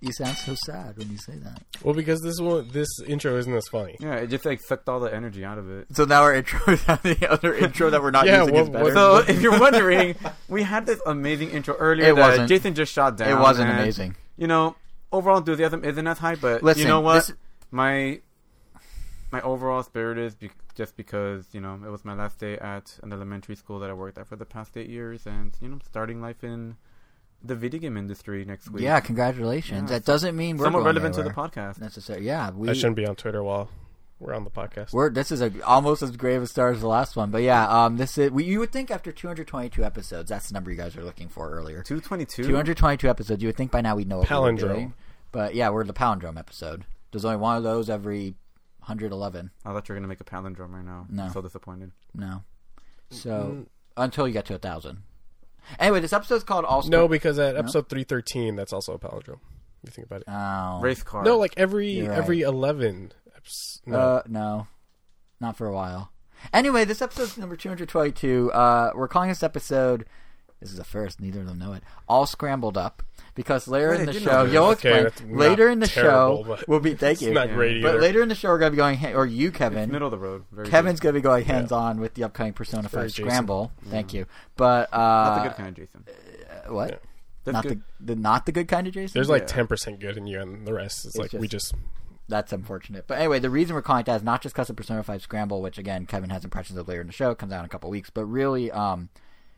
You sound so sad when you say that. Well, because this intro isn't as funny. Yeah, it just like sucked all the energy out of it. So now our intro, the other intro that we're not using is better. So if you're wondering, we had this amazing intro earlier that Jason just shot down. It wasn't amazing. You know, overall enthusiasm isn't as high, but listen, you know what? My overall spirit is just because, you know, it was my last day at an elementary school that I worked at for the past 8 years, and, you know, starting life in the video game industry next week. Yeah, congratulations. Yeah, that doesn't mean we're somewhat relevant to the podcast necessarily. Yeah, I shouldn't be on Twitter while we're on the podcast. This is almost as grave a start as the last one, but yeah, this is. You would think after 222 episodes, that's the number you guys were looking for earlier. 222 episodes. You would think by now we'd know what palindrome. We were doing, but yeah, we're the palindrome episode. There's only one of those every 111. I thought you were gonna make a palindrome right now. No, I'm so disappointed. No, so until you get to 1,000. Anyway, this episode's called All-Star. No, because at episode 313, that's also a palindrome. You think about it. Oh. Race car. No, like every 11. No, not for a while. Anyway, this episode's number 222. We're calling this episode. This is a first. Neither of them know it. All Scrambled Up. Because later in the show, you'll explain. Later in the show, we'll be thank you. It's not great either. But later in the show, we're going to be going, or you, Kevin. It's middle of the road. Kevin's going to be going hands-on with the upcoming Persona 5 Scramble. Yeah. Thank you. But not the good kind of Jason. What? Yeah. Not the good kind of Jason? There's like 10% good in you, and the rest is like we just... That's unfortunate. But anyway, the reason we're calling it that is not just because of Persona 5 Scramble, which, again, Kevin has impressions of later in the show. It comes out in a couple weeks. But really,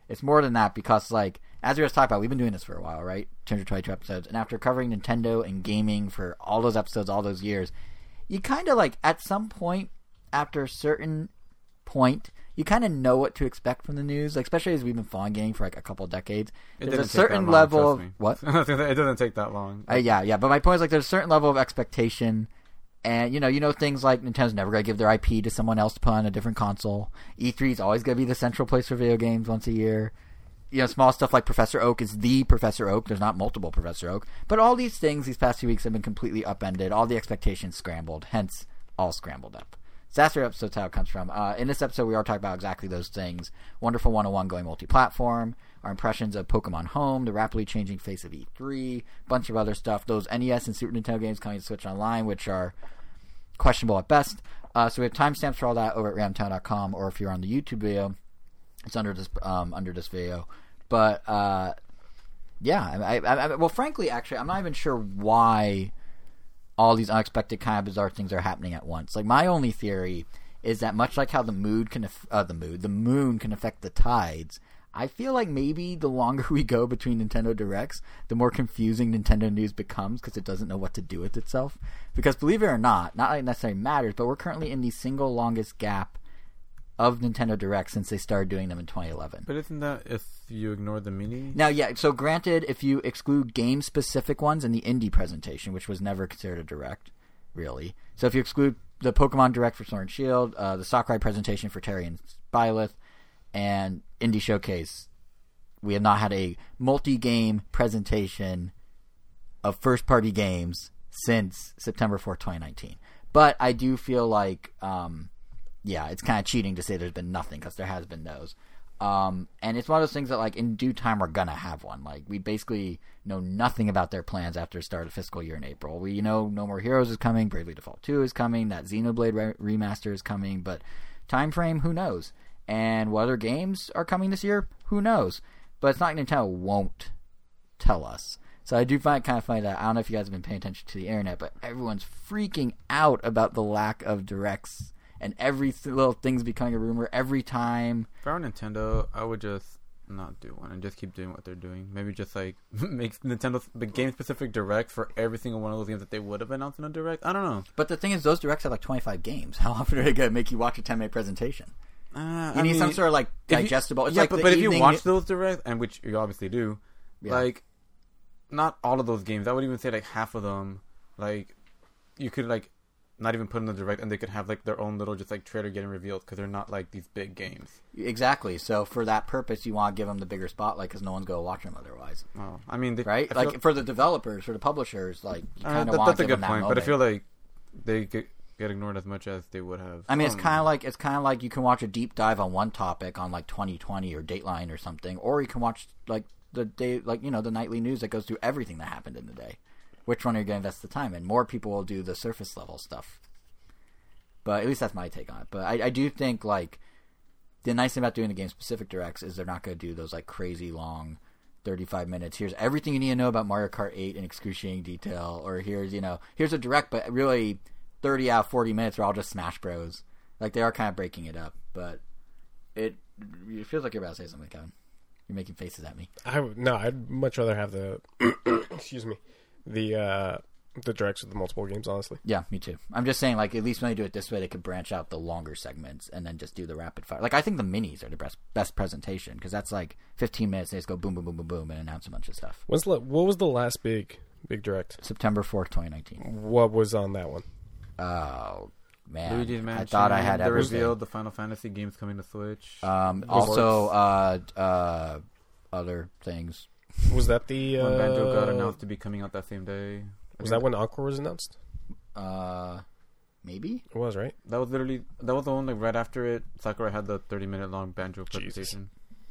it's more than that because, like, as we just talked about, we've been doing this for a while, right? 222 episodes. And after covering Nintendo and gaming for all those episodes, all those years, you kind of like, at some point, after a certain point, you kind of know what to expect from the news. Like, especially as we've been following gaming for like a couple decades. There's a certain level of... What? It doesn't take that long. Yeah. But my point is, like, there's a certain level of expectation. And, you know things like Nintendo's never going to give their IP to someone else to put on a different console. E3 is always going to be the central place for video games once a year. You know, small stuff like Professor Oak is the Professor Oak. There's not multiple Professor Oak. But all these things these past few weeks have been completely upended. All the expectations scrambled. Hence, all scrambled up. So that's our episode, how it comes from. In this episode, we are talking about exactly those things. Wonderful 101 going multi-platform. Our impressions of Pokemon Home. The rapidly changing face of E3. Bunch of other stuff. Those NES and Super Nintendo games coming to Switch Online, which are questionable at best. So we have timestamps for all that over at ramtown.com. Or if you're on the YouTube video... It's under this video, but well, frankly, actually, I'm not even sure why all these unexpected kind of bizarre things are happening at once. Like, my only theory is that much like how the moon can affect the tides. I feel like maybe the longer we go between Nintendo Directs, the more confusing Nintendo news becomes because it doesn't know what to do with itself. Because believe it or not that it necessarily matters, but we're currently in the single longest gap of Nintendo Direct since they started doing them in 2011. But isn't that if you ignore the mini? Now, yeah, so granted, if you exclude game-specific ones and the indie presentation, which was never considered a Direct, really. So if you exclude the Pokemon Direct for Sword and Shield, the Sakurai presentation for Terry and Byleth, and Indie Showcase, we have not had a multi-game presentation of first-party games since September 4th, 2019. But I do feel like... yeah, it's kind of cheating to say there's been nothing because there has been those. And it's one of those things that, like, in due time, we're going to have one. Like, we basically know nothing about their plans after the start of fiscal year in April. We know No More Heroes is coming, Bravely Default 2 is coming, that Xenoblade remaster is coming, but time frame, who knows? And what other games are coming this year? Who knows? But it's not like Nintendo won't tell us. So I do find it kind of funny that I don't know if you guys have been paying attention to the internet, but everyone's freaking out about the lack of directs. And every little thing's becoming a rumor every time. If I were Nintendo, I would just not do one and just keep doing what they're doing. Maybe just, like, make Nintendo the game-specific direct for every single one of those games that they would have announced in a direct. I don't know. But the thing is, those directs have, like, 25 games. How often are they going to make you watch a 10-minute presentation? I mean, some sort of, like, digestible... if you watch those directs, and which you obviously do, like, not all of those games. I would even say, like, half of them, like, you could, like... not even put in the direct, and they could have, like, their own little just, like, trailer getting revealed because they're not, like, these big games. Exactly. So for that purpose, you want to give them the bigger spotlight because no one's going to watch them otherwise. Oh, I mean... right? Like, for the developers, for the publishers, like, you kind of want to give them that moment. That's a good point, but I feel like they get ignored as much as they would have. I mean, it's kind of like you can watch a deep dive on one topic on, like, 2020 or Dateline or something, or you can watch, like, the nightly news that goes through everything that happened in the day. which one are you going to invest the time in? More people will do the surface level stuff. But at least that's my take on it. But I do think, like, the nice thing about doing the game-specific directs is they're not going to do those, like, crazy long 35 minutes. Here's everything you need to know about Mario Kart 8 in excruciating detail. Or here's, you know, here's a direct, but really 30 out of 40 minutes are all just Smash Bros. Like, they are kind of breaking it up. But it feels like you're about to say something, Kevin. You're making faces at me. I'd much rather have the, excuse me, the directs with the multiple games, honestly. Yeah, me too. I'm just saying, like, at least when they do it this way, they could branch out the longer segments and then just do the rapid fire. Like, I think the minis are the best presentation, because that's like 15 minutes. They just go boom, boom, boom, boom, boom, and announce a bunch of stuff. What was the last big direct? September 4th, 2019. What was on that one? Oh, man. Luigi's Mansion, I thought I had everything. They revealed the Final Fantasy games coming to Switch. Also, other things. Was that the... When Banjo got announced to be coming out that same day. Was that when Encore was announced? Maybe it was, right? That was the one, like, right after it. Sakurai had the 30-minute long Banjo presentation.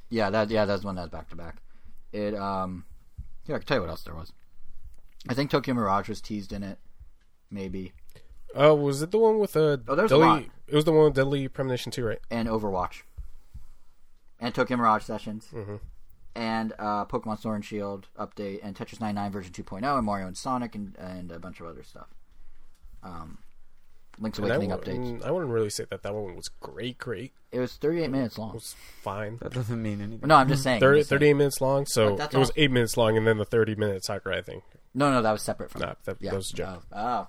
Yeah, that's one that was back to back. It I can tell you what else there was. I think Tokyo Mirage was teased in it. Maybe. Was it the one with It was the one with Deadly Premonition 2, right? And Overwatch. And Tokyo Mirage Sessions. Mm-hmm. And Pokemon Sword and Shield update, and Tetris 99 version 2.0, and Mario and Sonic, and a bunch of other stuff. Link's Awakening updates. I wouldn't really say that one was great. It was 38 minutes long. It was fine. That doesn't mean anything. No, I'm just saying. 38 minutes long, so it was 8 minutes long, and then the 30-minute Sakurai thing. No, that was separate from that. That was a joke. Oh.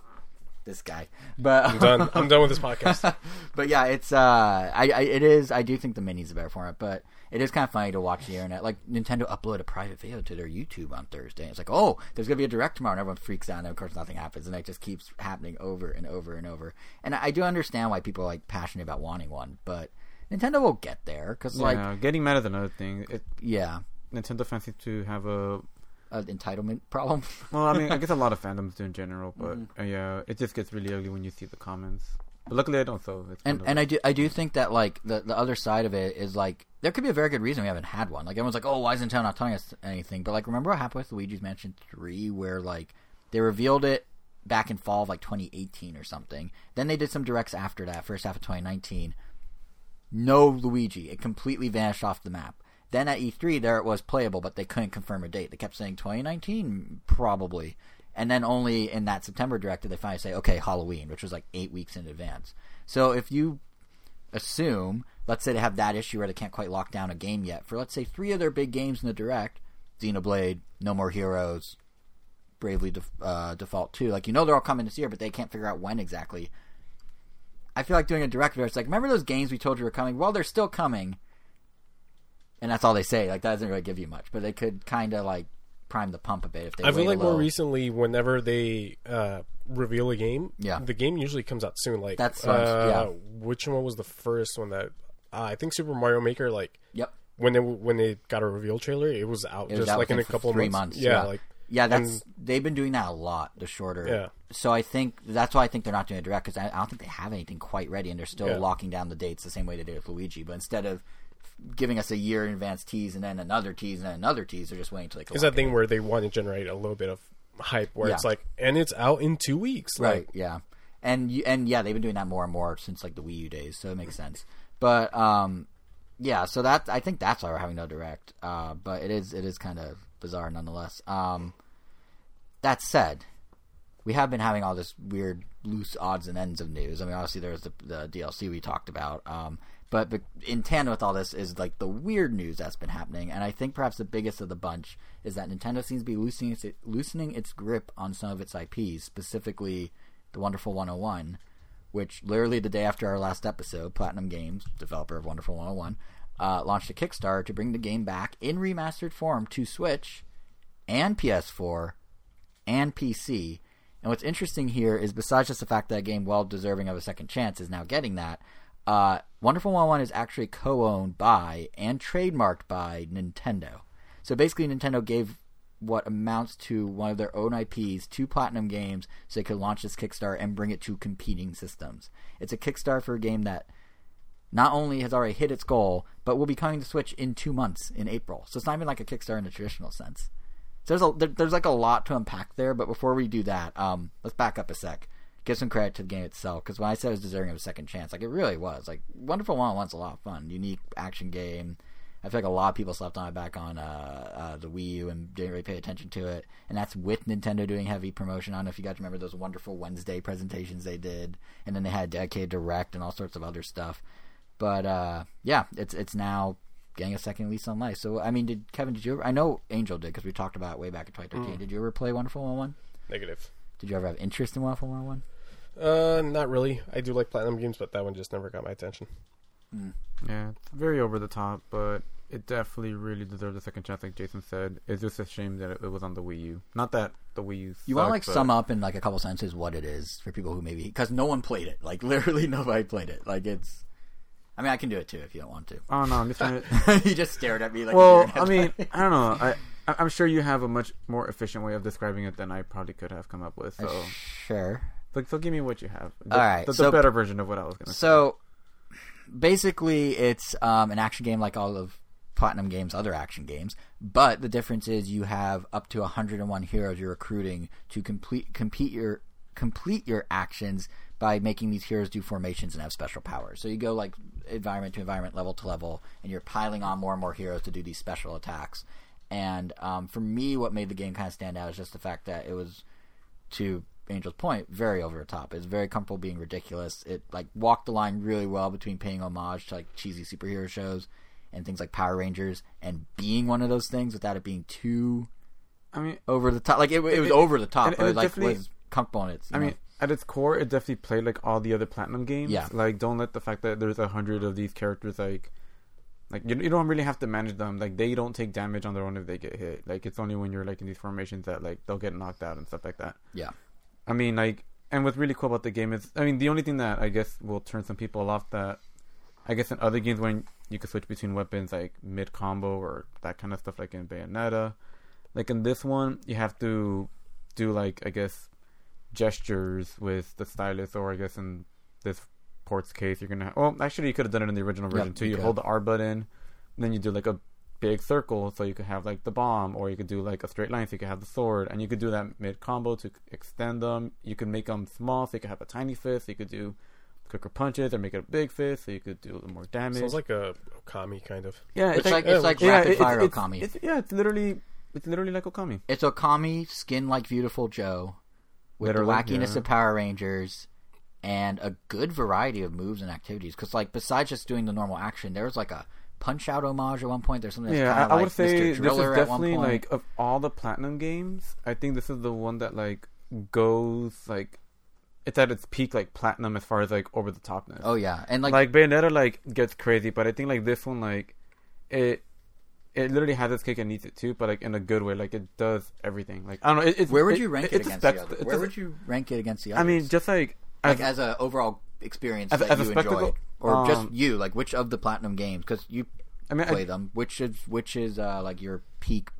This guy. But I'm done with this podcast. But yeah, it's I do think the mini's a better format, but it is kind of funny to watch the internet. Like, Nintendo upload a private video to their YouTube on Thursday. It's like, oh, there's gonna be a direct tomorrow, and everyone freaks out, and of course nothing happens, and it just keeps happening over and over and over. And I do understand why people are, like, passionate about wanting one, but Nintendo will get there, because getting mad is another thing. Nintendo fancies to have an entitlement problem. Well, I mean, I guess a lot of fandoms do in general, but it just gets really ugly when you see the comments. But luckily, I don't. So it's and I do think that, like, the other side of it is, like, there could be a very good reason we haven't had one. Like, everyone's like, oh, why isn't Nintendo not telling us anything? But, like, remember what happened with Luigi's Mansion 3, where, like, they revealed it back in fall of, like, 2018 or something. Then they did some directs after that, first half of 2019. No Luigi. It completely vanished off the map. Then at E3, there it was playable, but they couldn't confirm a date. They kept saying 2019, probably. And then only in that September direct did they finally say, okay, Halloween, which was like 8 weeks in advance. So if you assume, let's say they have that issue where they can't quite lock down a game yet, for, let's say, 3 of their big games in the direct, Xenoblade, No More Heroes, Bravely Default 2, like, you know, they're all coming this year, but they can't figure out when exactly. I feel like doing a direct where it's like, remember those games we told you were coming? Well, they're still coming. And that's all they say. Like, that doesn't really give you much. But they could kind of, like, prime the pump a bit if they. I feel like more recently, whenever they reveal a game, the game usually comes out soon. Like, that's which one was the first one that I think Super Mario Maker. Like, yep. When they got a reveal trailer, it was out in a couple of months. Yeah. They've been doing that a lot. The shorter. Yeah. So I think that's why I think they're not doing it direct, because I don't think they have anything quite ready, and they're still locking down the dates the same way they did with Luigi. But instead of giving us a year in advance tease and then another tease and then another tease, they're just waiting to, like, it's that thing where they want to generate a little bit of hype where it's like, and it's out in 2 weeks, like, right? Yeah. And they've been doing that more and more since, like, the Wii U days, so it makes sense. But so that, I think that's why we're having no direct, but it is kind of bizarre nonetheless. That said, we have been having all this weird loose odds and ends of news. I mean, obviously there's the DLC we talked about, But in tandem with all this is, like, the weird news that's been happening. And I think perhaps the biggest of the bunch is that Nintendo seems to be loosening its grip on some of its IPs, specifically the Wonderful 101, which literally the day after our last episode, Platinum Games, developer of Wonderful 101, launched a Kickstarter to bring the game back in remastered form to Switch and PS4 and PC. And what's interesting here is, besides just the fact that a game well deserving of a second chance is now getting that, Wonderful 101 is actually co-owned by and trademarked by Nintendo. So basically, Nintendo gave what amounts to one of their own IPs to Platinum Games so they could launch this Kickstarter and bring it to competing systems. It's a Kickstarter for a game that not only has already hit its goal, but will be coming to Switch in 2 months in April. So it's not even like a Kickstarter in the traditional sense. there's like a lot to unpack there, but before we do that, let's back up a sec. Give some credit to the game itself, because when I said it was deserving of a second chance, like, it really was. Like, Wonderful 101's a lot of fun, unique action game. I feel like a lot of people slept on it back on the Wii U and didn't really pay attention to it, and that's with Nintendo doing heavy promotion. I don't know if you guys remember those wonderful Wednesday presentations they did, and then they had Dedicated Direct and all sorts of other stuff. But yeah, it's now getting a second lease on life. So I mean, did Kevin? Ever, I know Angel did, because we talked about it way back in 2013. Did you ever play Wonderful 101? Negative. Did you ever have interest in Wonderful 101? Not really. I do like Platinum Games, but that one just never got my attention. Yeah, it's very over the top, but it definitely really deserved a second chance, like Jason said. It's just a shame that it was on the Wii U. Not that the Wii U sucked, you want to, like, but... sum up in, like, a couple sentences what it is for people who maybe... Because no one played it. Like, literally nobody played it. Like, it's... I mean, I can do it, too, if you don't want to. Oh, no, I'm just trying to... You just stared at me like... Well, I mean, I don't know. I'm sure you have a much more efficient way of describing it than I probably could have come up with, so... Sure. Like, so give me what you have. All right. The better version of what I was going to say. So, basically, it's an action game like all of Platinum Games' other action games, but the difference is you have up to 101 heroes you're recruiting to complete your actions by making these heroes do formations and have special powers. So you go, like, environment to environment, level to level, and you're piling on more and more heroes to do these special attacks. And for me, what made the game kind of stand out is just the fact that it was, to Angel's point, very over the top. It's very comfortable being ridiculous. It, like, walked the line really well between paying homage to, like, cheesy superhero shows and things like Power Rangers and being one of those things without it being too, I mean, over the top. Like, it was over the top, but it, like, was comfortable in its, I mean, at its core, it definitely played like all the other Platinum games. Yeah. Like, don't let the fact that there's 100 of these characters, like you don't really have to manage them. Like, they don't take damage on their own if they get hit. Like, it's only when you're, like, in these formations that, like, they'll get knocked out and stuff like that. Yeah. I mean, like, and what's really cool about the game is, I mean, the only thing that I guess will turn some people off, that I guess in other games when you can switch between weapons, like mid-combo or that kind of stuff, like in Bayonetta, like in this one, you have to do, like, I guess, gestures with the stylus, or I guess in this port's case, you're going to have... Well, actually, you could have done it in the original version, too. You hold the R button, then you do, like, a big circle, so you could have, like, the bomb, or you could do, like, a straight line, so you could have the sword, and you could do that mid-combo to extend them. You could make them small, so you could have a tiny fist, so you could do quicker punches, or make it a big fist, so you could do more damage. Sounds like a Okami, kind of. Yeah, it's like rapid fire Okami. It's literally like Okami. It's Okami, skin like Beautiful Joe, with the wackiness of Power Rangers, and a good variety of moves and activities. Because, like, besides just doing the normal action, there was, like, a Punch-Out homage at one point. There's something that's kind of like Mr. Driller at one point. I would say this is definitely, like, of all the Platinum games, I think this is the one that, like, goes, like, it's at its peak, like, Platinum as far as, like, over-the-topness. Oh, yeah. And, like... Like, Bayonetta, like, gets crazy, but I think, like, this one, like, it literally has its cake and eats it, too, but, like, in a good way. Like, it does everything. Like, I don't know. Where would you rank it against the other? Where would you rank it against the others? I mean, just, like... Like, as an overall experience that you enjoyed. Or just you, like, which of the Platinum games, because you play them, which is like your peak,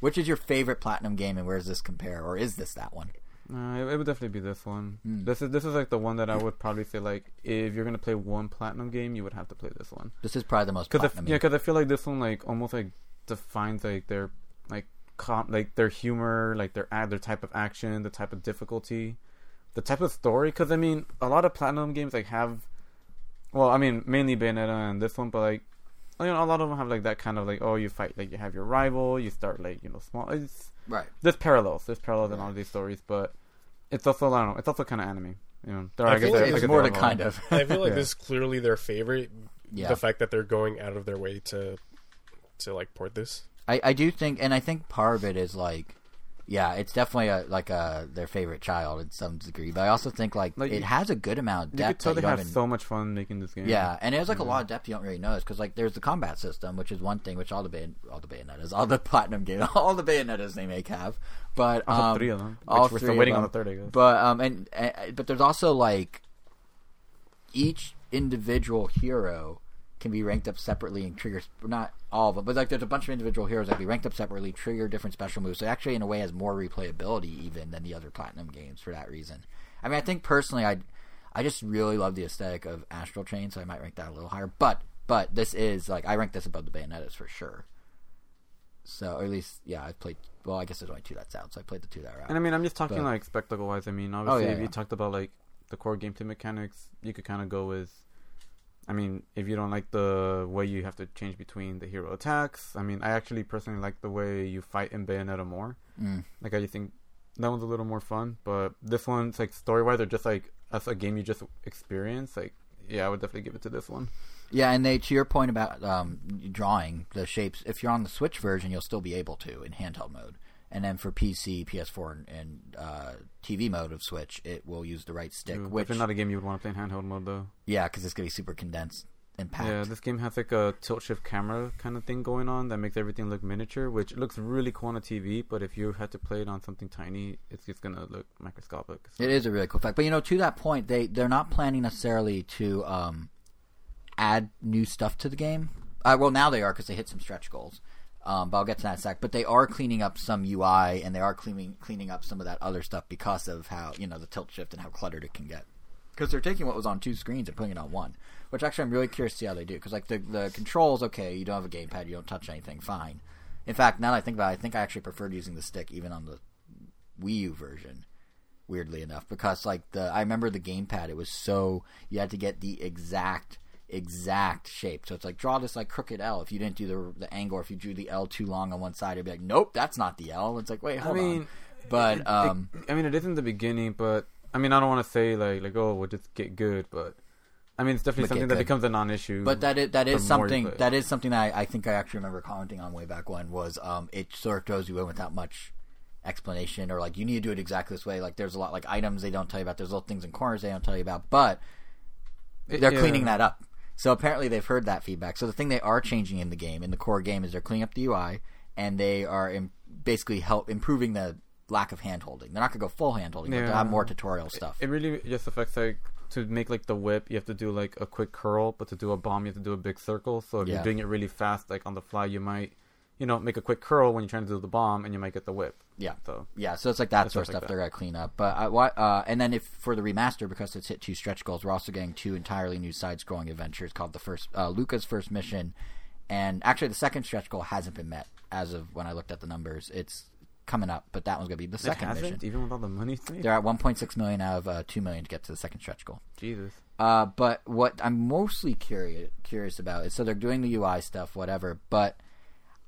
which is your favorite Platinum game, and where does this compare, or is this that one? It would definitely be this one. This is like the one that I would probably say, like, if you're gonna play one Platinum game, you would have to play this one. This is probably the most Platinum. Yeah, because I feel like this one, like, almost, like, defines, like, their, like, their humor, like, their type of action, the type of difficulty, the type of story. Because I mean, a lot of Platinum games, like, have... Well, I mean, mainly Bayonetta and this one, but, like, you know, a lot of them have, like, that kind of, like, oh, you fight, like, you have your rival, you start, like, you know, small. It's right. There's parallels in all of these stories, but it's also, I don't know, it's also kind of anime. You know, I guess it's more the kind of. I feel like this is clearly their favorite. Yeah. The fact that they're going out of their way to like, port this. I do think, and I think part of it is, like, yeah, it's definitely their favorite child in some degree, but I also think like it has a good amount of depth. You could tell they had so much fun making this game. Yeah, and it was like a lot of depth you don't really notice, because, like, there's the combat system, which is one thing which all the Bayonettas they make have, but all three of them. We're still waiting on the third, I guess. But but there's also, like, each individual hero can be ranked up separately and trigger, not all of them, but, like, there's a bunch of individual heroes that can be ranked up separately, trigger different special moves. So it actually, in a way, has more replayability even than the other Platinum games for that reason. I mean, I think personally, I just really love the aesthetic of Astral Chain, so I might rank that a little higher. But this is, like, I rank this above the Bayonettas for sure. So, or at least, yeah, I've played... Well, I guess there's only two that's out, so I played the two that are out. And I mean, I'm just talking, but, like, spectacle-wise. I mean, obviously, if you talked about, like, the core gameplay mechanics, you could kind of go with... I mean, if you don't like the way you have to change between the hero attacks... I mean, I actually personally like the way you fight in Bayonetta more. Like, I just think that one's a little more fun. But this one's, like, story-wise, or just, like, as a game you just experience, like, yeah, I would definitely give it to this one. Yeah, and they, to your point about drawing the shapes, if you're on the Switch version, you'll still be able to in handheld mode. And then for PC, PS4, and TV mode of Switch, it will use the right stick. Dude, which is not a game you would want to play in handheld mode, though. Yeah, because it's going to be super condensed and packed. Yeah, this game has like a tilt-shift camera kind of thing going on that makes everything look miniature, which looks really cool on a TV, but if you had to play it on something tiny, it's just going to look microscopic. So. It is a really cool fact. But, you know, to that point, they're not planning necessarily to... add new stuff to the game. Well, now they are because they hit some stretch goals. But I'll get to that in a sec. But they are cleaning up some UI, and they are cleaning up some of that other stuff because of how, you know, the tilt shift and how cluttered it can get. Because they're taking what was on two screens and putting it on one. Which actually I'm really curious to see how they do. Because like the controls, okay, you don't have a gamepad, you don't touch anything, fine. In fact, now that I think about it, I think I actually preferred using the stick even on the Wii U version. Weirdly enough, because like I remember the gamepad, it was so you had to get the exact shape. So it's like draw this like crooked L. If you didn't do the angle, or if you drew the L too long on one side, it'd be like, nope, that's not the L. It's like, wait, hold on. But it isn't the beginning, but I mean, I don't want to say like oh, we'll just get good, but I mean, it's definitely something that becomes a non-issue. But that is something that I think I actually remember commenting on way back when was it sort of throws you in without much explanation, or like you need to do it exactly this way. Like there's a lot like items they don't tell you about. There's little things in corners they don't tell you about, but they're cleaning that up. So apparently they've heard that feedback. So the thing they are changing in the game, in the core game, is they're cleaning up the UI, and they are basically improving the lack of hand-holding. They're not going to go full hand-holding, but they'll have more tutorial stuff. It really just affects, like, to make, like, the whip, you have to do, like, a quick curl, but to do a bomb, you have to do a big circle. So if you're doing it really fast, like, on the fly, you might, you know, make a quick curl when you're trying to do the bomb, and you might get the whip. Yeah. So it's, like, that sort of stuff they're going to clean up. But and then for the remaster, because it's hit two stretch goals, we're also getting two entirely new side-scrolling adventures called the first Luca's First Mission. And actually, the second stretch goal hasn't been met as of when I looked at the numbers. It's coming up, but that one's going to be the second mission. Even with all the money? They're at $1.6 million out of $2 million to get to the second stretch goal. Jesus. But what I'm mostly curious about is, so they're doing the UI stuff, whatever, but...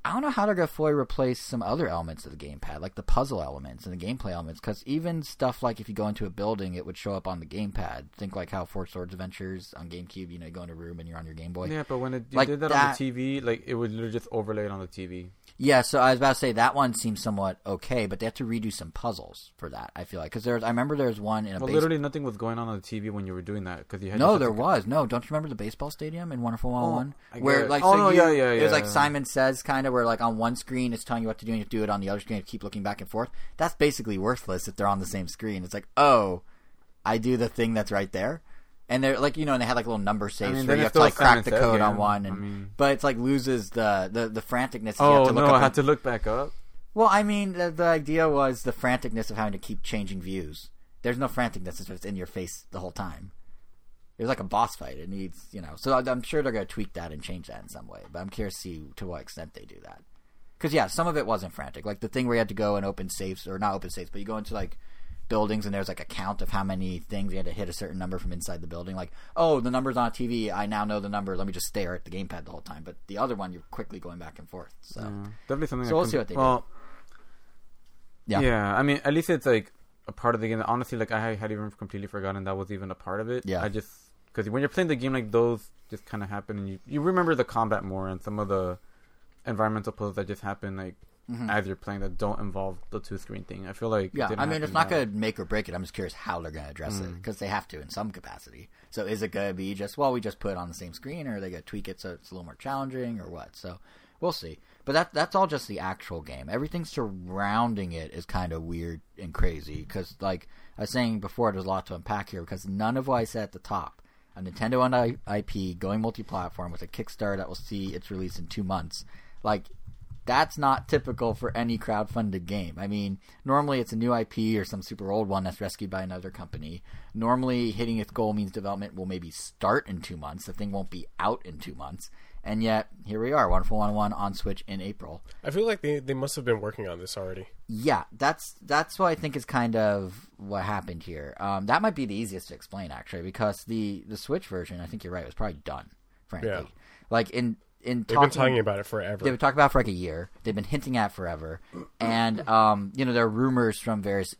I don't know how they're going to fully replace some other elements of the gamepad, like the puzzle elements and the gameplay elements, because even stuff like if you go into a building, it would show up on the gamepad. Think like how Four Swords Adventures on GameCube, you know, you go in a room and you're on your Game Boy. Yeah, but when you did that on the TV, like it would literally just overlay it on the TV. Yeah, so I was about to say that one seems somewhat okay, but they have to redo some puzzles for that, I feel like. Because I remember there was one in a literally nothing was going on the TV when you were doing that. Cause you had was. No, don't you remember the baseball stadium in Wonderful 101? It was like Simon Says kind of where like on one screen it's telling you what to do and you have to do it on the other screen and keep looking back and forth. That's basically worthless if they're on the same screen. It's like, oh, I do the thing that's right there. And they're like, you know, and they had like little number saves where you have to like crack the code on one, and but it's like loses the franticness. Oh, you have to I had to look back up. Well, I mean, the idea was the franticness of having to keep changing views. There's no franticness if it's in your face the whole time. It was like a boss fight. It needs, you know, so I'm sure they're going to tweak that and change that in some way. But I'm curious to see to what extent they do that. Because yeah, some of it wasn't frantic, like the thing where you had to go and open safes, or not open safes, but you go into like buildings and there's like a count of how many things you had to hit a certain number from inside the building. Like, oh, the number's on a TV, I now know the number, let me just stare at the gamepad the whole time. But the other one, you're quickly going back and forth. So definitely something. So we'll see what they do. I mean, at least it's like a part of the game. Honestly, like I had even completely forgotten that was even a part of it. Yeah, I just because when you're playing the game, like those just kind of happen, and you remember the combat more and some of the environmental puzzles that just happen like. Mm-hmm. As you're playing that don't involve the two screen thing. I feel like it's not going to make or break it. I'm just curious how they're going to address it, because they have to in some capacity. So is it going to be just we just put it on the same screen, or are they going to tweak it so it's a little more challenging, or what? So we'll see. But that's all just the actual game. Everything surrounding it is kind of weird and crazy, because like I was saying before, there's a lot to unpack here, because none of what I said at the top, a Nintendo-owned IP going multi-platform with a Kickstarter that will see its release in 2 months, like. That's not typical for any crowdfunded game. I mean, normally it's a new IP or some super old one that's rescued by another company. Normally hitting its goal means development will maybe start in 2 months. The thing won't be out in 2 months. And yet, here we are, Wonderful 101 on Switch in April. I feel like they must have been working on this already. Yeah, that's what I think is kind of what happened here. That might be the easiest to explain, actually, because the Switch version, I think you're right, was probably done, frankly. Yeah. Like, they've been talking about it forever. They've been talking about it for like a year. They've been hinting at it forever. And, there are rumors from various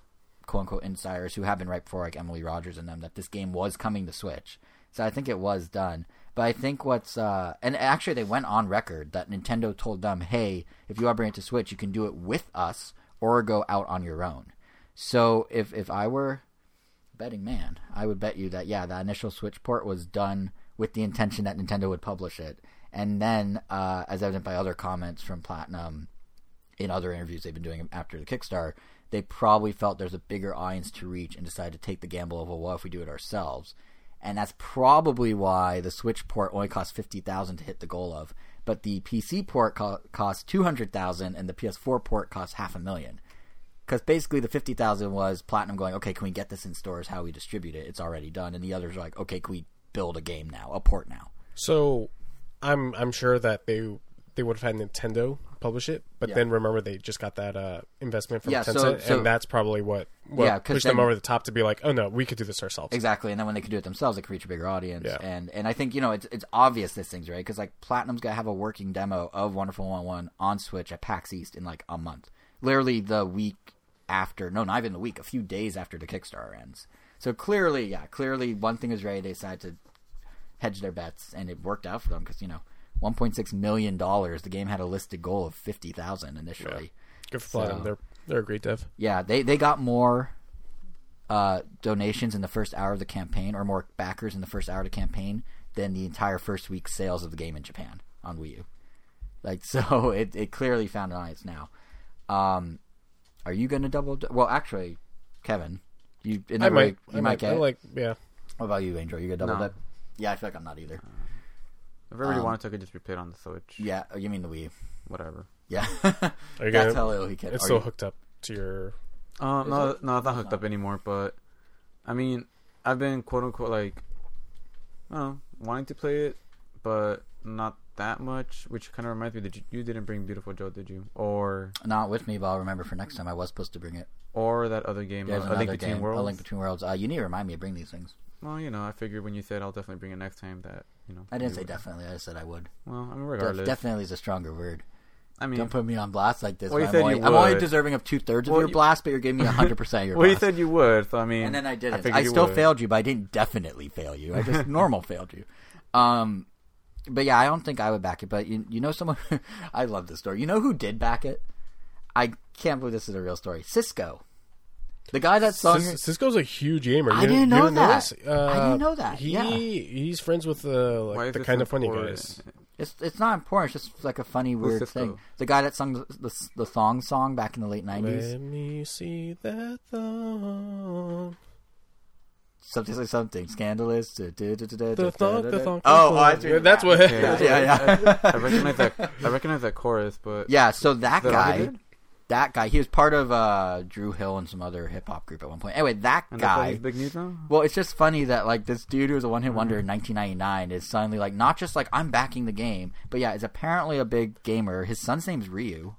quote-unquote insiders who have been right before, like Emily Rogers and them, that this game was coming to Switch. So I think it was done. But I think what's and actually they went on record that Nintendo told them, hey, if you are bringing it to Switch, you can do it with us or go out on your own. So if I were a betting man, I would bet you that, yeah, the initial Switch port was done with the intention that Nintendo would publish it. And then, as evident by other comments from Platinum in other interviews they've been doing after the Kickstarter, they probably felt there's a bigger audience to reach and decided to take the gamble of, well, what if we do it ourselves? And that's probably why the Switch port only cost $50,000 to hit the goal of, but the PC port costs $200,000 and the PS4 port costs $500,000. Because basically the $50,000 was Platinum going, okay, can we get this in stores? How we distribute it? It's already done. And the others are like, okay, can we build a game now, a port now? So I'm sure that they would have had Nintendo publish it, but then remember they just got that investment from Tencent, and that's probably what pushed them over the top to be like, oh no, we could do this ourselves. Exactly, and then when they could do it themselves, they could reach a bigger audience. Yeah. And I think, it's obvious this thing's right, because like Platinum's going to have a working demo of Wonderful 101 on Switch at PAX East in like a month. Literally the week after, no, not even the week, a few days after the Kickstarter ends. So clearly one thing is ready. They decided to hedge their bets, and it worked out for them because, $1.6 million. The game had a listed goal of $50,000 initially. Yeah. Good for Platinum. They're a great dev. Yeah, they got more donations in the first hour of the campaign, or more backers in the first hour of the campaign, than the entire first week's sales of the game in Japan on Wii U. Like, so it clearly found an audience now. Are you going to double? Well, actually, Kevin, you might get it. Yeah. What about you, Angel? You going to double dip? Yeah, I feel like I'm not either. If I really wanted to, I could just replay it on the Switch. Yeah, you mean the Wii. Whatever. Yeah. That's how little he can. It's still hooked up to your... No, it's not hooked up anymore, but... I mean, I've been, quote-unquote, wanting to play it, but not that much, which kind of reminds me that you didn't bring Beautiful Joe, did you? Or... Not with me, but I'll remember for next time. I was supposed to bring it. Or that other game, A Link Between Worlds. You need to remind me to bring these things. Well, I figured when you said I'll definitely bring it next time that, I didn't say definitely. I just said I would. Well, regardless. Definitely is a stronger word. I mean... Don't put me on blast like this. Well, you said you would. I'm only deserving of two-thirds of your blast, but you're giving me 100% of your blast. Well, you said you would, so I mean... And then I didn't. I still failed you, but I didn't definitely fail you. I just failed you. But yeah, I don't think I would back it, but you know someone... I love this story. You know who did back it? I can't believe this is a real story. Sisqó. The guy that sung... Sisqó's a huge gamer. I didn't know that. He's friends with the kind of funny guys. It's not important. It's just like a funny, weird thing. The guy that sung the thong song back in the late 90s. Let me see that thong. Something scandalous. The thong. Oh, that's what... Yeah. I recognize that chorus, but... Yeah, so that guy... That guy, he was part of Drew Hill and some other hip-hop group at one point. Anyway, that guy... That's big news now? Well, it's just funny that, this dude who was a one-hit wonder in 1999 is suddenly, not just, I'm backing the game, but, yeah, is apparently a big gamer. His son's name's Ryu.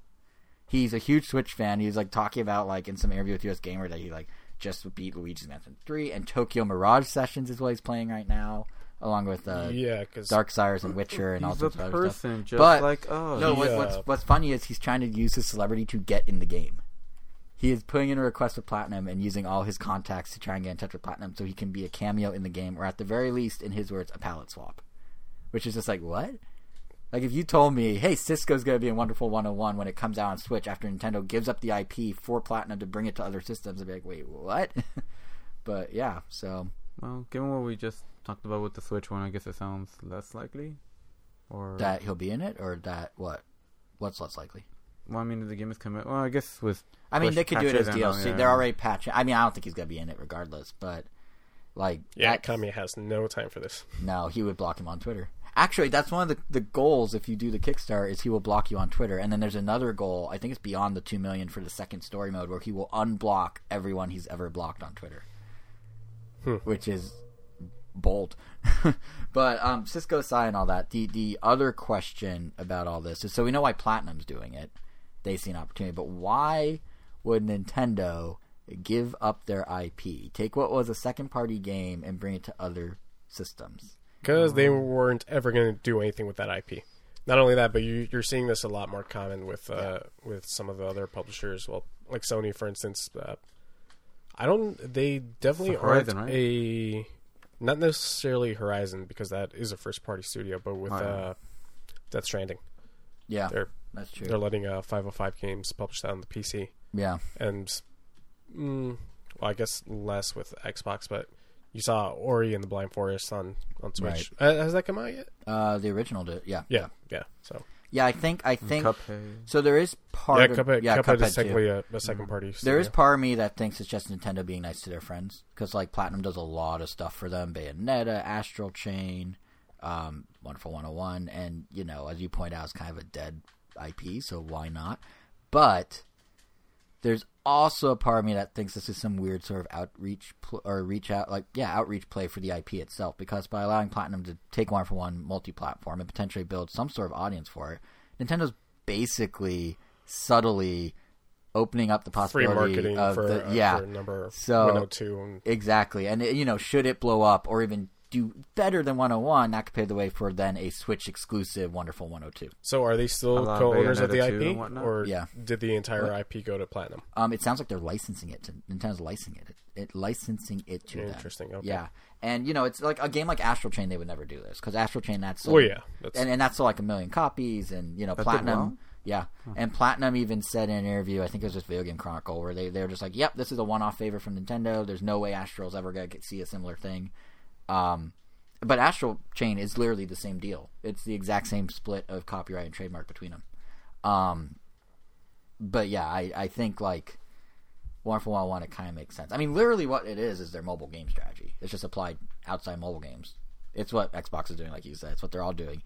He's a huge Switch fan. He's, talking about, in some interview with US Gamer that he, just beat Luigi's Mansion 3, and Tokyo Mirage Sessions is what he's playing right now. Along with Darksiders and Witcher and all sorts of other stuff. What's funny is he's trying to use his celebrity to get in the game. He is putting in a request with Platinum and using all his contacts to try and get in touch with Platinum so he can be a cameo in the game, or at the very least, in his words, a palette swap. Which is just what? If you told me, hey, Sisqó's going to be in Wonderful 101 when it comes out on Switch after Nintendo gives up the IP for Platinum to bring it to other systems, I'd be like, wait, what? But yeah, so... Well, given what we just talked about with the Switch one, I guess it sounds less likely. Or that he'll be in it, or that what? What's less likely? Well, I mean, the game is coming. Well, I guess with. I mean, they could do it as DLC. They're already patching. I mean, I don't think he's gonna be in it regardless. But Okami has no time for this. No, he would block him on Twitter. Actually, that's one of the goals. If you do the Kickstarter, is he will block you on Twitter. And then there's another goal. I think it's beyond the 2 million for the second story mode, where he will unblock everyone he's ever blocked on Twitter. Which is bold. But Sisqó, Sai, and all that. The other question about all this is, so we know why Platinum's doing it. They see an opportunity. But why would Nintendo give up their IP? Take what was a second-party game and bring it to other systems. Because they weren't ever going to do anything with that IP. Not only that, but you're seeing this a lot more common with some of the other publishers. Well, like Sony, for instance. They definitely Horizon, aren't a... Not necessarily Horizon, because that is a first-party studio, but with Death Stranding. Yeah, that's true. They're letting 505 Games publish that on the PC. Yeah. And... well, I guess less with Xbox, but you saw Ori and the Blind Forest on Switch. Right. Has that come out yet? The original did, yeah. Yeah. So yeah, I think Cuphead. So there is part Cuphead is technically a second party. There is part of me that thinks it's just Nintendo being nice to their friends, because like Platinum does a lot of stuff for them: Bayonetta, Astral Chain, Wonderful 101, and you know, as you point out, it's kind of a dead IP, so why not? But there's also a part of me that thinks this is some weird sort of outreach play for the IP itself, because by allowing Platinum to take one for one multi-platform and potentially build some sort of audience for it, Nintendo's basically subtly opening up the possibility free marketing of for number 102. And... Exactly. And, you know, should it blow up or even do better than 101, that could pave the way for then a Switch-exclusive Wonderful 102. So are they still co-owners of the IP? Or did the entire IP go to Platinum? It sounds like they're licensing it. Nintendo's licensing it. Licensing it to them. Interesting. Okay. Yeah. And, you know, it's like a game like Astral Chain, they would never do this. Because Astral Chain, that's... Sold, And that's sold like 1 million copies. And, you know, Platinum... Yeah. Huh. And Platinum even said in an interview, I think it was just Video Game Chronicle, where they were just like, yep, this is a one-off favor from Nintendo. There's no way Astral's ever going to see a similar thing. But Astral Chain is literally the same deal. It's the exact same split of copyright and trademark between them. But yeah, I think like Wonderful 101, it kind of makes sense. I mean, literally what it is their mobile game strategy. It's just applied outside mobile games. It's what Xbox is doing, like you said. It's what they're all doing.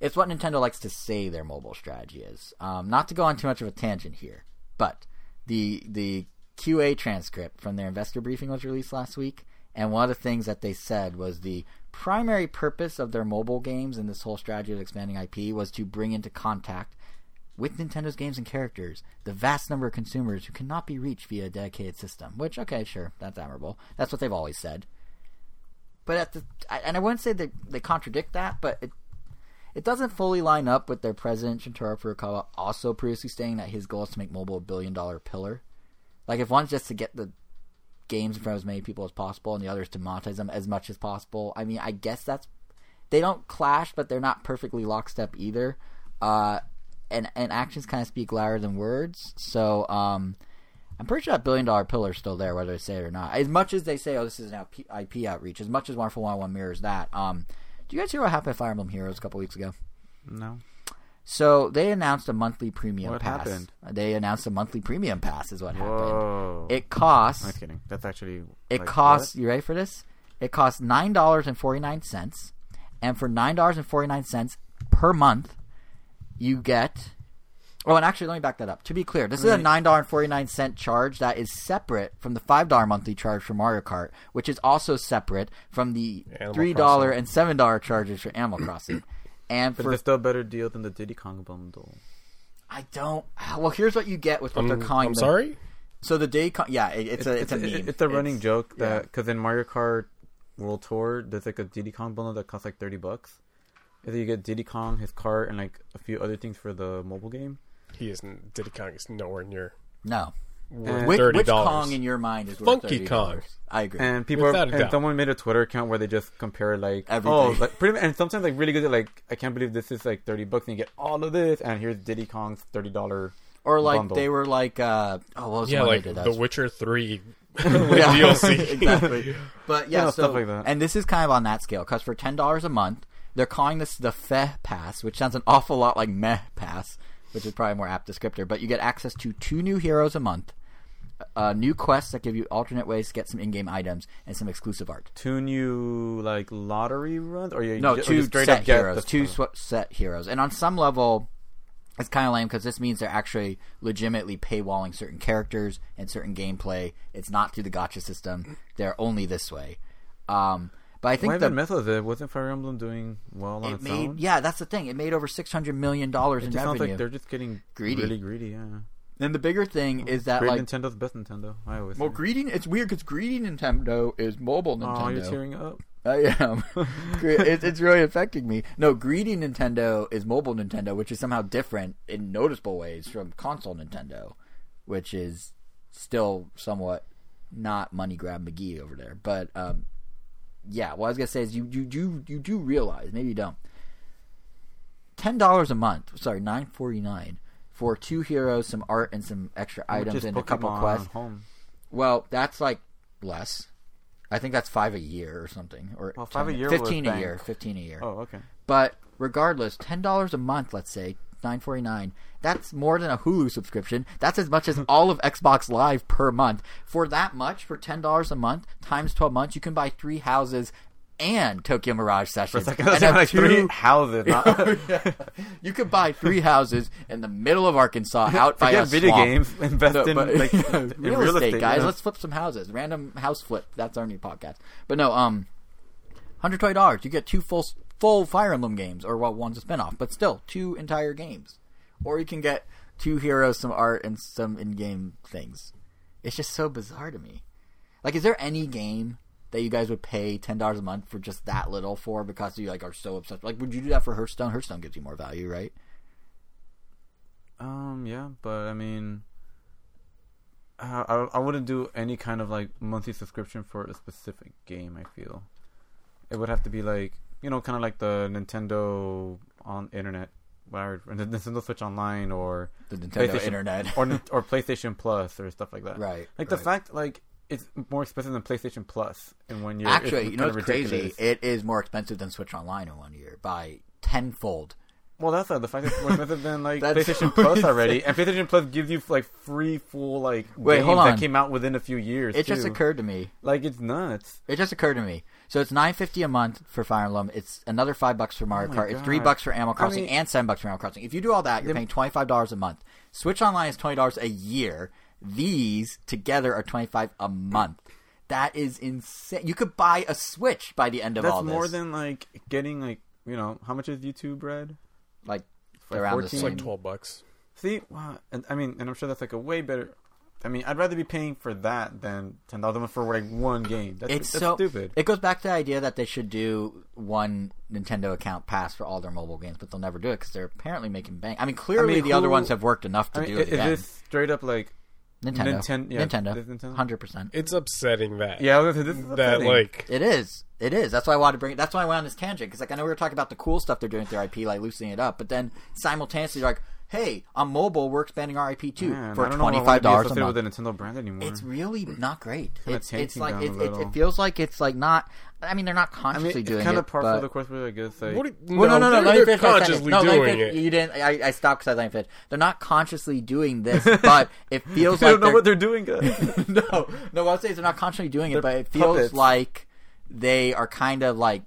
It's what Nintendo likes to say their mobile strategy is. Not to go on too much of a tangent here, but the QA transcript from their investor briefing was released last week. And one of the things that they said was the primary purpose of their mobile games and this whole strategy of expanding IP was to bring into contact with Nintendo's games and characters the vast number of consumers who cannot be reached via a dedicated system. Which, okay, sure, that's admirable. That's what they've always said. But I wouldn't say that they contradict that, but it doesn't fully line up with their president, Shintaro Furukawa, also previously stating that his goal is to make mobile a billion-dollar pillar. Like, if one's just to get the games in front of as many people as possible, and the others to monetize them as much as possible. I mean, I guess that's... They don't clash, but they're not perfectly lockstep either. And actions kind of speak louder than words. So, I'm pretty sure that billion-dollar pillar is still there, whether they say it or not. As much as they say, oh, this is an IP outreach, as much as Wonderful 101 mirrors that, do you guys hear what happened at Fire Emblem Heroes a couple weeks ago? No. So they announced a monthly premium pass. What happened? They announced a monthly premium pass is what happened. It costs... I'm kidding. That's actually... It costs... What? You ready for this? It costs $9.49. And for $9.49 per month, you get... Oh, and actually, let me back that up. To be clear, this is a $9.49 charge that is separate from the $5 monthly charge for Mario Kart, which is also separate from the $3 and $7 charges for Animal Crossing. But it's still a better deal than the Diddy Kong bundle. Well, here's what you get with what they're calling... sorry? So the Diddy Kong... Yeah, it's a meme. It's a running joke that... Because in Mario Kart World Tour, there's like a Diddy Kong bundle that costs like $30. Either you get Diddy Kong, his cart, and like a few other things for the mobile game. Diddy Kong is nowhere near... No. Which Kong in your mind is worth $30? Funky Kong. I agree. And someone made a Twitter account where they just compare like everything. Oh, like pretty much, and sometimes like really good. Like, I can't believe this is like $30, and you get all of this. And here's Diddy Kong's $30. Or like bundle. They were like, what was like The Witcher 3 DLC, exactly. But yeah, so stuff like that. And this is kind of on that scale because for $10 a month, they're calling this the Feh Pass, which sounds an awful lot like Meh Pass, which is probably a more apt descriptor. But you get access to 2 new heroes a month. New quests that give you alternate ways to get some in-game items and some exclusive art. 2 new like lottery runs, 2 set heroes. And on some level, It's kind of lame because this means they're actually legitimately paywalling certain characters and certain gameplay. It's not through the gacha system. They're only this way. But I think wasn't Fire Emblem doing well on its own? Yeah, that's the thing. It made over $600 million in revenue. It sounds like they're just getting greedy. Really greedy, yeah. And the bigger thing is that Nintendo's best Nintendo. I always think. Greedy. It's weird because greedy Nintendo is mobile Nintendo. Oh, you're tearing up. I am. It's really affecting me. No, greedy Nintendo is mobile Nintendo, which is somehow different in noticeable ways from console Nintendo, which is still somewhat not money grab McGee over there. But yeah, what I was gonna say is you do realize, maybe you don't, $10 a month. Sorry, $9.49 for two heroes, some art, and some extra items, and Pokemon a couple quests. Home. Well, that's like less. I think that's $5 a year or something, or $15 a year. Oh, okay. But regardless, $10 a month, let's say $9.49. That's more than a Hulu subscription. That's as much as all of Xbox Live per month. For that much, for $10 a month times 12 months, you can buy 3 houses and Tokyo Mirage Sessions. Like, I was like 3 houses. Yeah. You could buy 3 houses in the middle of Arkansas out by a video swamp. Games. Invest in real estate, guys. You know? Let's flip some houses. Random house flip. That's our new podcast. But no, $120. You get 2 full Fire Emblem games, or well, one's a spinoff, but still 2 entire games. Or you can get 2 heroes, some art, and some in-game things. It's just so bizarre to me. Like, is there any game that you guys would pay $10 a month for just that little for because you like are so obsessed? Like, would you do that for Hearthstone? Hearthstone gives you more value, right? Yeah, but I mean, I wouldn't do any kind of like monthly subscription for a specific game. I feel it would have to be like, you know, kind of like the Nintendo on internet, or the Nintendo Switch Online, or the Nintendo internet, or PlayStation Plus, or stuff like that. Right. Like the fact like. It's more expensive than PlayStation Plus in 1 year. Actually, you know what's crazy? It is more expensive than Switch Online in 1 year by tenfold. Well, that's the fact that it's more expensive than like PlayStation Plus already. And PlayStation Plus gives you like free full like games that came out within a few years. It just occurred to me. Like, it's nuts. It just occurred to me. So it's $9.50 a month for Fire Emblem. It's another $5 for Mario Kart. It's $3 for Animal Crossing and $7 for Animal Crossing. If you do all that, you're paying $25 a month. Switch Online is $20 a year. These together are $25 a month. That is insane. You could buy a Switch by the end of all this. That's more than like getting like, you know, how much is YouTube Red? Like around 14, like $12. See, wow. And I mean, and I'm sure that's like a way better. I mean, I'd rather be paying for that than $10 for like one game. That's stupid. It goes back to the idea that they should do one Nintendo account pass for all their mobile games, but they'll never do it because they're apparently making bank. I mean, clearly the other ones have worked enough to do it. Is this straight up like? Nintendo, 100%. It's upsetting that. Yeah, this is upsetting. That like it is. That's why I wanted to bring it. That's why I went on this tangent, because like I know we were talking about the cool stuff they're doing with their IP, like loosening it up, but then simultaneously they're like, hey, on mobile we're expanding our IP too for $25 a month. With the Nintendo brand anymore. It's really not great. It's like it feels like it's like not. I mean, they're not consciously doing it. It's kind of part of the course where I guess like. They're consciously doing it. You didn't. I stopped because I didn't finish. They're not consciously doing this, but it feels like they don't know what they're doing. No. What I'll say is they're not consciously doing it, but it feels like they are kind of like.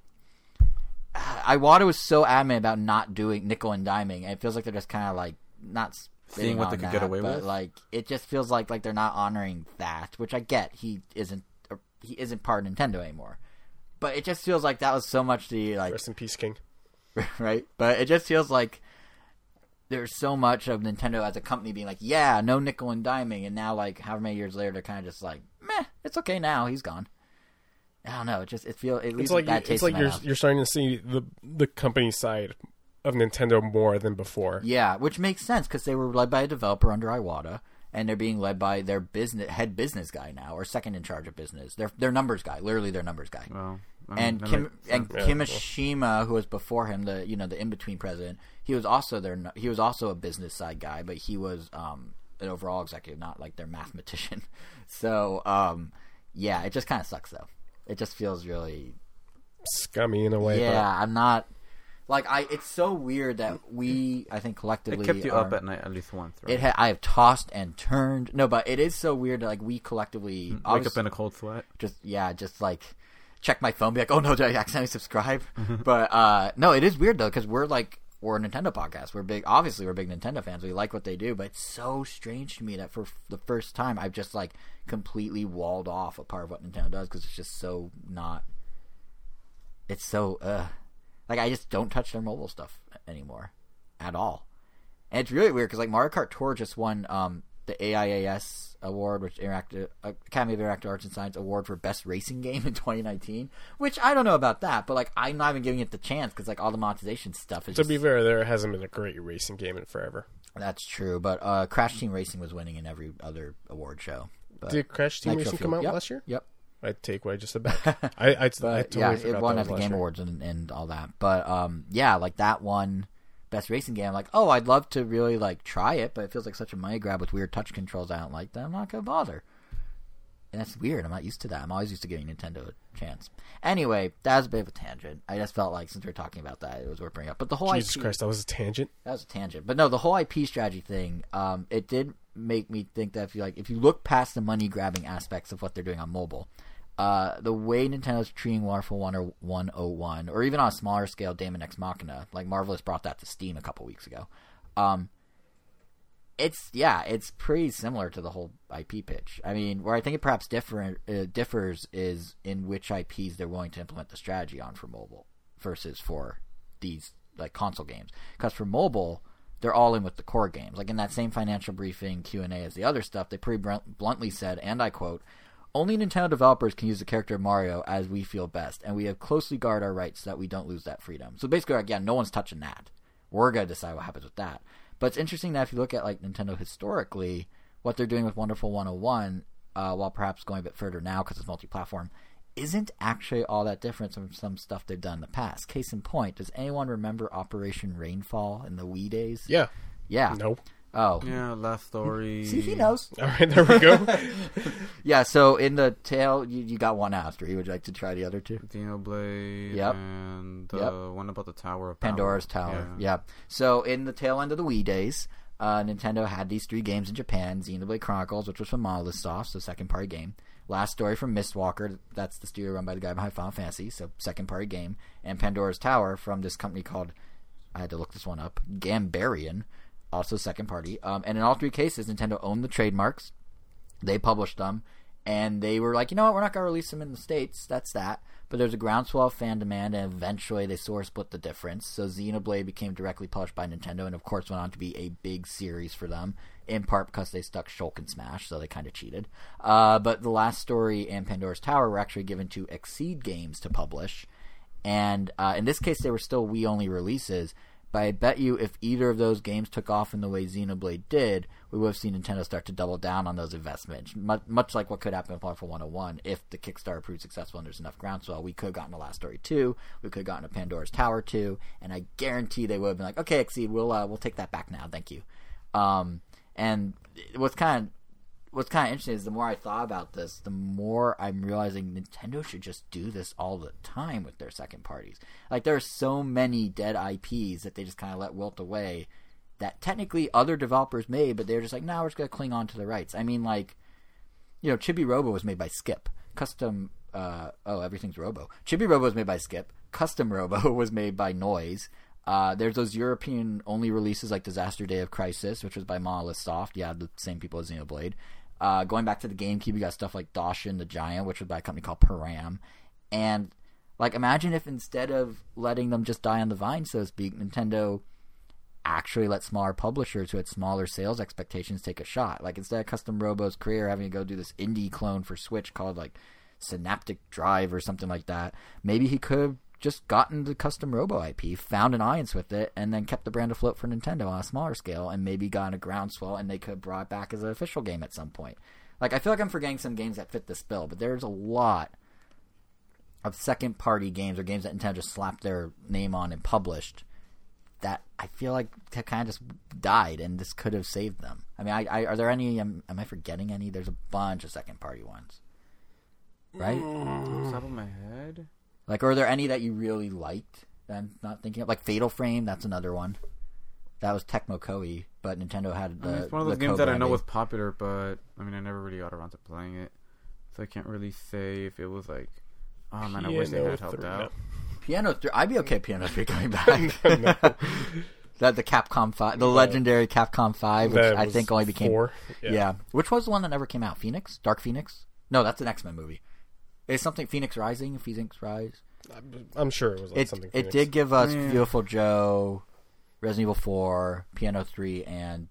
Iwata was so adamant about not doing nickel and diming, and it feels like they're just kind of like not seeing what they could get away with. Like it just feels like they're not honoring that, which I get. He isn't part of Nintendo anymore. But it just feels like that was so much the like rest in peace, King. Right, but it just feels like there's so much of Nintendo as a company being like, yeah, no nickel and diming, and now like however many years later, they're kind of just like, meh, it's okay now. He's gone. I don't know. It just it's like you're starting to see the company side of Nintendo more than before. Yeah, which makes sense because they were led by a developer under Iwata. And they're being led by their head business guy now, or second in charge of business. Their numbers guy, literally their numbers guy. Well, Kimishima, who was before him, the in between president, he was also a business side guy, but he was an overall executive, not like their mathematician. So yeah, it just kind of sucks though. It just feels really scummy in a way. Yeah, but... I'm not. Like it's so weird that I think collectively, it kept you up at night at least once. Right? I have tossed and turned. No, but it is so weird that like we collectively wake up in a cold sweat. Just like check my phone, be like, oh no, did I accidentally subscribe? But no, it is weird though because we're like We're a Nintendo podcast. We're big Nintendo fans. We like what they do, but it's so strange to me that for the first time I've just like completely walled off a part of what Nintendo does because it's just so not. It's so like I just don't touch their mobile stuff anymore, at all. And it's really weird because like Mario Kart Tour just won the AIAS award, which Academy of Interactive Arts and Science award for best racing game in 2019, which I don't know about that, but like I'm not even giving it the chance because like all the monetization stuff is. To be fair, there hasn't been a great racing game in forever. That's true, but Crash Team Racing was winning in every other award show. But did Crash Team Racing come out last year? Yep. I take what I just said back. I totally forgot it won at the Game Awards and all that. But yeah, like that one. Best racing game, I'm like, oh, I'd love to really like try it, but it feels like such a money grab with weird touch controls. I don't like that. I'm not gonna bother, and that's weird. I'm not used to that. I'm always used to giving Nintendo a chance. Anyway, that was a bit of a tangent. I just felt like since we're talking about that, it was worth bringing up. But the whole Jesus IP, Christ, that was a tangent. That was a tangent. But no, the whole IP strategy thing. It did make me think that if you look past the money grabbing aspects of what they're doing on mobile, the way Nintendo's treating Wonderful 101, or even on a smaller scale, Daemon Ex Machina, like Marvelous brought that to Steam a couple weeks ago. It's pretty similar to the whole IP pitch. I mean, where I think it perhaps differs is in which IPs they're willing to implement the strategy on for mobile versus for these like console games. Because for mobile, they're all in with the core games. Like in that same financial briefing Q&A as the other stuff, they pretty bluntly said, and I quote, "Only Nintendo developers can use the character of Mario as we feel best, and we have closely guard our rights so that we don't lose that freedom." So basically, again, no one's touching that. We're going to decide what happens with that. But it's interesting that if you look at like Nintendo historically, what they're doing with Wonderful 101, while perhaps going a bit further now because it's multi-platform, isn't actually all that different from some stuff they've done in the past. Case in point, does anyone remember Operation Rainfall in the Wii days? Yeah. Yeah. Nope. Oh. Yeah, last story. See, he knows. All right, there we go. Yeah, so in the tale, you got one after. Would you like to try the other two? Xenoblade and the one about the Tower of Power. Pandora's Tower, yeah. So in the tail end of the Wii days, Nintendo had these three games in Japan. Xenoblade Chronicles, which was from Monolith Soft, so second-party game. Last Story from Mistwalker, that's the studio run by the guy behind Final Fantasy, so second-party game. And Pandora's Tower from this company called, I had to look this one up, Gambarian. Also second party. And in all three cases, Nintendo owned the trademarks. They published them. And they were like, you know what, we're not going to release them in the States. That's that. But there's a groundswell of fan demand, and eventually they sort of split the difference. So Xenoblade became directly published by Nintendo and, of course, went on to be a big series for them, in part because they stuck Shulk and Smash, so they kind of cheated. But The Last Story and Pandora's Tower were actually given to Exceed Games to publish. And in this case, they were still Wii-only releases. But I bet you if either of those games took off in the way Xenoblade did, we would have seen Nintendo start to double down on those investments. Much like what could happen with Wonderful 101, if the Kickstarter proved successful and there's enough groundswell, we could have gotten a Last Story 2, we could have gotten a Pandora's Tower 2, and I guarantee they would have been like, okay, Exceed, we'll take that back now, thank you. And what's kind of interesting is the more I thought about this, the more I'm realizing Nintendo should just do this all the time with their second parties. Like, there are so many dead IPs that they just kind of let wilt away that technically other developers made, but they're just like, we're just going to cling on to the rights. I mean, like, you know, Chibi-Robo was made by Skip. Chibi-Robo was made by Skip. Custom Robo was made by Noise. There's those European-only releases like Disaster Day of Crisis, which was by Monolith Soft. Yeah, the same people as Xenoblade. Going back to the GameCube, you got stuff like Doshin the Giant, which was by a company called Param. And, like, imagine if instead of letting them just die on the vine, so to speak, Nintendo actually let smaller publishers who had smaller sales expectations take a shot. Like, instead of Custom Robo's career having to go do this indie clone for Switch called, like, Synaptic Drive or something like that, maybe he could have just gotten the Custom Robo IP, found an audience with it, and then kept the brand afloat for Nintendo on a smaller scale, and maybe gotten a groundswell, and they could have brought it back as an official game at some point. Like, I feel like I'm forgetting some games that fit this bill, but there's a lot of second-party games or games that Nintendo just slapped their name on and published that I feel like kind of just died, and this could have saved them. I mean, are there any... Am I forgetting any? There's a bunch of second-party ones. Right? Off the top of my head... Like, are there any that you really liked that I'm not thinking of? Like, Fatal Frame, that's another one. That was Tecmo Koei, but Nintendo had the... it's one of those games that I know was popular, but, I mean, I never really got around to playing it. So I can't really say if it was like, I wish they had helped out. Piano 3. I'd be okay with Piano 3 coming back. No. The Capcom 5, the legendary Capcom 5, which I think only became 4. Yeah. Which was the one that never came out? Phoenix? Dark Phoenix? No, that's an X-Men movie. Is something Phoenix Rising? Phoenix Rise? I'm sure it was something Phoenix. It did give us Beautiful Joe, Resident Evil 4, Piano 3, and...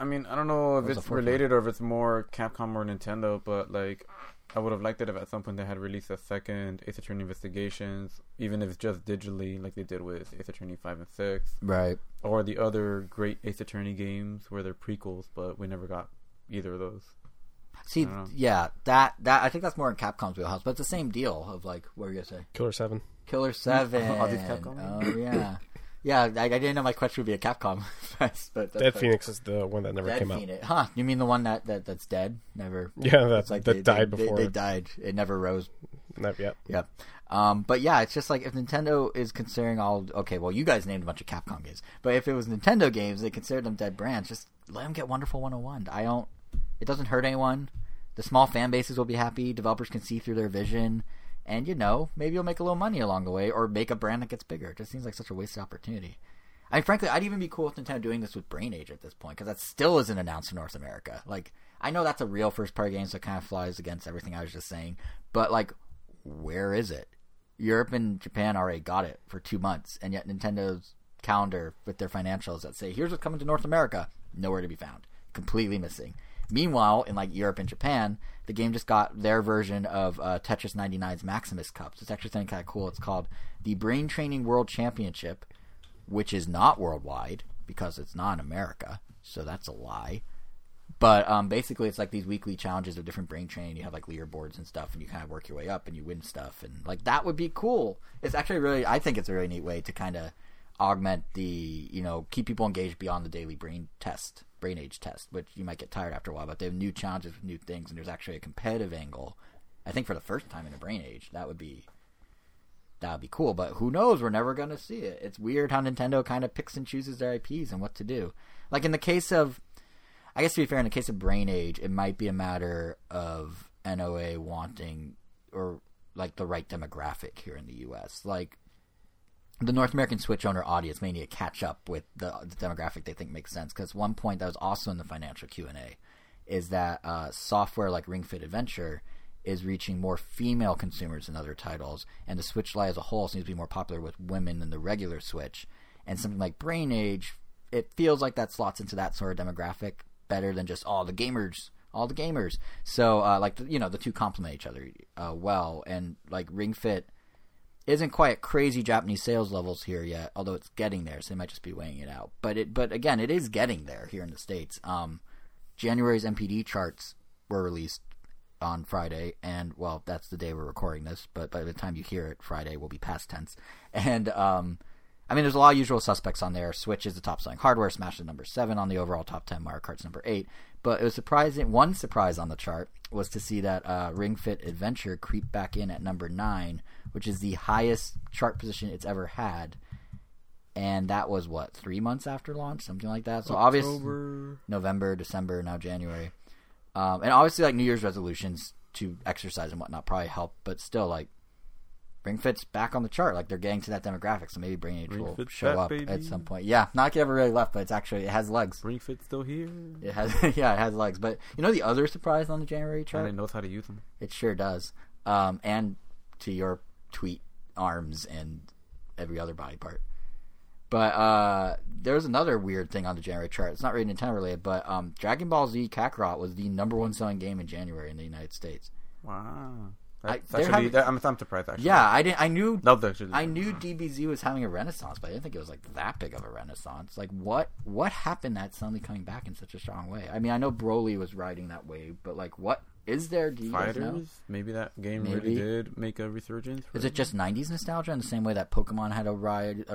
I mean, I don't know if it's related or if it's more Capcom or Nintendo, but like... I would have liked it if at some point they had released a second Ace Attorney Investigations, even if it's just digitally, like they did with Ace Attorney 5 and 6. Right. Or the other great Ace Attorney games where they're prequels, but we never got either of those. See, yeah, that I think that's more in Capcom's wheelhouse, but it's the same deal of like, what were you going to say? Killer 7. All these Capcom? Oh, yeah. Yeah, I didn't know my question would be a Capcom fest, but Dead Phoenix is the one that never came out. Huh? You mean the one that's dead? Never. Yeah, that's like that died before. They died. It never rose. Not yet. Yep. But yeah, it's just like if Nintendo is considering all. Okay, well, you guys named a bunch of Capcom games, but if it was Nintendo games, they considered them dead brands. Just let them get Wonderful 101. I don't. It doesn't hurt anyone. The small fan bases will be happy. Developers can see through their vision. And, maybe you'll make a little money along the way or make a brand that gets bigger. It just seems like such a wasted opportunity. I mean, frankly, I'd even be cool with Nintendo doing this with Brain Age at this point because that still isn't announced in North America. Like, I know that's a real first-party game, so it kind of flies against everything I was just saying. But, like, where is it? Europe and Japan already got it for 2 months, and yet Nintendo's calendar with their financials that say, here's what's coming to North America, nowhere to be found. Completely missing. Meanwhile, in like Europe and Japan, the game just got their version of Tetris 99's Maximus Cups. It's actually something kind of cool. It's called the Brain Training World Championship, which is not worldwide because it's not in America, so that's a lie. But basically, it's like these weekly challenges of different brain training. You have like leaderboards and stuff, and you kind of work your way up, and you win stuff, and like that would be cool. It's actually I think it's a really neat way to kind of augment the keep people engaged beyond the daily brain age test, which you might get tired after a while, but they have new challenges with new things, and there's actually a competitive angle, I think, for the first time in a Brain Age. That would be cool, but who knows? We're never going to see it. It's weird how Nintendo kind of picks and chooses their IPs and what to do. Like in the case of, I guess to be fair, in the case of Brain Age, it might be a matter of NOA wanting or like the right demographic here in the U.S. Like the North American Switch owner audience may need to catch up with the demographic they think makes sense, because one point that was also in the financial Q&A is that software like Ring Fit Adventure is reaching more female consumers than other titles, and the Switch Lite as a whole seems to be more popular with women than the regular Switch. And something like Brain Age, it feels like that slots into that sort of demographic better than just all the gamers. So like the two complement each other well, and like Ring Fit isn't quite at crazy Japanese sales levels here yet, although it's getting there, so they might just be weighing it out. But again, it is getting there here in the States. January's NPD charts were released on Friday, and, well, that's the day we're recording this, but by the time you hear it, Friday will be past tense. And, I mean, there's a lot of usual suspects on there. Switch is the top-selling hardware, Smash is number 7 on the overall top 10, Mario Kart's number 8. But it was surprising. One surprise on the chart was to see that Ring Fit Adventure creep back in at number 9, which is the highest chart position it's ever had. And that was, 3 months after launch? Something like that. So obviously, November, December, now January. And obviously, like, New Year's resolutions to exercise and whatnot probably help. But still, like, Ring Fit's back on the chart. Like, they're getting to that demographic. So maybe Brain Age will show up at some point. Yeah, not like it ever really left, but it has legs. Ring Fit's still here. It has legs. But the other surprise on the January chart? And it knows how to use them. It sure does. And to your tweet, arms, and every other body part. But there's another weird thing on the January chart. It's not really Nintendo related, but Dragon Ball Z Kakarot was the number 1 selling game in January in the United States. Wow. I'm surprised, actually. Yeah, I knew DBZ was having a renaissance, but I didn't think it was like that big of a renaissance. Like what happened that's suddenly coming back in such a strong way? I mean, I know Broly was riding that wave, but like what is there? Do you guys know? Maybe that game really did make a resurgence. Is it just 90s nostalgia in the same way that Pokemon had a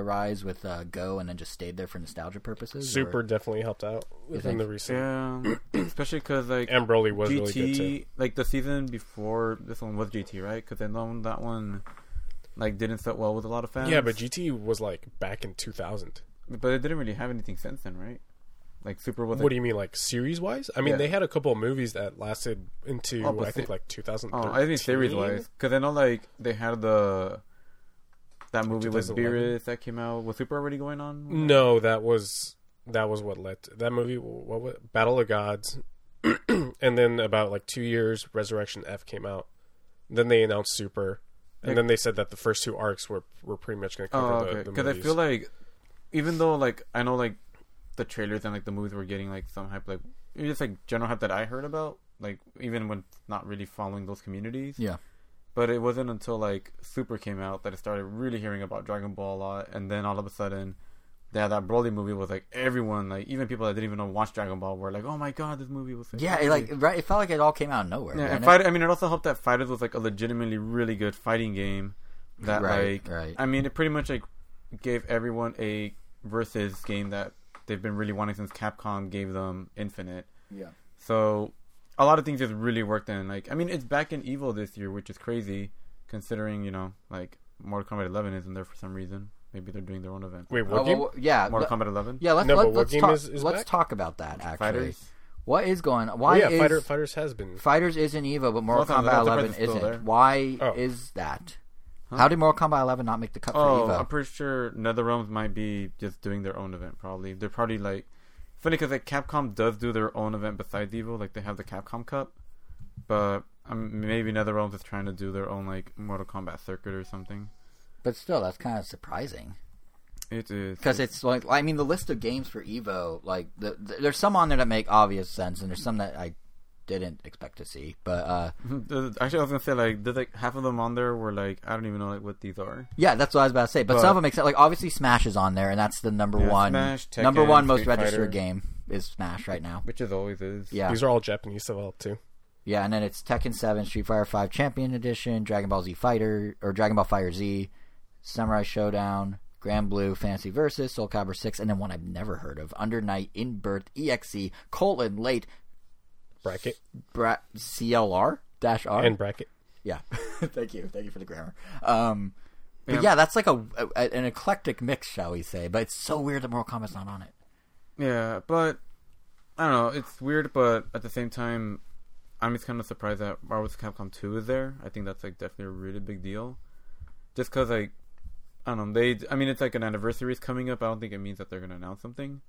rise with Go and then just stayed there for nostalgia purposes? Super definitely helped out within the recent. Yeah, especially because like and Broly was GT, really good too. Like the season before this one was GT, right? Because then that one like didn't fit well with a lot of fans. Yeah, but GT was like back in 2000. But it didn't really have anything since then, right? Like Super was. What do you mean, like series wise? I mean, they had a couple of movies that lasted into I think like 2000. Oh, I think series wise, because I know like they had the That movie with Beerus that came out was Super already going on? No, that was what led to, that movie. What was Battle of Gods? And then about like 2 years, Resurrection F came out. Then they announced Super, and then they said that the first two arcs were pretty much going to cover the movies. Because I feel like, even though like I know like the trailers and like the movies were getting like some hype, like just like general hype that I heard about, like even when not really following those communities. Yeah. But it wasn't until like Super came out that I started really hearing about Dragon Ball a lot, and then all of a sudden, that Broly movie was like everyone, like even people that didn't even know watch Dragon Ball were like, "Oh my god, this movie was." Like, yeah, it felt like it all came out of nowhere. Yeah, right? I mean, it also helped that Fighters was like a legitimately really good fighting game. That I mean, it pretty much like gave everyone a versus game that they've been really wanting since Capcom gave them Infinite. Yeah. So a lot of things just really worked in. Like, I mean, it's back in EVO this year, which is crazy, considering, you know, like, Mortal Kombat 11 isn't there for some reason. Maybe they're doing their own event. Wait, what game? Yeah. Mortal Kombat 11? Yeah, let's talk about that, actually. Fighters? What is going on? Fighters has been. Fighters is in EVO, but Mortal Kombat 11 isn't. There. Why is that? Huh? How did Mortal Kombat 11 not make the cut for EVO? I'm pretty sure NetherRealm might be just doing their own event, probably. They're probably, like... Funny because like Capcom does do their own event besides EVO, like they have the Capcom Cup, but maybe NetherRealm is trying to do their own like Mortal Kombat circuit or something. But still, that's kind of surprising. It is because it's like the list of games for EVO, like there's some on there that make obvious sense, and there's some that I didn't expect to see. But actually, I was gonna say like there's like half of them on there were like I don't even know like what these are. Yeah, that's what I was about to say. But some of them make sense. Like obviously, Smash is on there, and that's the number one, Smash, Tekken, number one most registered game is Smash right now, which it always is. Yeah, these are all Japanese developed too. Yeah, and then it's Tekken 7, Street Fighter 5 Champion Edition, Dragon Ball Z Fighter or Dragon Ball Fighter Z, Samurai Showdown, Grand Blue, Fantasy Versus, Soul Calibur 6, and then one I've never heard of, Under Night, In Birth, EXE, Late. Bracket. CLR-R. And bracket. Yeah. Thank you for the grammar. But yeah, that's like an eclectic mix, shall we say. But it's so weird that Mortal Kombat's not on it. Yeah, but... I don't know. It's weird, but at the same time, I'm just kind of surprised that Marvel vs. Capcom 2 is there. I think that's like definitely a really big deal. Just because, like... I don't know. It's like an anniversary is coming up. I don't think it means that they're going to announce something.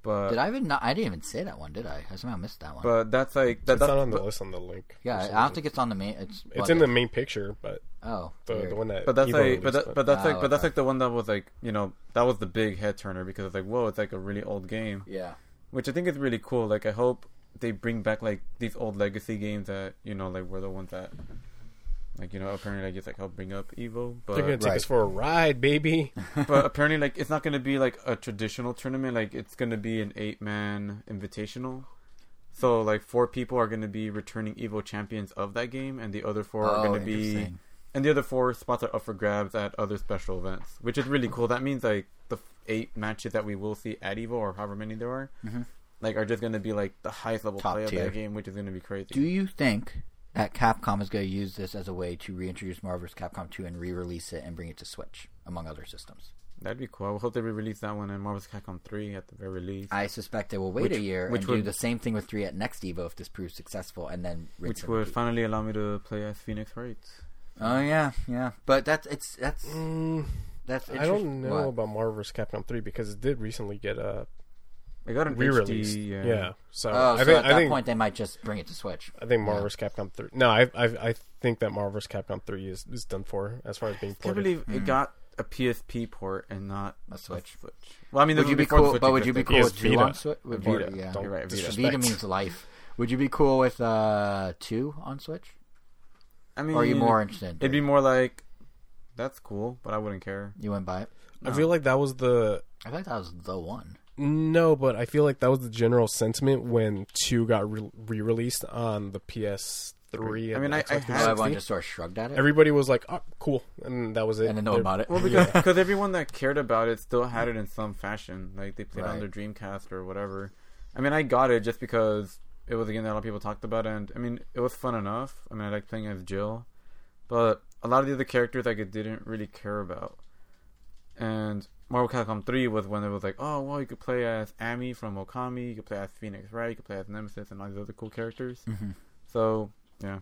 But I didn't even say that one, did I? I somehow missed that one. But that's like... That's not on the list on the link. Yeah, I don't think it's on the main... It's in the main picture, but... Oh. The one that... But that's like the one that was like, you know, that was the big head turner because it's like, whoa, it's like a really old game. Yeah. Which I think is really cool. Like, I hope they bring back like these old legacy games that, you know, like were the ones that... Like, you know, apparently, like, it's, like, help bring up EVO, but... They're gonna take us for a ride, baby! But apparently, like, it's not gonna be, like, a traditional tournament. Like, it's gonna be an 8-man invitational. So, like, 4 people are gonna be returning EVO champions of that game, and the other 4 are gonna be... And the other 4 spots are up for grabs at other special events, which is really cool. That means, like, the 8 matches that we will see at EVO, or however many there are, like, are just gonna be, like, the highest level top play tier of that game, which is gonna be crazy. Do you think... that Capcom is going to use this as a way to reintroduce Marvel vs. Capcom 2 and re-release it and bring it to Switch, among other systems. That'd be cool. I hope they re-release that one and Marvel vs. Capcom 3 at the very least. I suspect they will wait a year and do the same thing with 3 at next EVO if this proves successful, and then... Which would finally allow me to play as Phoenix Wright. Oh, yeah. But that's interesting. I don't know about Marvel vs. Capcom 3 because it did recently get a... It got an re-release. Yeah. So I think at that point they might just bring it to Switch. I think Marvel vs. Capcom 3. No, I think that Marvel vs. Capcom 3 is done for as far as being ported. I can't believe it got a PSP port and not a Switch. Well, I mean, would you be cool? But would you be cool with 2 on Switch? With Vita, yeah. You're right. Vita means life. Would you be cool with 2 on Switch? I mean, or are you more interested? It'd be more like that's cool, but I wouldn't care. You wouldn't buy it. No. I feel like that was the one. No, but I feel like that was the general sentiment when 2 got re-released on the PS3. I mean, everyone just sort of shrugged at it. Everybody was like, "Oh, cool," and that was it. And then about it. Well, because everyone that cared about it still had it in some fashion. Like they played on their Dreamcast or whatever. I mean, I got it just because it was a game that a lot of people talked about, and I mean, it was fun enough. I mean, I liked playing as Jill, but a lot of the other characters I didn't really care about, and. Marvel Capcom 3 was when it was like, oh, well, you could play as Ami from Okami, you could play as Phoenix Wright, you could play as Nemesis, and all these other cool characters. So, yeah.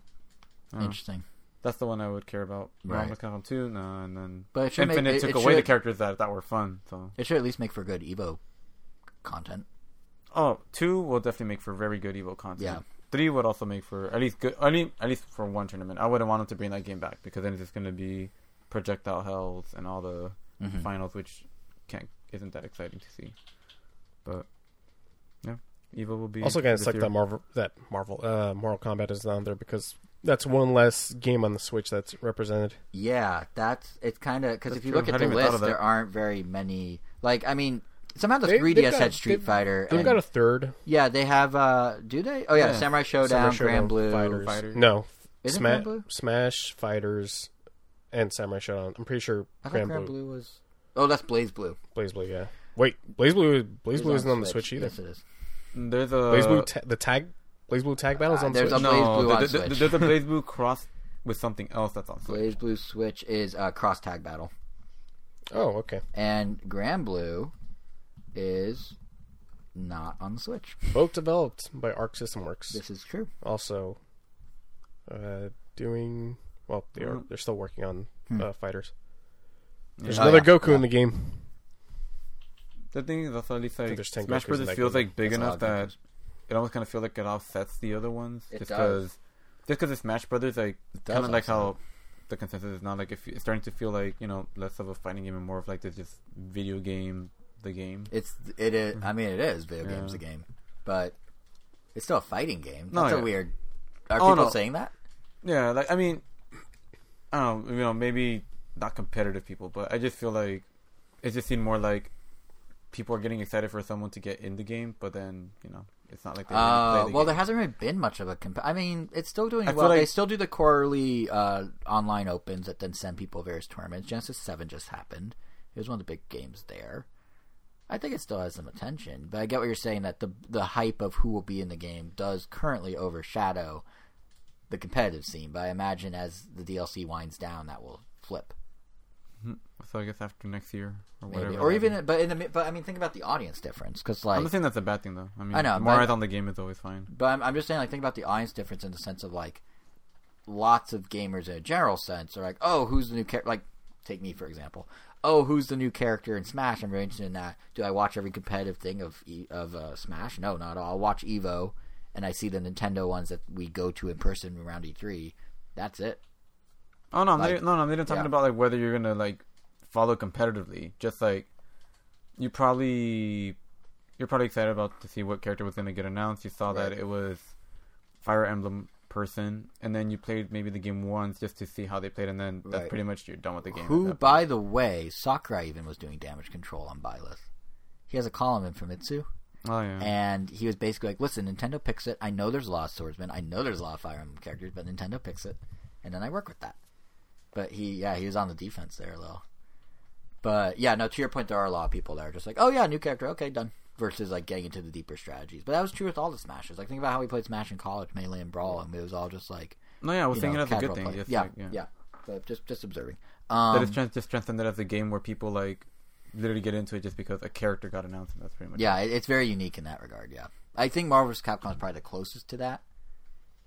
Interesting. That's the one I would care about. Right. Wrong Capcom 2, no, and then Infinite took away the characters that I thought were fun. So it should at least make for good Evo content. Oh, 2 will definitely make for very good Evo content. Yeah. 3 would also make for at least good. I mean, at least for one tournament. I wouldn't want them to bring that game back because then it's just going to be projectile hells and all the finals, which isn't that exciting to see. But yeah, Evo will be also kind of suck that Mortal Kombat is down there because. That's one less game on the Switch that's represented. Yeah, it's kind of... Because if you look at the list, there aren't very many... Like, I mean, somehow the 3DS had Street Fighter. They've got a third. Yeah, they have... do they? Oh, yeah, Samurai Showdown, Grand Blue... Fighters. No. Is it Grand Blue? Smash, Fighters, and Samurai Showdown. I'm pretty sure Grand Blue was... Oh, that's Blaze Blue, yeah. Wait, Blaze Blue isn't on the Switch either. Yes, it is. There's a... Blaze Blue, the tag... Blaze Blue Tag Battle's on Switch. There's a Blaze Blue cross with something else that's on Switch. Blaze Blue Switch is Cross Tag Battle. Oh, okay. And Grand Blue is not on the Switch. Both developed by Arc System Works. This is true. Also, they're still working on fighters. There's another Goku in the game. The thing is, also, at least like Smash Bros. Feels like big enough that. It almost kind of feels like it offsets the other ones. Just because it's Smash Brothers, like kind of like how the consensus is now. Like it's starting to feel like less of a fighting game and more of like this just video game, the game. It is. I mean, it is video games, the game, but it's still a fighting game. That's a weird. Are people saying that? Yeah, like I mean, I don't know. Maybe not competitive people, but I just feel like it just seemed more like people are getting excited for someone to get in the game, but then it's not like they play the game. There hasn't really been much of a I mean, it's still doing well. They still do the quarterly online opens that then send people various tournaments. Genesis 7 just happened. It was one of the big games there. I think it still has some attention, but I get what you're saying, that the hype of who will be in the game does currently overshadow the competitive scene, but I imagine as the DLC winds down, that will flip. So I guess after next year or whatever, maybe. Or even, but I mean, think about the audience difference. Cause like, I'm not saying that's a bad thing though. I mean, I know more eyes on the game is always fine. But I'm just saying, like, think about the audience difference in the sense of like, lots of gamers in a general sense are like, oh, who's the new character? Like, take me for example. Oh, who's the new character in Smash? I'm really interested in that. Do I watch every competitive thing of Smash? No, not at all. I'll watch Evo, and I see the Nintendo ones that we go to in person around E3. That's it. Oh no, like, no! They're not talking about like whether you're gonna like follow competitively. Just like you're probably excited about to see what character was gonna get announced. You saw that it was Fire Emblem person, and then you played maybe the game once just to see how they played, and then that's pretty much you're done with the game. Who, by the way, Sakurai even was doing damage control on Byleth. He has a column in Famitsu. Oh, yeah. And he was basically like, "Listen, Nintendo picks it. I know there's a lot of swordsmen. I know there's a lot of Fire Emblem characters, but Nintendo picks it, and then I work with that." But he was on the defense there, though. But, yeah, no, to your point, there are a lot of people that are just like, oh, yeah, new character, okay, done. Versus, like, getting into the deeper strategies. But that was true with all the Smashes. Like, think about how we played Smash in college, mainly in Brawl, and it was all just, like... No, yeah, I was thinking of a good thing. So just observing. That just strengthened it as a game where people, like, literally get into it just because a character got announced, and that's pretty much it. Yeah, it's very unique in that regard, yeah. I think Marvel vs. Capcom is probably the closest to that.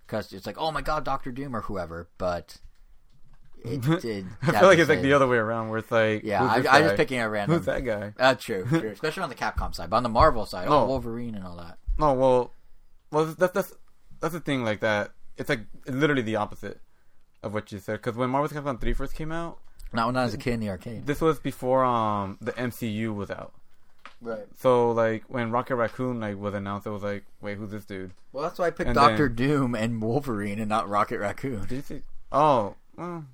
Because it's like, oh, my God, Dr. Doom or whoever, but... I feel like it's like the other way around where it's like I'm just picking a random. Who's that guy? True. Especially on the Capcom side, but on the Marvel side, Wolverine and all that. No, well, that's the thing like that. It's like literally the opposite of what you said. Because when Marvel Capcom 3 first came out, not when I was a kid in the arcade. This was before the MCU was out. Right. So like when Rocket Raccoon was announced, I was like, wait, who's this dude? Well, that's why I picked Doctor Doom and Wolverine and not Rocket Raccoon. Did you see? Oh, well.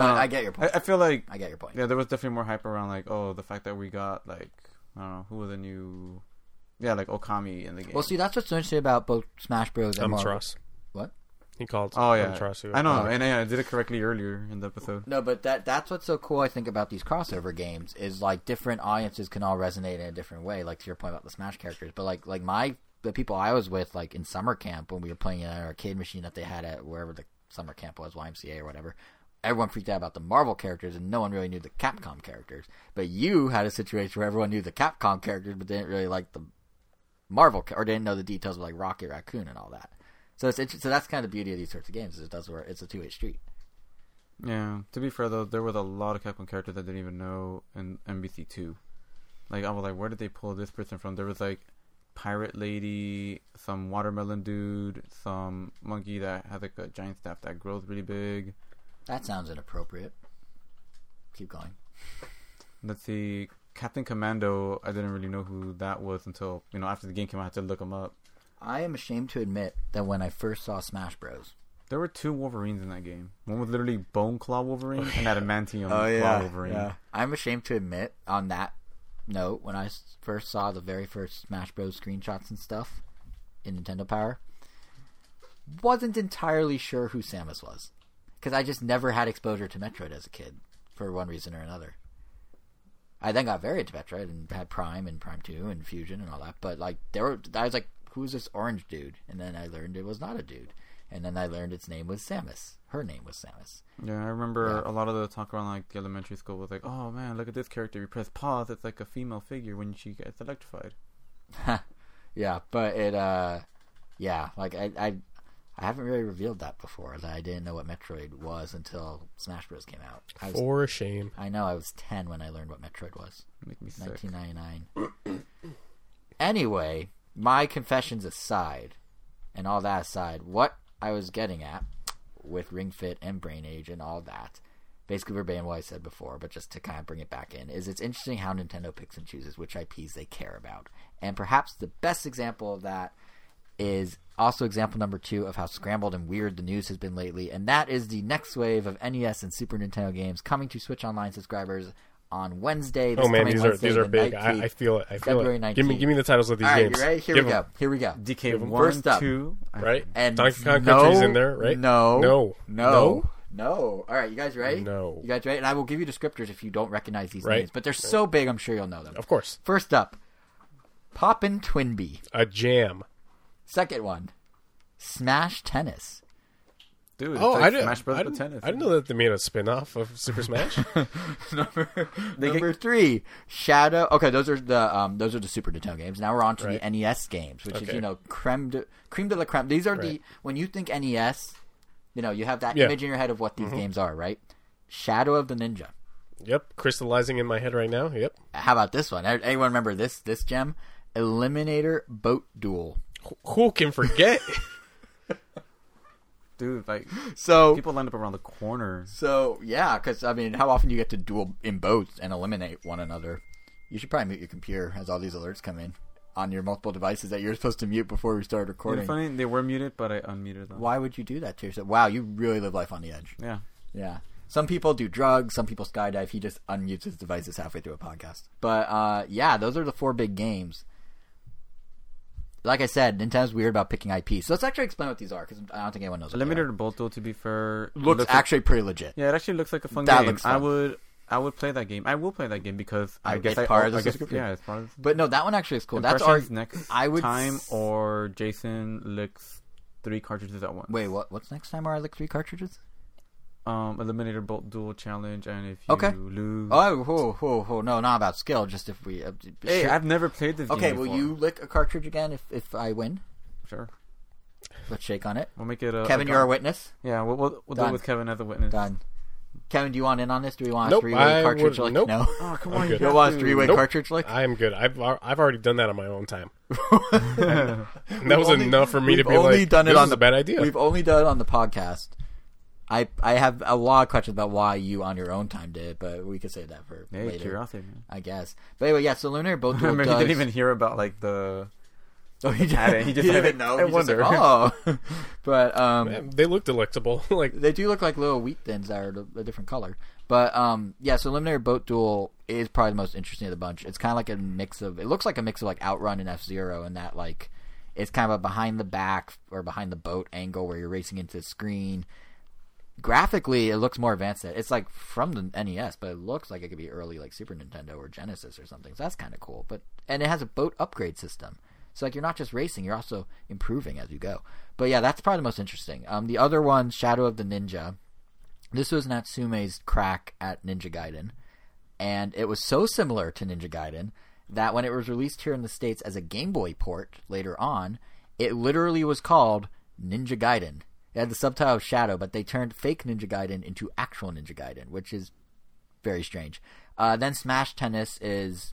I get your point. I feel like... I get your point. Yeah, there was definitely more hype around, like, oh, the fact that we got, like, I don't know, who was the new... Yeah, like, Okami in the game. Well, see, that's what's interesting about both Smash Bros. And Marvel. Amaterasu. What? He called Amaterasu. I know, and I did it correctly earlier in the episode. No, but that's what's so cool, I think, about these crossover games, is, like, different audiences can all resonate in a different way, like, to your point about the Smash characters. But, like the people I was with, like, in summer camp, when we were playing in an arcade machine that they had at wherever the summer camp was, YMCA or whatever... Everyone freaked out about the Marvel characters, and no one really knew the Capcom characters. But you had a situation where everyone knew the Capcom characters, but didn't really like the Marvel, or didn't know the details of like Rocket Raccoon and all that. So that's kind of the beauty of these sorts of games. It's a two-way street. Yeah, to be fair though, there was a lot of Capcom characters that I didn't even know in MBC2. Like, I was like, where did they pull this person from? There was like Pirate Lady, some watermelon dude, some monkey that has like a giant staff that grows really big. That sounds inappropriate. Keep going. Let's see. Captain Commando, I didn't really know who that was until, you know, after the game came out, I had to look him up. I am ashamed to admit that when I first saw Smash Bros., there were two Wolverines in that game. One was literally Bone Claw Wolverine and Adamantium Claw Wolverine. Yeah. I'm ashamed to admit, on that note, when I first saw the very first Smash Bros. Screenshots and stuff in Nintendo Power, wasn't entirely sure who Samus was. Because I just never had exposure to Metroid as a kid, for one reason or another. I then got very into Metroid and had Prime and Prime 2 and Fusion and all that. But like, I was like, who's this orange dude? And then I learned it was not a dude. And then I learned its name was Samus. Her name was Samus. Yeah, I remember a lot of the talk around like the elementary school was like, oh man, look at this character. You press pause, it's like a female figure when she gets electrified. Yeah, but it, like I haven't really revealed that before. That I didn't know what Metroid was until Smash Bros. Came out. For shame. I know, I was 10 when I learned what Metroid was. Make me sick. 1999. Anyway, my confessions aside, and all that aside, what I was getting at with Ring Fit and Brain Age and all that, basically verbatim what I said before, but just to kind of bring it back in, is it's interesting how Nintendo picks and chooses which IPs they care about. And perhaps the best example of that is also example number 2 of how scrambled and weird the news has been lately, and that is the next wave of NES and Super Nintendo games coming to Switch Online subscribers on Wednesday. Oh man, these are big. I feel it. I feel February 19th. Give me the titles of these games. Right, Here we go. DK 1, 2, right? And Donkey Kong Country's in there, right? No. All right, you guys ready? No. You guys ready? And I will give you descriptors if you don't recognize these names, but they're so big, I'm sure you'll know them. Of course. First up, Poppin' Twinbee. A jam. Second one, Smash Tennis. Dude, it's Smash Bros. With tennis. I didn't know that they made a spin-off of Super Smash. Number 3, Shadow. Okay, those are the Super Nintendo games. Now we're on to the NES games, which is creme de la creme. These are the, when you think NES, you know, you have that image in your head of what these games are, right? Shadow of the Ninja. Yep, crystallizing in my head right now. Yep. How about this one? Anyone remember this gem? Eliminator Boat Duel. Who can forget? Dude, like, so people lined up around the corner. So yeah, because I mean, how often do you get to duel in boats and eliminate one another? You should probably mute your computer as all these alerts come in on your multiple devices that you're supposed to mute before we started recording. It's funny, they were muted, but I unmuted them. Why would you do that to yourself? Wow, you really live life on the edge. Yeah. Some people do drugs. Some people skydive. He just unmutes his devices halfway through a podcast. But those are the 4 big games. Like I said, Nintendo's weird about picking IP. So let's actually explain what these are, because I don't think anyone knows what they are. Eliminator Bolt Duel, to be fair, looks actually pretty legit. Yeah, it actually looks like a fun game. Looks fun. I would play that game. I will play that game because it's part of this. But no, that one actually is cool. That's our next time, or Jason licks 3 cartridges at once. Wait, what's next time? Or I lick 3 cartridges? Eliminator Bolt Duel Challenge, and if you lose... Oh, no, not about skill, just if we... hey, I've never played this game before. Okay, will you lick a cartridge again if I win? Sure. Let's shake on it. We'll make it... Kevin, you're our witness? Yeah, we'll deal with Kevin as a witness. Done. Kevin, do you want in on this? Do we want a three-way cartridge lick? Nope. No. Oh, come on. You don't want a three-way cartridge lick? I'm good. I've already done that on my own time. That was enough for me to be like, this is a bad idea. We've only done it on the podcast. I have a lot of questions about why you on your own time did, but we could save that for later. Curiosity, man. I guess. But anyway, so Lunar both. Remember, he didn't even hear about like the. Oh, he didn't. He didn't even know. I wonder. But they look delectable. Like, they do look like little wheat thins that are a different color. But so Eliminator Boat Duel is probably the most interesting of the bunch. It's kind of like a mix of. It looks like a mix of like Outrun and F-Zero, and that like it's kind of a behind the back or behind the boat angle where you're racing into the screen. Graphically, it looks more advanced. It's like from the NES, but it looks like it could be early, like Super Nintendo or Genesis or something. So that's kind of cool. And it has a boat upgrade system. So like you're not just racing, you're also improving as you go. But yeah, that's probably the most interesting. The other one, Shadow of the Ninja. This was Natsume's crack at Ninja Gaiden, and it was so similar to Ninja Gaiden that when it was released here in the States as a Game Boy port later on, it literally was called Ninja Gaiden. It had the subtitle of Shadow, but they turned fake Ninja Gaiden into actual Ninja Gaiden, which is very strange. Then Smash Tennis is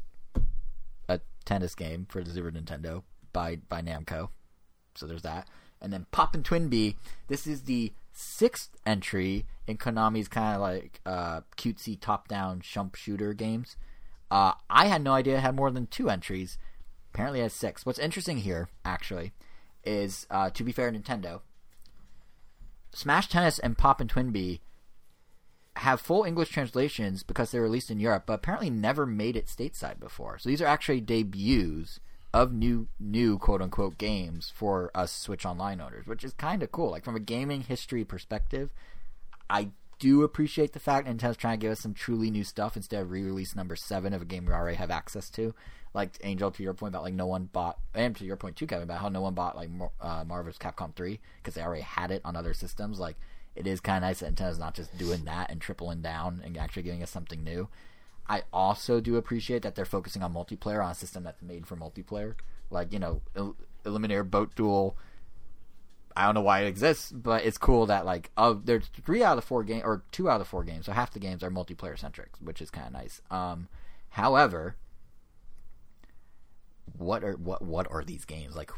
a tennis game for the Super Nintendo by Namco. So there's that. And then Poppin' Twin Bee. This is the sixth entry in Konami's kind of like cutesy top-down jump shooter games. I had no idea it had more than two entries. Apparently it has six. What's interesting here, actually, is, to be fair, Nintendo, Smash Tennis and Poppin' Twin Bee have full English translations because they were released in Europe, but apparently never made it stateside before. So these are actually debuts of new quote-unquote games for us Switch Online owners, which is kind of cool. Like, from a gaming history perspective, I do appreciate the fact Nintendo's trying to give us some truly new stuff instead of re-release number 7 of a game we already have access to. Like, Angel, to your point about, like, no one bought... And to your point, too, Kevin, about how no one bought, like, Marvel's Capcom 3 because they already had it on other systems. Like, it is kind of nice that Nintendo's not just doing that and tripling down and actually giving us something new. I also do appreciate that they're focusing on multiplayer on a system that's made for multiplayer. Like, you know, Eliminator Boat Duel. I don't know why it exists, but it's cool that, like, there's 3 out of 4 games, or 2 out of 4 games, so half the games are multiplayer-centric, which is kind of nice. However, what are these games? Like,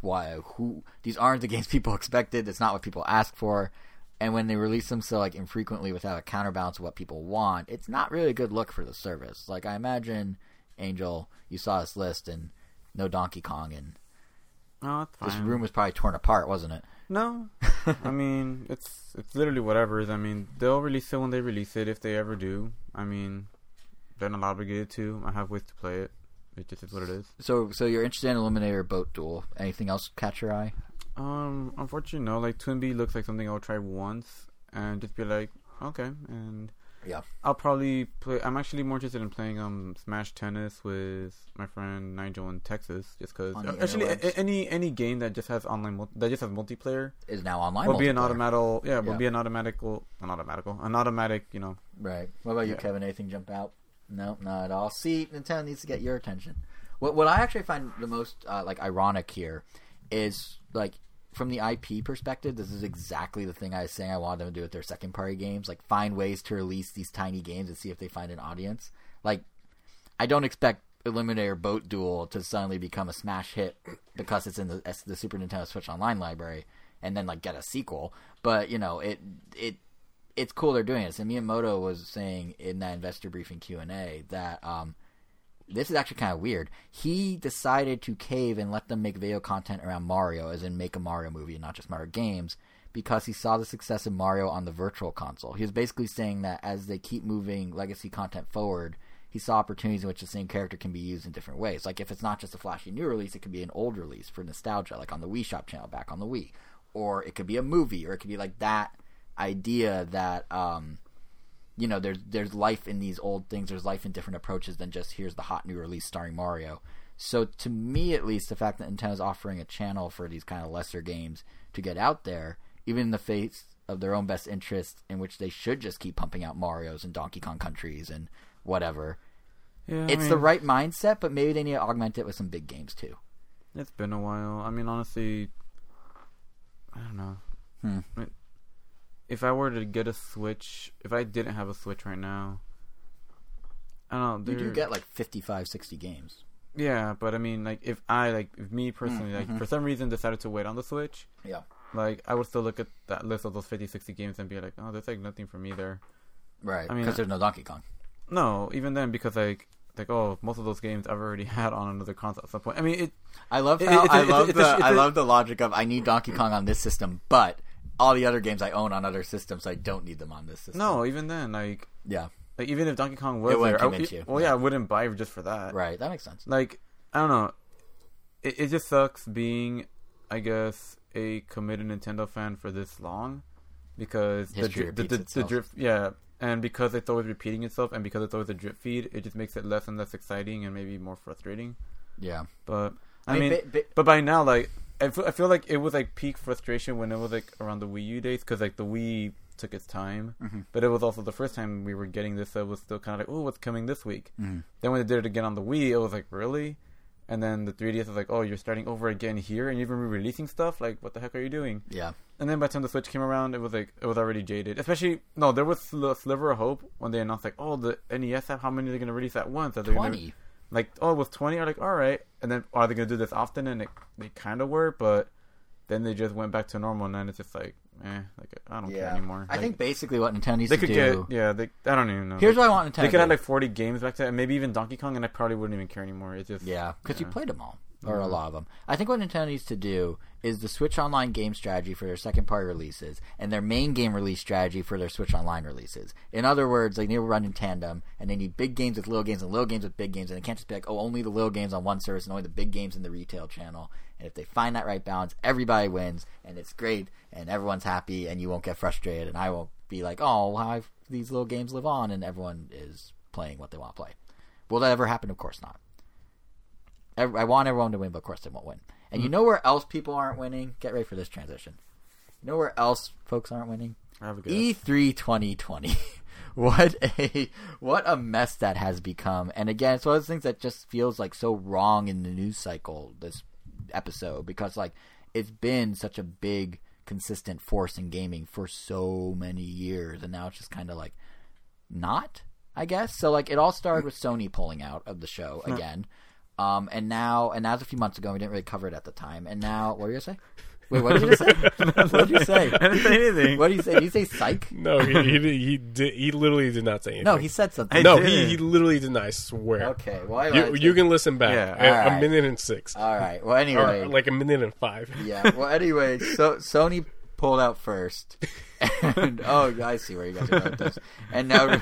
these aren't the games people expected. It's not what people ask for. And when they release them so, like, infrequently without a counterbalance of what people want, it's not really a good look for the service. Like, I imagine, Angel, you saw this list and no Donkey Kong, and this room was probably torn apart, wasn't it? No. I mean, it's literally whatever. I mean, they'll release it when they release it, if they ever do. I mean, they're not obligated to. I have ways to play it. It just is what it is. So you're interested in Eliminator Boat Duel. Anything else catch your eye? Unfortunately, no. Like, Twin Bee looks like something I'll try once and just be like, okay, and yeah, I'll probably play. I'm actually more interested in playing Smash Tennis with my friend Nigel in Texas, just because. Actually, any game that just has multiplayer is now online. Will be an automatic. Yeah, will be an automatic. You know. Right. What about you, Kevin? Anything jump out? No, not at all. See, Nintendo needs to get your attention. What I actually find the most ironic here is, like, from the IP perspective, this is exactly the thing I was saying I wanted them to do with their second-party games. Like, find ways to release these tiny games and see if they find an audience. Like, I don't expect Eliminator Boat Duel to suddenly become a smash hit because it's in the Super Nintendo Switch Online library and then, like, get a sequel. But, you know, it's cool they're doing this. And Miyamoto was saying in that investor briefing Q&A that this is actually kind of weird. He decided to cave and let them make video content around Mario, as in make a Mario movie and not just Mario games, because he saw the success of Mario on the virtual console. He was basically saying that as they keep moving legacy content forward, he saw opportunities in which the same character can be used in different ways. Like, if it's not just a flashy new release, it could be an old release for nostalgia, like on the Wii Shop channel back on the Wii. Or it could be a movie, or it could be like that idea that you know, there's life in these old things, there's life in different approaches than just here's the hot new release starring Mario. So to me, at least, the fact that Nintendo's offering a channel for these kind of lesser games to get out there, even in the face of their own best interest, in which they should just keep pumping out Marios and Donkey Kong Countries and whatever. Yeah, it's the right mindset, but maybe they need to augment it with some big games too. It's been a while. I mean, honestly, I don't know. If I were to get a Switch, if I didn't have a Switch right now, I don't know. You do get like 55, 60 games. Yeah, but I mean, like, if me personally, like, for some reason decided to wait on the Switch, yeah, like, I would still look at that list of those 50, 60 games and be like, oh, there's like nothing for me there. Right, because there's no Donkey Kong. No, even then, because most of those games I've already had on another console at some point. I mean, I love the logic of I need Donkey Kong on this system, but all the other games I own on other systems, I don't need them on this system. No, even then, like, yeah, like, even if Donkey Kong was there, I wouldn't buy just for that. Right, that makes sense. Like, I don't know, it just sucks being, I guess, a committed Nintendo fan for this long, because the drip, yeah, and because it's always repeating itself, and because it's always a drip feed, it just makes it less and less exciting and maybe more frustrating. Yeah, but I mean, but by now, like, I feel like it was, like, peak frustration when it was, like, around the Wii U days, because, like, the Wii took its time. Mm-hmm. But it was also the first time we were getting this, so it was still kind of like, oh, what's coming this week? Mm-hmm. Then when they did it again on the Wii, it was like, really? And then the 3DS is like, oh, you're starting over again here, and you're even re-releasing stuff? Like, what the heck are you doing? Yeah. And then by the time the Switch came around, it was like, it was already jaded. Especially, no, there was a sliver of hope when they announced, like, oh, the NES app, how many are they going to release at once? 20. Like, oh, it was 20? I'm like, all right. And then, are they going to do this often? And they kind of were, but then they just went back to normal, and then it's just like, I don't care anymore. I think basically what Nintendo needs to do... I don't even know. Here's what I want Nintendo to do. They could have 40 games back then, and maybe even Donkey Kong, and I probably wouldn't even care anymore. It's just... Yeah, because you played them all, or a lot of them. I think what Nintendo needs to do is the Switch Online game strategy for their second-party releases, and their main game release strategy for their Switch Online releases. In other words, they need to run in tandem, and they need big games with little games, and little games with big games, and they can't just be like, oh, only the little games on one service, and only the big games in the retail channel. And if they find that right balance, everybody wins, and it's great, and everyone's happy, and you won't get frustrated, and I won't be like, oh, how these little games live on, and everyone is playing what they want to play. Will that ever happen? Of course not. I want everyone to win, but of course they won't win. And you know where else people aren't winning? Get ready for this transition. You know where else folks aren't winning? E3 2020. What a mess that has become. And again, it's one of those things that just feels like so wrong in the news cycle, this episode, because like it's been such a big consistent force in gaming for so many years, and now it's just kind of like not, I guess. So like it all started with Sony pulling out of the show again, and that was a few months ago, and we didn't really cover it at the time, and now what were you gonna say? Wait, what did you say? What did you say? I didn't say anything. What did you say? Did you say psych? No, he literally did not say anything. No, he said something. He literally didn't, I swear. Okay, well, you can listen back. Yeah, right. 1:06. All right, well, anyway. Or like 1:05. Yeah, well, anyway, so Sony pulled out first. And, oh, I see where you guys are going with this. And now...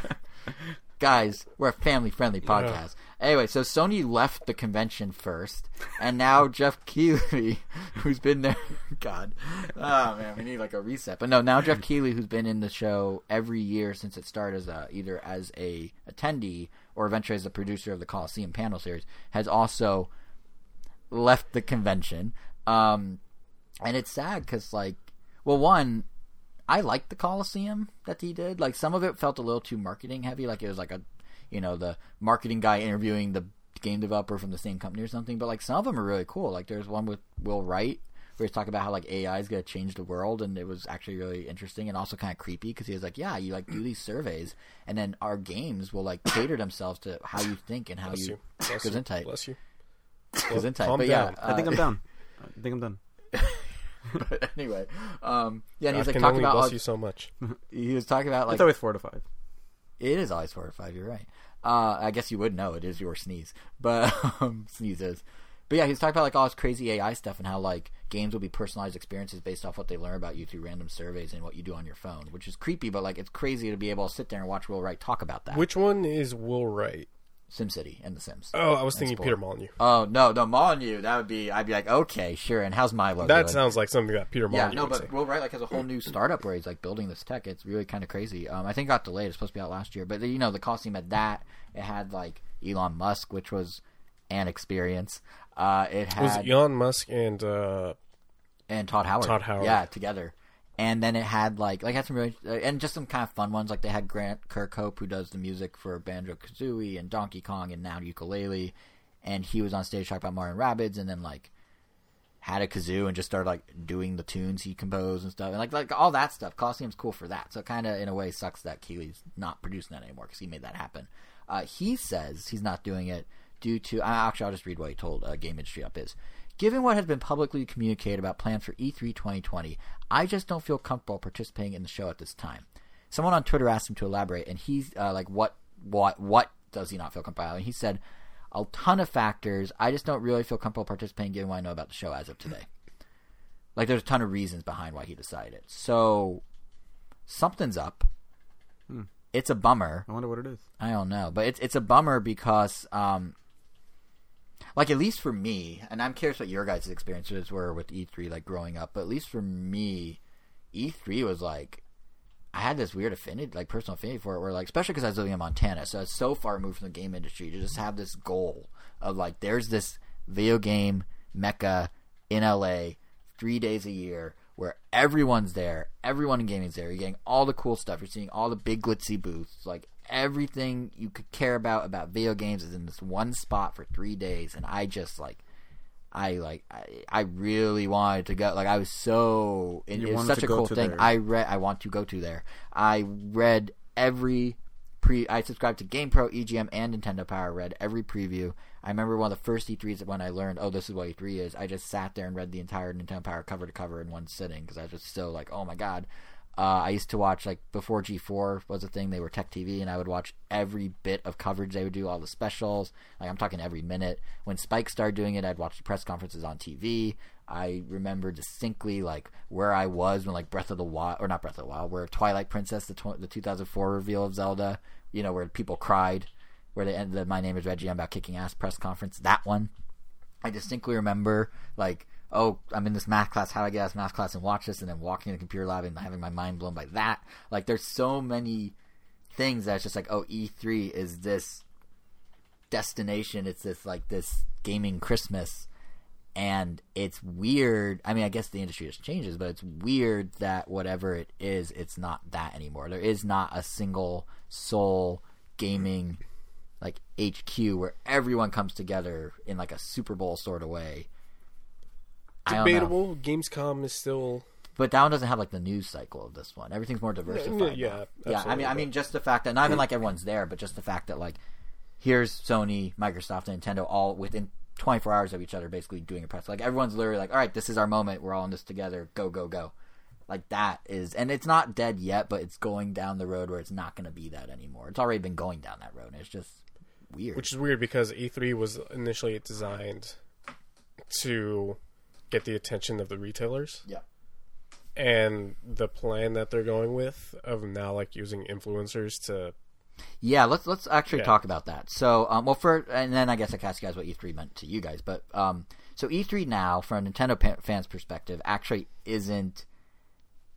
Guys, we're a family-friendly podcast. Yeah. Anyway, so Sony left the convention first, and now Jeff Keighley, who's been there... God. Oh, man, we need, like, a reset. But no, now Jeff Keighley, who's been in the show every year since it started as either as a attendee or eventually as a producer of the Coliseum panel series, has also left the convention. And it's sad because, like... Well, one... I liked the Coliseum that he did. Like, some of it felt a little too marketing heavy. Like, it was like a, you know, the marketing guy interviewing the game developer from the same company or something. But, like, some of them are really cool. Like, there's one with Will Wright where he's talking about how, like, AI is going to change the world. And it was actually really interesting and also kind of creepy because he was like, yeah, you, like, do these surveys. And then our games will, like, cater themselves to how you think and how you... Bless you. But, yeah, I think I'm done. But anyway, yeah, and he was like talking about. I can only bless you so much. He was talking about like it's always 4 to 5. It is always 4 to 5. You're right. I guess you would know it is your sneeze, but sneezes. But yeah, he was talking about like all this crazy AI stuff and how like games will be personalized experiences based off what they learn about you through random surveys and what you do on your phone, which is creepy, but like it's crazy to be able to sit there and watch Will Wright talk about that. Which one is Will Wright? SimCity and The Sims. Oh, I was thinking Peter Molyneux. Oh, no, Molyneux. That would be... I'd be like, okay, sure, and how's Milo doing? Sounds like something that Peter Molyneux would say. Will Wright like, has a whole new startup where he's like building this tech. It's really kind of crazy. I think it got delayed. It's supposed to be out last year. But, you know, the costume had that. It had, like, Elon Musk, which was an experience. It was Elon Musk and Todd Howard. Yeah, together. And then it had, like had some really... and just some kind of fun ones. Like, they had Grant Kirkhope, who does the music for Banjo-Kazooie and Donkey Kong and now Yooka-Laylee. And he was on stage talking about Mario & Rabbids and then, like, had a kazoo and just started, like, doing the tunes he composed and stuff. And, like all that stuff. Coliseum's cool for that. So it kind of, in a way, sucks that Keighley's not producing that anymore because he made that happen. He says he's not doing it due to... I'll just read what he told Game Industry Up is... Given what has been publicly communicated about plans for E3 2020, I just don't feel comfortable participating in the show at this time. Someone on Twitter asked him to elaborate, and he's like, what does he not feel comfortable about? And he said, a ton of factors. I just don't really feel comfortable participating given what I know about the show as of today. Like, there's a ton of reasons behind why he decided. So, something's up. It's a bummer. I wonder what it is. I don't know. But it's a bummer because... like, at least for me, and I'm curious what your guys' experiences were with E3, like, growing up, but at least for me, E3 was, like, I had this weird affinity, like, personal affinity for it, where, like, especially because I was living in Montana, so I was so far removed from the game industry to just have this goal of, like, there's this video game mecca in L.A. 3 days a year where everyone's there, everyone in gaming's there, you're getting all the cool stuff, you're seeing all the big glitzy booths, like, everything you could care about video games is in this one spot for 3 days, and I just I really wanted to go. Like, I was so – it was such a cool thing. I want to go to there. I read every I subscribed to GamePro, EGM, and Nintendo Power. Read every preview. I remember one of the first E3s when I learned, oh, this is what E3 is. I just sat there and read the entire Nintendo Power cover to cover in one sitting because I was just so like, oh, my God. I used to watch, like, before G4 was a thing, they were Tech TV, and I would watch every bit of coverage they would do, all the specials. Like, I'm talking every minute. When Spike started doing it, I'd watch the press conferences on TV. I remember distinctly, like, where I was when, like, Breath of the Wild, or not Breath of the Wild, where Twilight Princess, the 2004 reveal of Zelda, you know, where people cried, where they ended the My Name is Reggie, I'm About Kicking Ass press conference, that one. I distinctly remember, like, oh, I'm in this math class, how do I get out of this math class and watch this, and then walking in the computer lab and having my mind blown by that. Like, there's so many things that's just like, oh, E3 is this destination. It's this, like, this gaming Christmas. And it's weird. I mean, I guess the industry just changes, but it's weird that whatever it is, it's not that anymore. There is not a single soul gaming, like, HQ where everyone comes together in, like, a Super Bowl sort of way. Debatable. Gamescom is still, but that one doesn't have, like, the news cycle of this one. Everything's more diversified. Yeah. I mean, just the fact that not even like everyone's there, but just the fact that, like, here's Sony, Microsoft, and Nintendo all within 24 hours of each other, basically doing a press. Like, everyone's literally like, all right, this is our moment. We're all in this together. Go, go, go. Like, that is, and it's not dead yet, but it's going down the road where it's not going to be that anymore. It's already been going down that road. And it's just weird. Which is weird because E3 was initially designed to get the attention of the retailers. Yeah. And the plan that they're going with of now, like, using influencers to... Yeah, let's actually talk about that. So, and then I guess I can ask you guys what E3 meant to you guys, but so E3 now, from a Nintendo fan's perspective, actually isn't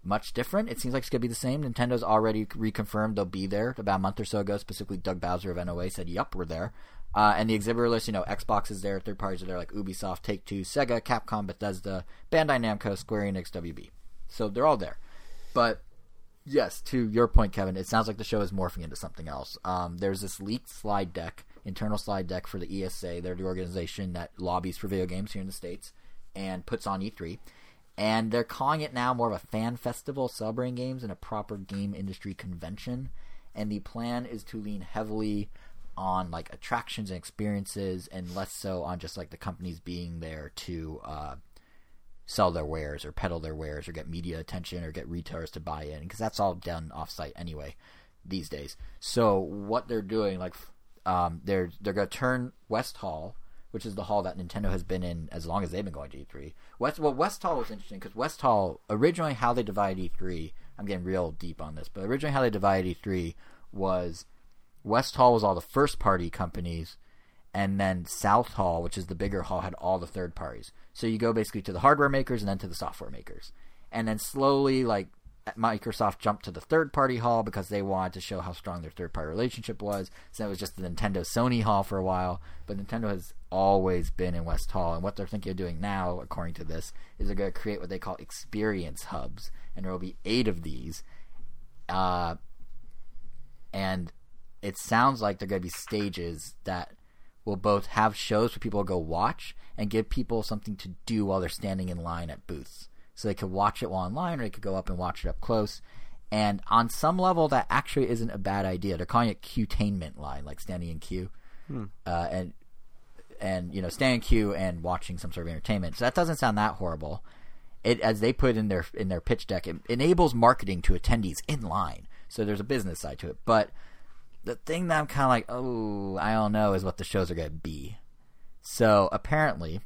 much different. It seems like it's going to be the same. Nintendo's already reconfirmed they'll be there. About a month or so ago, specifically Doug Bowser of NOA said, yup, we're there. And the exhibitor list, you know, Xbox is there, third parties are there, like Ubisoft, Take-Two, Sega, Capcom, Bethesda, Bandai Namco, Square Enix, WB. So they're all there. But yes, to your point, Kevin, it sounds like the show is morphing into something else. There's this leaked slide deck, internal slide deck for the ESA. They're the organization that lobbies for video games here in the States and puts on E3. And they're calling it now more of a fan festival, celebrating games and a proper game industry convention. And the plan is to lean heavily on, like, attractions and experiences, and less so on just, like, the companies being there to sell their wares or peddle their wares or get media attention or get retailers to buy in, because that's all done off-site anyway these days. So what they're doing, like, they're going to turn West Hall, which is the hall that Nintendo has been in as long as they've been going to E3. West Hall was interesting because West Hall, originally how they divided E3, I'm getting real deep on this, but originally how they divided E3 was West Hall was all the first-party companies, and then South Hall, which is the bigger hall, had all the third parties. So you go basically to the hardware makers and then to the software makers. And then slowly, like, Microsoft jumped to the third-party hall because they wanted to show how strong their third-party relationship was. So it was just the Nintendo-Sony hall for a while. But Nintendo has always been in West Hall. And what they're thinking of doing now, according to this, is they're going to create what they call experience hubs. And there will be 8 of these. And it sounds like they're going to be stages that will both have shows for people to go watch and give people something to do while they're standing in line at booths. So they could watch it while online, or they could go up and watch it up close. And on some level, that actually isn't a bad idea. They're calling it Qtainment line, like standing in queue. And you know, standing in queue and watching some sort of entertainment. So that doesn't sound that horrible. It, as they put in their pitch deck, it enables marketing to attendees in line. So there's a business side to it. But the thing that I'm kind of like, oh, I don't know, is what the shows are going to be. So apparently,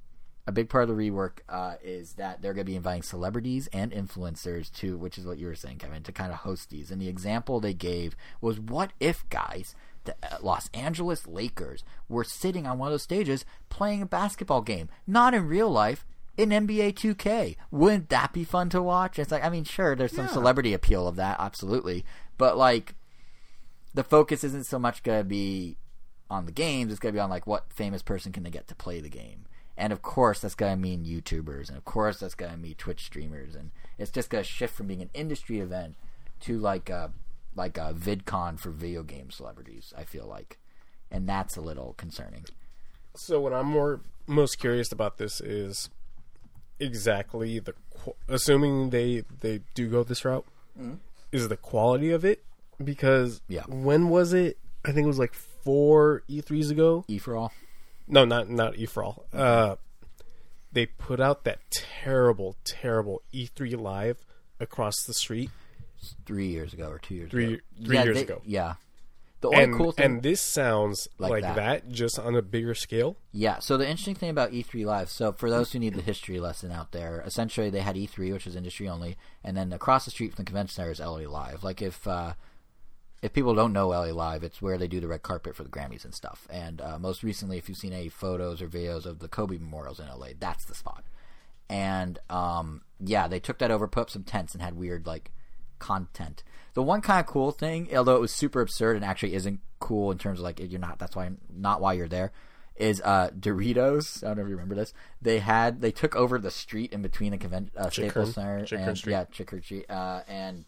a big part of the rework is that they're going to be inviting celebrities and influencers to, which is what you were saying, Kevin, to kind of host these. And the example they gave was, what if, guys, the Los Angeles Lakers were sitting on one of those stages playing a basketball game, not in real life, in NBA 2K? Wouldn't that be fun to watch? It's like, I mean, sure, there's some celebrity appeal of that, absolutely. But, like, the focus isn't so much going to be on the games. It's going to be on, like, what famous person can they get to play the game. And, of course, that's going to mean YouTubers. And, of course, that's going to mean Twitch streamers. And it's just going to shift from being an industry event to, like, like a VidCon for video game celebrities, I feel like. And that's a little concerning. So what I'm most curious about this is exactly the... Assuming they do go this route, mm-hmm. is the quality of it. Because when was it? I think it was like 4 E3s ago. E for all? No, not E for all. They put out that terrible E3 Live across the street. 3 years ago or 2 years ago. 3 years ago. Yeah. The only cool thing, and this sounds like that, just on a bigger scale. Yeah, so the interesting thing about E3 Live, so for those who need the history lesson out there, essentially they had E3, which is industry only, and then across the street from the convention center is LA Live. Like, if people don't know LA Live, it's where they do the red carpet for the Grammys and stuff. And most recently, if you've seen any photos or videos of the Kobe memorials in LA, that's the spot. And, they took that over, put up some tents, and had weird, like, content. The one kind of cool thing, although it was super absurd and actually isn't cool in terms of like you're not. That's why not why you're there. Is Doritos? I don't know if you remember this. They took over the street in between the convention Staples Center Chickard Street, and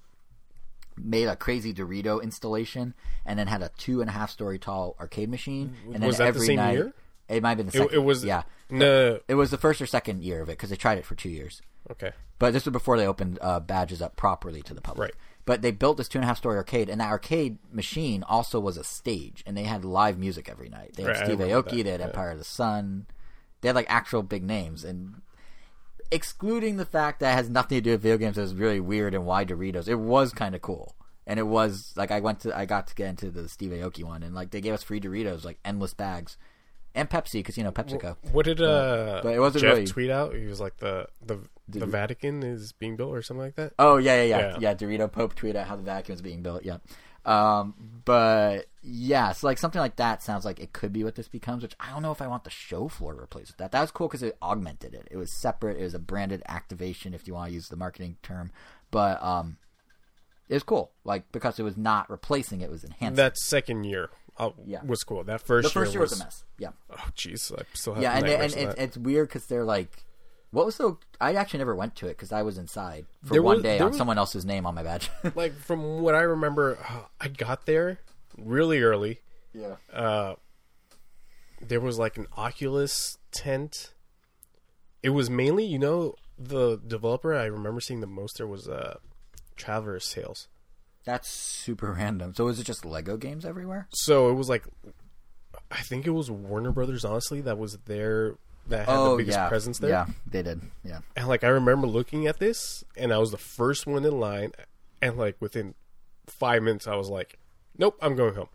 made a crazy Dorito installation, and then had a 2.5-story tall arcade machine. And then was that every the same night, year? It might have been the second. It was it was the first or second year of it because they tried it for 2 years. Okay. But this was before they opened badges up properly to the public. Right. But they built this 2.5-story arcade, and that arcade machine also was a stage, and they had live music every night. They had Steve Aoki, they had Empire of the Sun. They had, like, actual big names. And excluding the fact that it has nothing to do with video games, it was really weird, and why Doritos, it was kind of cool. And it was, like, I got to get into the Steve Aoki one, and, like, they gave us free Doritos, like, endless bags. And Pepsi, because, you know, PepsiCo. What did but it wasn't Jeff really... tweet out? He was like, the Vatican is being built or something like that? Oh, yeah. Yeah, Dorito Pope tweeted out how the Vatican is being built, yeah. But, yeah, so, like, something like that sounds like it could be what this becomes, which I don't know if I want the show floor to replace with that. That was cool because it augmented it. It was separate. It was a branded activation, if you want to use the marketing term. But it was cool, like, because it was not replacing it. It was enhancing. That second year. Was cool. That first year was a mess. Yeah. Oh, jeez. I still have and it's weird because they're like, what was the? I actually never went to it because I was inside for one day on someone else's name on my badge. Like from what I remember, I got there really early. Yeah. There was like an Oculus tent. It was mainly, you know, the developer I remember seeing the most there was Traverse Tales. That's super random. So is it just Lego games everywhere? So it was like, I think it was Warner Brothers, honestly, that was there, that had the biggest presence there. Yeah, they did. Yeah. And like, I remember looking at this, and I was the first one in line, and like within 5 minutes, I was like, nope, I'm going home.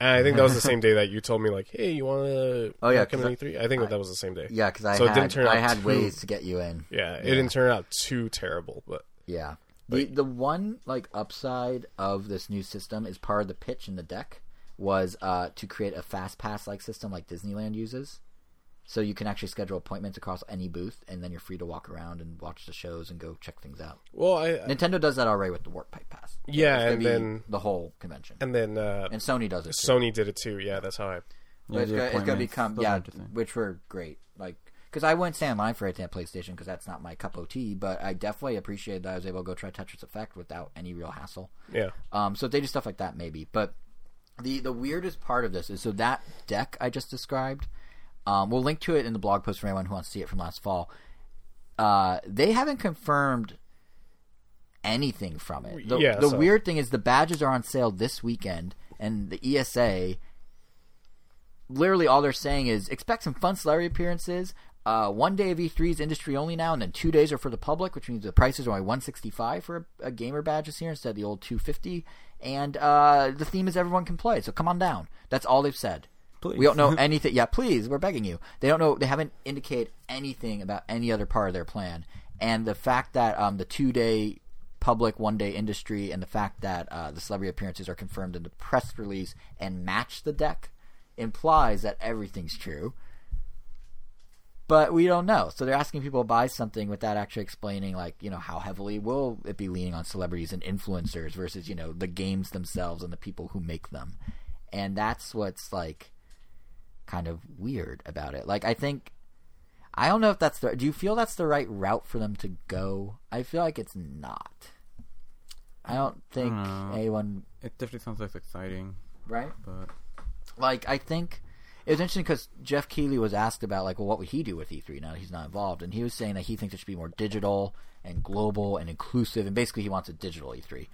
And I think that was the same day that you told me, like, hey, you want to come to E3? I think that was the same day. Yeah, because I had ways to get you in. Yeah, it didn't turn out too terrible, but. Yeah. The one, like, upside of this new system is part of the pitch in the deck was to create a fast pass-like system like Disneyland uses. So you can actually schedule appointments across any booth, and then you're free to walk around and watch the shows and go check things out. Well, Nintendo does that already with the Warp Pipe Pass. Yeah, and then... the whole convention. And then... and Sony does it, too. Sony did it, too. Yeah, that's how I... Yeah, it's going to become... Those which were great. Like... Because I wouldn't stand in line for it at PlayStation because that's not my cup of tea, but I definitely appreciated that I was able to go try Tetris Effect without any real hassle. Yeah. So if they do stuff like that, maybe. But the weirdest part of this is, so that deck I just described, we'll link to it in the blog post for anyone who wants to see it from last fall. They haven't confirmed anything from it. The weird thing is the badges are on sale this weekend, and the ESA, literally all they're saying is expect some fun celebrity appearances. 1 day of E3 is industry only now, and then 2 days are for the public, which means the prices are only $165 for a gamer badge this year instead of the old $250. And the theme is everyone can play, so come on down. That's all they've said. Please. We don't know anything. Yeah, please, we're begging you. They don't know. They haven't indicated anything about any other part of their plan. And the fact that the 2 day public, 1 day industry, and the fact that the celebrity appearances are confirmed in the press release and match the deck implies that everything's true. But we don't know. So they're asking people to buy something without actually explaining, like, you know, how heavily will it be leaning on celebrities and influencers versus, you know, the games themselves and the people who make them. And that's what's, like, kind of weird about it. Like, I think... I don't know if that's the... Do you feel that's the right route for them to go? I feel like it's not. I don't think anyone... It definitely sounds less exciting. Right? But... Like, I think... It was interesting because Jeff Keighley was asked about, like, well, what would he do with E3 now that he's not involved? And he was saying that he thinks it should be more digital and global and inclusive. And basically, he wants a digital E3.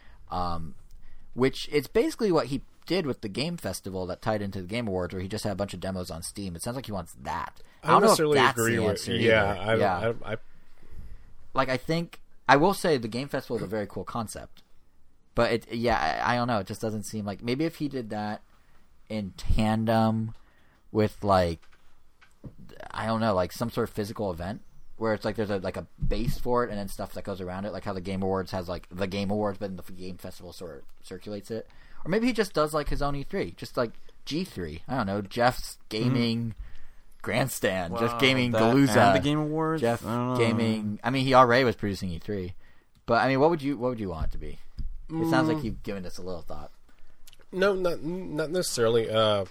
Which it's basically what he did with the Game Festival that tied into the Game Awards, where he just had a bunch of demos on Steam. It sounds like he wants that. I don't necessarily know if that's agree the answer with you. Like, I think... I will say the Game Festival is a very cool concept. But, I don't know. It just doesn't seem like... Maybe if he did that in tandem with, like, I don't know, like some sort of physical event where it's like there's a base for it and then stuff that goes around it, like how the Game Awards has, like, the Game Awards, but then the Game Festival sort of circulates it. Or maybe he just does, like, his own E3, just like G3. I don't know, Jeff's Gaming... Grandstand, wow, Jeff Gaming Galooza, the Game Awards, Jeff Gaming. I mean, he already was producing E3, but I mean, what would you want it to be? It sounds like you've given us a little thought. No, not necessarily. I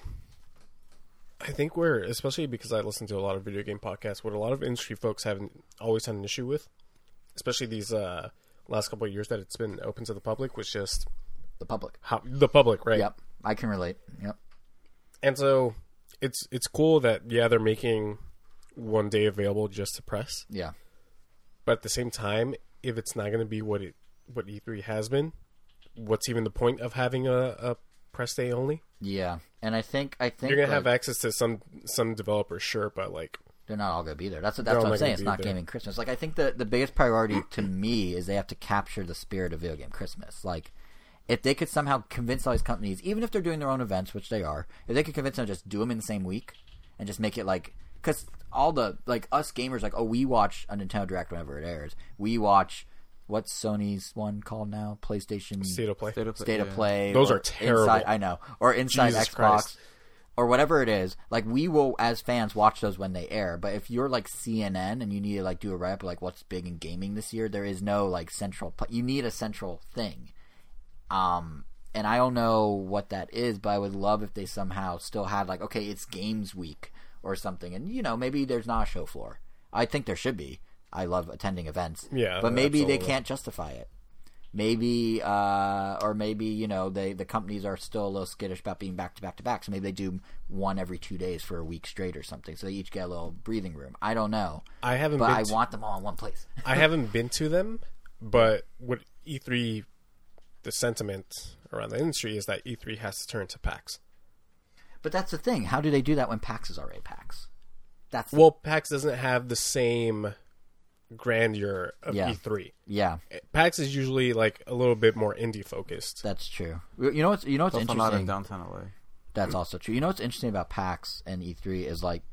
think we're, especially because I listen to a lot of video game podcasts, what a lot of industry folks haven't always had an issue with, especially these last couple of years that it's been open to the public, was just the public, right? Yep, I can relate. Yep, and so. It's cool that, they're making one day available just to press. Yeah. But at the same time, if it's not going to be what E3 has been, what's even the point of having a press day only? Yeah. And I think you're going to have access to some developers, sure, but like... They're not all going to be there. That's what I'm saying. It's not Gaming Christmas. Like, I think the biggest priority to me is they have to capture the spirit of video game Christmas. Like... If they could somehow convince all these companies, even if they're doing their own events, which they are, if they could convince them to just do them in the same week and just make it like – because all the – like us gamers, like, oh, we watch a Nintendo Direct whenever it airs. We watch – what's Sony's one called now? PlayStation – State of Play. Those are terrible. Inside, I know. Or Inside Jesus Xbox. Christ. Or whatever it is, like, we will, as fans, watch those when they air. But if you're, like, CNN and you need to, like, do a write-up of, like, what's big in gaming this year, there is no, like, central – you need a central thing. And I don't know what that is, but I would love if they somehow still had, like, okay, it's games week or something. And, maybe there's not a show floor. I think there should be. I love attending events. Yeah. But maybe they can't justify it. Maybe, the companies are still a little skittish about being back to back to back. So maybe they do one every 2 days for a week straight or something. So they each get a little breathing room. I don't know. I want them all in one place. I haven't been to them, but what E3... The sentiment around the industry is that E3 has to turn to PAX. But that's the thing. How do they do that when PAX is already PAX? PAX doesn't have the same grandeur of E3. Yeah. PAX is usually, like, a little bit more indie focused. That's true. You know what's interesting? Not in downtown LA. That's also true. You know what's interesting about PAX and E3 is, like,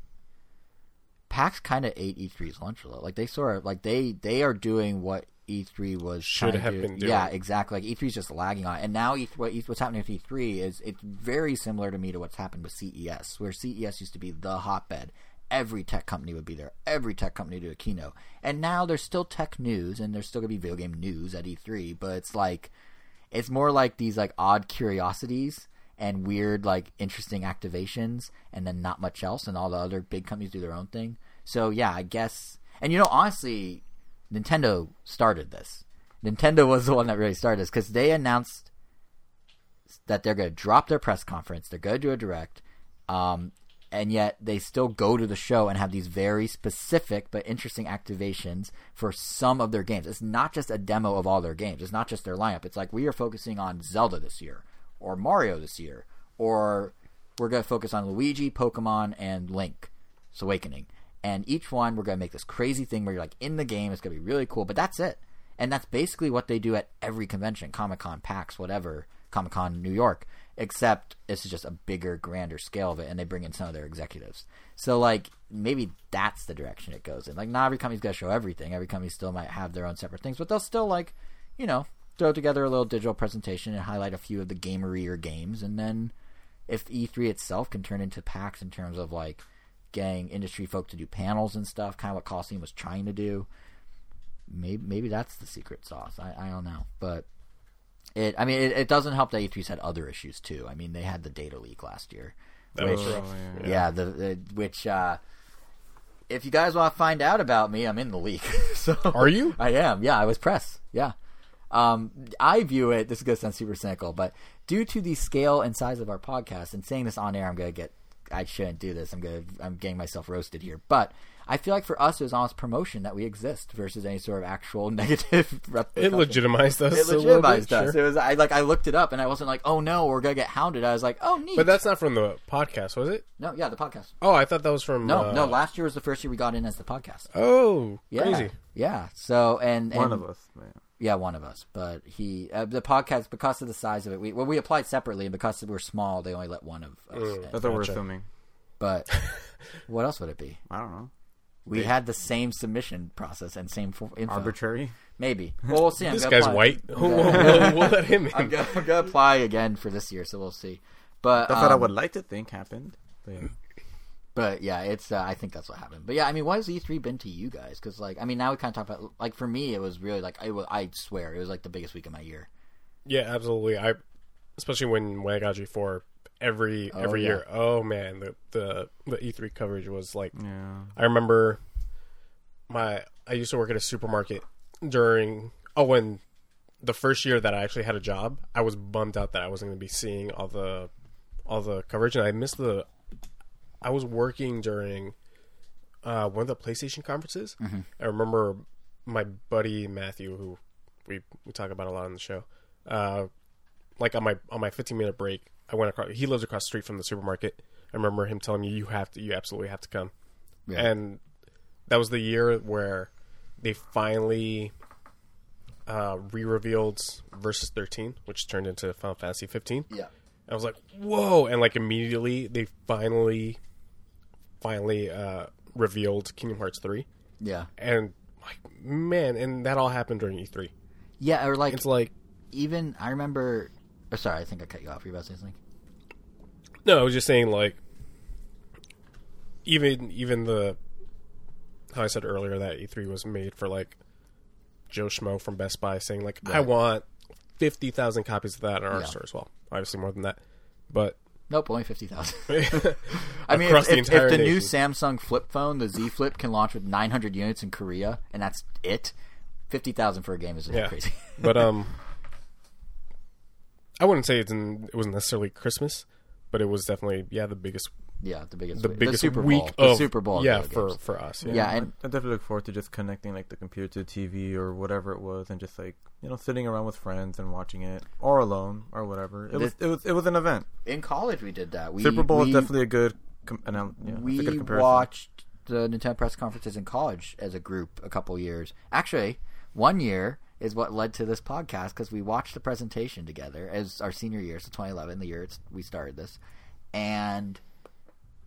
PAX kind of ate E3's lunch a little. Like, they sort of, like, they are doing what E3 should have been doing. Yeah, exactly. Like, E3's just lagging on it. And now what's happening with E3 is it's very similar to me to what's happened with CES, where CES used to be the hotbed. Every tech company would be there. Every tech company would do a keynote. And now there's still tech news, and there's still going to be video game news at E3, but it's like – it's more like these, like, odd curiosities and weird, like, interesting activations and then not much else, and all the other big companies do their own thing. So, yeah, I guess – and, honestly – Nintendo started this. Nintendo was the one that really started this because they announced that they're going to drop their press conference. They're going to do a direct. And yet they still go to the show and have these very specific but interesting activations for some of their games. It's not just a demo of all their games. It's not just their lineup. It's like, we are focusing on Zelda this year or Mario this year, or we're going to focus on Luigi, Pokemon, and Link's Awakening. And each one, we're going to make this crazy thing where you're, like, in the game. It's going to be really cool. But that's it. And that's basically what they do at every convention, Comic-Con, PAX, whatever, Comic-Con New York, except this is just a bigger, grander scale of it, and they bring in some of their executives. So, like, maybe that's the direction it goes in. Like, not every company's going to show everything. Every company still might have their own separate things, but they'll still, like, throw together a little digital presentation and highlight a few of the gamerier games. And then if E3 itself can turn into PAX in terms of, like, getting industry folk to do panels and stuff, kind of what Coliseum was trying to do. Maybe that's the secret sauce. I don't know. But it doesn't help that E3's had other issues too. I mean, they had the data leak last year. Which if you guys want to find out about me, I'm in the leak. So, are you? I am. Yeah, I was press. Yeah. I view it, this is going to sound super cynical, but due to the scale and size of our podcast, and saying this on air, I shouldn't do this. I'm getting myself roasted here. But I feel like for us, it was almost promotion that we exist versus any sort of actual negative. It legitimized us. It legitimized us. Sure. It was, I looked it up and I wasn't like, oh no, we're going to get hounded. I was like, oh, neat. But that's not from the podcast, was it? No, yeah, the podcast. Oh, I thought that was from... No, last year was the first year we got in as the podcast. Oh, yeah, crazy. Yeah, so... and one of us, man. Yeah, one of us. But he, the podcast, because of the size of it, we applied separately, and because we're small, they only let one of us. I thought we were filming. But what else would it be? I don't know. We had the same submission process and same info. Arbitrary? Maybe. Well, we'll see. This guy's white. We'll let him in. I'm going to apply again for this year, so we'll see. But that's what I would like to think happened. But yeah, it's I think that's what happened. But yeah, I mean, what has E3 been to you guys? Because now we kind of talk about, for me, it was really I swear it was the biggest week of my year. Yeah, absolutely. I especially when I got G4 every year. Oh man, the E3 coverage was I remember I used to work at a supermarket when the first year that I actually had a job, I was bummed out that I wasn't going to be seeing all the coverage, and I missed I was working during one of the PlayStation conferences. Mm-hmm. I remember my buddy Matthew, who we talk about a lot on the show. On my 15-minute break, I went across. He lives across the street from the supermarket. I remember him telling me, "You absolutely have to come." Yeah. And that was the year where they finally re-revealed Versus 13, which turned into Final Fantasy 15. Yeah. I was like, whoa, and immediately they finally revealed Kingdom Hearts 3. Yeah. And man, and that all happened during E3. Yeah, or I remember, sorry, I think I cut you off. Were you about to say something? No, I was just saying even the, how I said earlier that E3 was made for Joe Schmo from Best Buy saying I want 50,000 copies of that in our store as well. Obviously more than that, but nope, only 50,000. I mean, if the new Samsung flip phone, the Z Flip, can launch with 900 units in Korea, and that's it, 50,000 for a game is crazy. But I wouldn't say it wasn't necessarily Christmas, but it was definitely the biggest Super Bowl, week of the Super Bowl for us. Yeah, and I definitely look forward to just connecting the computer to the TV or whatever it was, and just sitting around with friends and watching it, or alone or whatever. It was an event. In college, we did that. Super Bowl is definitely a good. It's a good comparison. Watched the Nintendo press conferences in college as a group a couple years. Actually, 1 year is what led to this podcast because we watched the presentation together as our senior year, so 2011, the year we started this, and.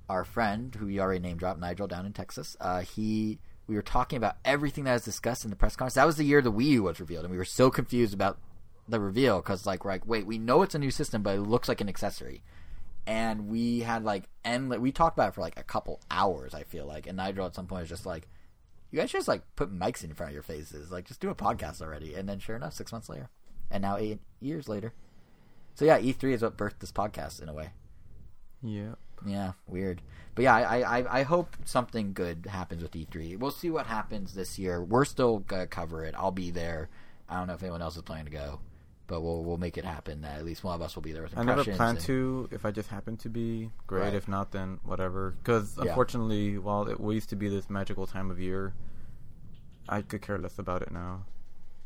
Our friend, who you already name dropped, Nigel, down in Texas, we were talking about everything that was discussed in the press conference. That was the year the Wii U was revealed, and we were so confused about the reveal because, wait, we know it's a new system, but it looks like an accessory. And we had we talked about it for a couple hours. I feel and Nigel at some point was just you guys should just put mics in front of your faces, just do a podcast already. And then, sure enough, 6 months later, and now 8 years later, so yeah, E3 is what birthed this podcast in a way. Yeah. Yeah, weird. But yeah, I hope something good happens with E3. We'll see what happens this year. We're still going to cover it. I'll be there. I don't know if anyone else is planning to go, but we'll make it happen. At least one of us will be there with impressions. I never plan to. If I just happen to be, great. Right. If not, then whatever. Because unfortunately, while it used to be this magical time of year, I could care less about it now.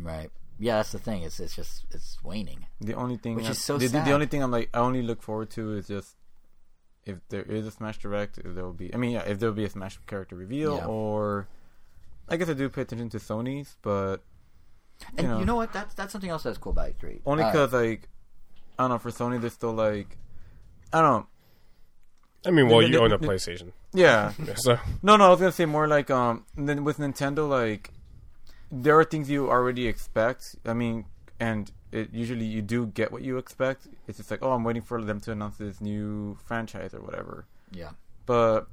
Right. Yeah, that's the thing. It's just it's waning. The only thing, which is so sad. The only thing I only look forward to is just. If there is a Smash Direct, if there will be a Smash character reveal, or I guess I do pay attention to Sony's, but you know what? That's something else that's cool about E3. Only because I don't know, for Sony they're still I don't know. I mean, well, you own a PlayStation, yeah. So no, I was gonna say more then with Nintendo, there are things you already expect. I mean, and. It usually you do get what you expect. It's just I'm waiting for them to announce this new franchise or whatever. Yeah. But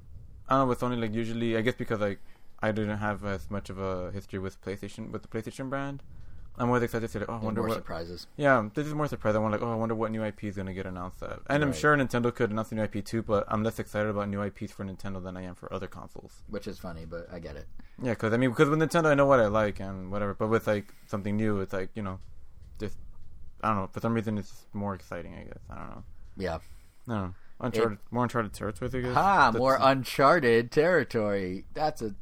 I don't know, with Sony, usually I guess because I didn't have as much of a history with PlayStation, with the PlayStation brand, I'm always excited to say I wonder more what surprises. Yeah, this is more surprising. I'm I wonder what new IP is gonna get announced at. And right. I'm sure Nintendo could announce a new IP too, but I'm less excited about new IPs for Nintendo than I am for other consoles. Which is funny, but I get it. Yeah, because with Nintendo I know what I like and whatever, but with something new, it's just, I don't know, for some reason it's more exciting, I guess. I don't know. Yeah. I don't know. More Uncharted territory, I guess. More Uncharted territory. That's a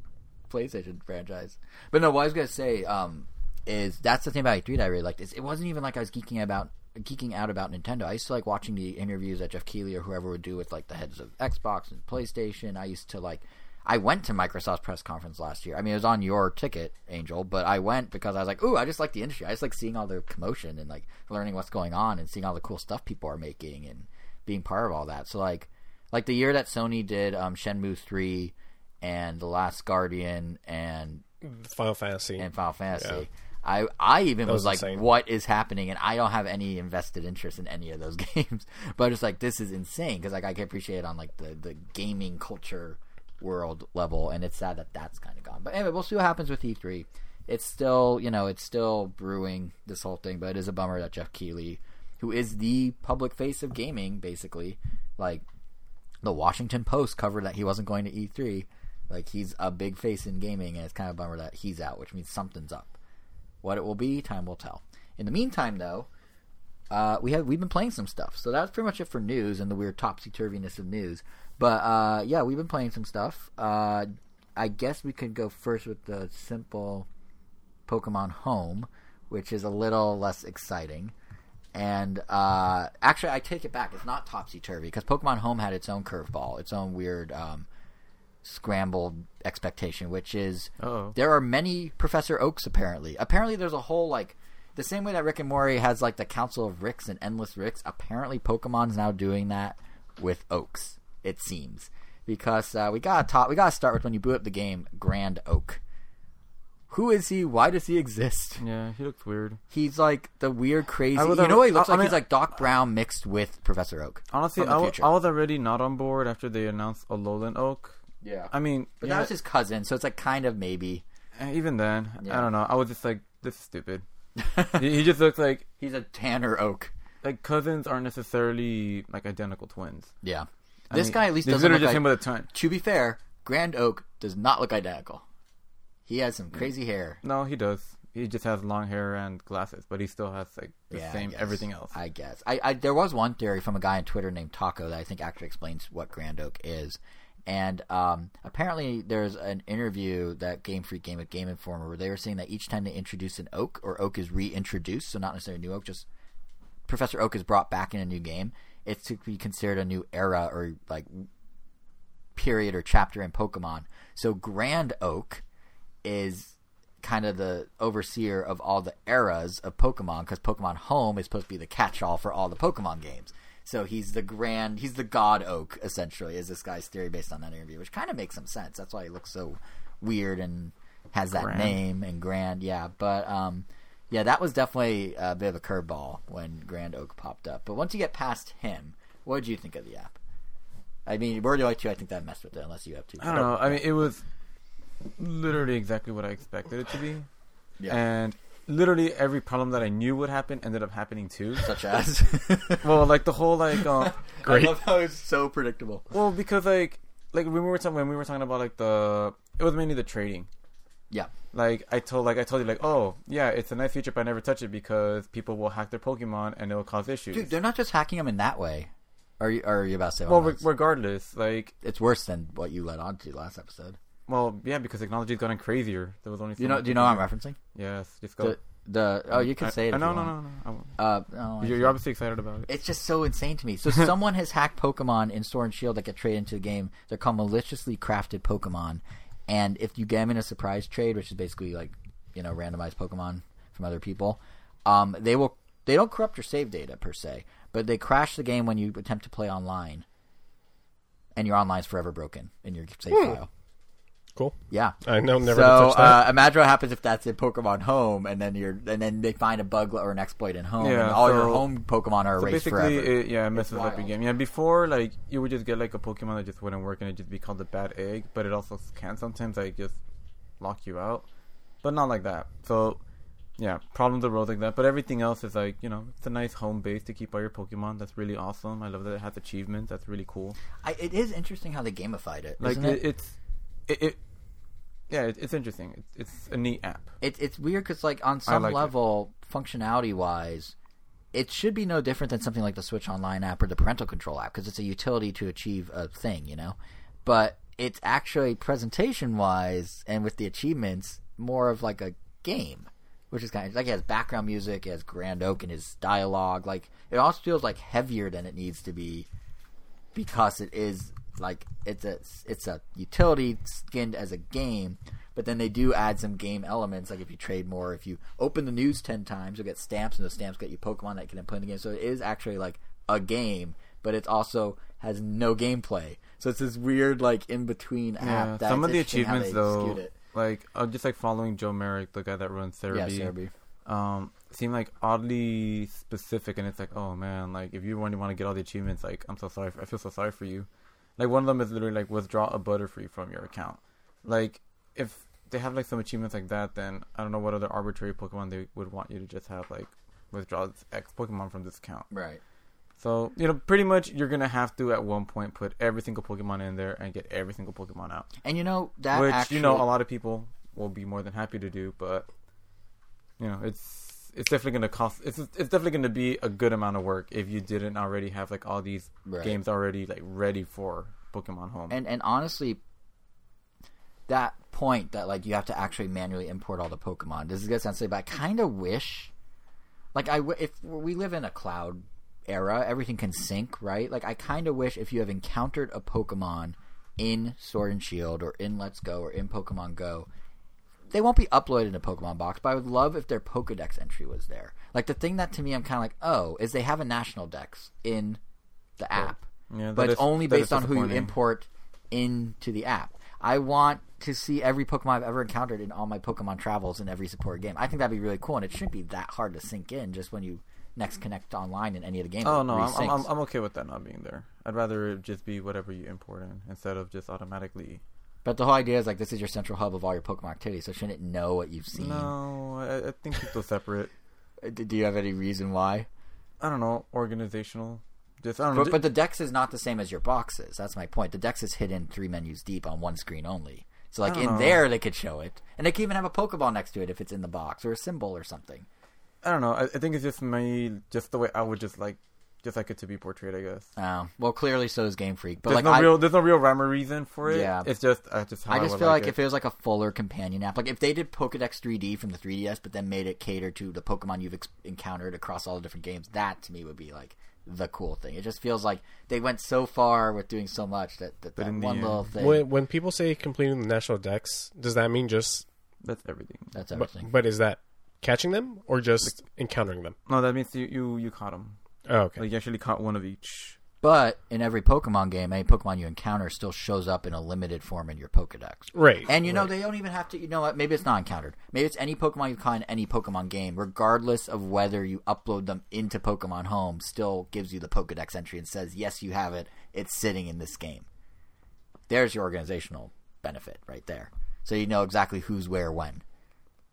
PlayStation franchise. But no, what I was going to say is that's the thing about E3 that I really liked. Is it wasn't even like I was geeking out about Nintendo. I used to like watching the interviews that Jeff Keighley or whoever would do with like the heads of Xbox and PlayStation. I went to Microsoft's press conference last year. I mean, it was on your ticket, Angel, but I went because I was like, ooh, I just like the industry. I just like seeing all the commotion and like learning what's going on and seeing all the cool stuff people are making and being part of all that. So like the year that Sony did Shenmue 3 and The Last Guardian and Final Fantasy. Yeah. I even was like, insane. What is happening? And I don't have any invested interest in any of those games. But it's like, this is insane because like I can appreciate it on like the gaming culture world level, and it's sad that that's kind of gone. But anyway, we'll see what happens with E3. It's still, it's still brewing, this whole thing, but it is a bummer that Jeff Keighley, who is the public face of gaming, basically, like the Washington Post covered that he wasn't going to E3. Like, he's a big face in gaming, and it's kind of a bummer that he's out, which means something's up. What it will be, time will tell. In the meantime, though, we've been playing some stuff. So that's pretty much it for news and the weird topsy-turviness of news. But, yeah, we've been playing some stuff. I guess we could go first with the simple Pokemon Home, which is a little less exciting. And, actually, I take it back. It's not topsy-turvy, because Pokemon Home had its own curveball, its own weird scrambled expectation, which is there are many Professor Oaks, apparently. Apparently, there's a whole, like... The same way that Rick and Morty has, like, the Council of Ricks and Endless Ricks, apparently Pokemon's now doing that with Oaks. It seems, because we gotta start with, when you boot up the game, Grand Oak. Who is he? Why does he exist? Yeah, he looks weird. He's like the weird, crazy. What he looks like? He's like Doc Brown mixed with Professor Oak. Honestly, I was already not on board after they announced Alolan Oak. Yeah, I mean, but that was his cousin, so it's like kind of maybe. Even then, yeah. I don't know. I was just like, this is stupid. He just looks like he's a Tanner Oak. Like, cousins aren't necessarily like identical twins. Yeah. This guy at least doesn't look just like him. To be fair, Grand Oak does not look identical. He has some crazy hair. No, he does. He just has long hair and glasses, but he still has like the same everything else. I guess. I there was one theory from a guy on Twitter named Taco that I think actually explains what Grand Oak is. And apparently there's an interview that Game Freak gave with Game Informer where they were saying that each time they introduce an Oak, or Oak is reintroduced, so not necessarily a new Oak, just Professor Oak is brought back in a new game, it's to be considered a new era or like period or chapter in Pokemon. So Grand Oak is kind of the overseer of all the eras of Pokemon, because Pokemon Home is supposed to be the catch-all for all the Pokemon games. So he's the God Oak, essentially, is this guy's theory based on that interview, which kind of makes some sense. That's why he looks so weird and has that name and grand. Yeah, but yeah, that was definitely a bit of a curveball when Grand Oak popped up. But once you get past him, what did you think of the app? I mean, where do I to? I think that messed with it, unless you have to. I don't know. I mean, it was literally exactly what I expected it to be. Yeah. And literally every problem that I knew would happen ended up happening too. Such as? Well, like the whole, like... I love how it's so predictable. Well, because, like when we were talking about, like, it was mainly the trading. Yeah. Like, I told you, like, oh, yeah, it's a nice feature, but I never touch it because people will hack their Pokemon and it will cause issues. Dude, they're not just hacking them in that way. Are you about to say... Well, regardless, like... It's worse than what you led on to last episode. Well, yeah, because technology's gotten crazier. There was only... Do you know what I'm referencing? Yes, just go. You can say it. No. You're obviously excited about it. It's just so insane to me. So someone has hacked Pokemon in Sword and Shield that get traded into the game. They're called maliciously crafted Pokemon, and if you get them in a surprise trade, which is basically like randomized Pokemon from other people, they don't corrupt your save data per se, but they crash the game when you attempt to play online, and your online's forever broken in your save file. Cool. Yeah. I know. Never. So imagine what happens if that's in Pokemon Home, and then they find a bug or an exploit in Home, and all your Home Pokemon are erased forever. It messes up your game. Yeah. Before, like, you would just get like a Pokemon that just wouldn't work, and it'd just be called the bad egg. But it also can sometimes like just lock you out, but not like that. So yeah, problems arose like that. But everything else is like it's a nice home base to keep all your Pokemon. That's really awesome. I love that it has achievements. That's really cool. It is interesting how they gamified it. Like it's interesting. It's a neat app. It's weird because, like, on some level, functionality-wise, it should be no different than something like the Switch Online app or the parental control app, because it's a utility to achieve a thing, you know? But it's actually, presentation-wise, and with the achievements, more of like a game, which is kind of like, it has background music, it has Grand Oak in his dialogue, like it also feels like heavier than it needs to be, because it is like it's a utility skinned as a game. But then they do add some game elements, like if you trade more, if you open the news 10 times, you'll get stamps, and those stamps get you Pokemon that you can then play in the game. So it is actually like a game, but it also has no gameplay. So it's this weird like in between app. That some of the achievements though. Like, just, like, following Joe Merrick, the guy that runs Therapy. Yeah, Therapy. Seemed, like, oddly specific, and it's like, oh, man, like, if you want to get all the achievements, like, I'm so sorry. I feel so sorry for you. Like, one of them is literally, like, withdraw a Butterfree from your account. Like, if they have, like, some achievements like that, then I don't know what other arbitrary Pokemon they would want you to just have, like, withdraw X Pokemon from this account. Right. So, you know, pretty much you're going to have to, at one point, put every single Pokemon in there and get every single Pokemon out. And, you know, that Which, you know, a lot of people will be more than happy to do, but, you know, it's definitely going to cost... It's definitely going to be a good amount of work if you didn't already have, like, all these games already, like, ready for Pokemon Home. And honestly, that point that, like, you have to actually manually import all the Pokemon, this is going to sound silly, but I kind of wish... Like, if we live in a cloud era, everything can sync, right? Like, I kind of wish if you have encountered a Pokemon in Sword and Shield or in Let's Go or in Pokemon Go, they won't be uploaded in a Pokemon box, but I would love if their Pokedex entry was there. Like, the thing that to me I'm kind of like, oh, is they have a national dex in the app, but it's only based on who you import into the app. I want to see every Pokemon I've ever encountered in all my Pokemon travels in every supported game. I think that'd be really cool, and it shouldn't be that hard to sync in just when you next connect online in any of the games. Oh, no, I'm okay with that not being there. I'd rather it just be whatever you import in instead of just automatically. But the whole idea is, like, this is your central hub of all your Pokemon activities, so shouldn't it know what you've seen? No, I think it's still separate. Do you have any reason why? I don't know. Organizational. I don't know. But the Dex is not the same as your boxes. That's my point. The Dex is hidden 3 menus deep on one screen only. So, like, in there they could show it. And they could even have a Pokeball next to it if it's in the box, or a symbol or something. I don't know. I think it's just the way I would just like it to be portrayed, I guess. Oh, well, clearly so is Game Freak, but there's no real rhyme or reason for it. Yeah, it's just how I just feel like if it was like a fuller companion app, like if they did Pokedex 3D from the 3DS, but then made it cater to the Pokemon you've encountered across all the different games, that to me would be like the cool thing. It just feels like they went so far with doing so much that one little thing. When people say completing the national decks, does that mean just that's everything? That's everything. But is that catching them or just encountering them? No, that means you caught them. Oh, okay. Like you actually caught one of each. But in every Pokemon game, any Pokemon you encounter still shows up in a limited form in your Pokedex. Right. And you know, they don't even have to, you know what, maybe it's not encountered. Maybe it's any Pokemon you caught in any Pokemon game, regardless of whether you upload them into Pokemon Home, still gives you the Pokedex entry and says, yes, you have it. It's sitting in this game. There's your organizational benefit right there. So you know exactly who's where when.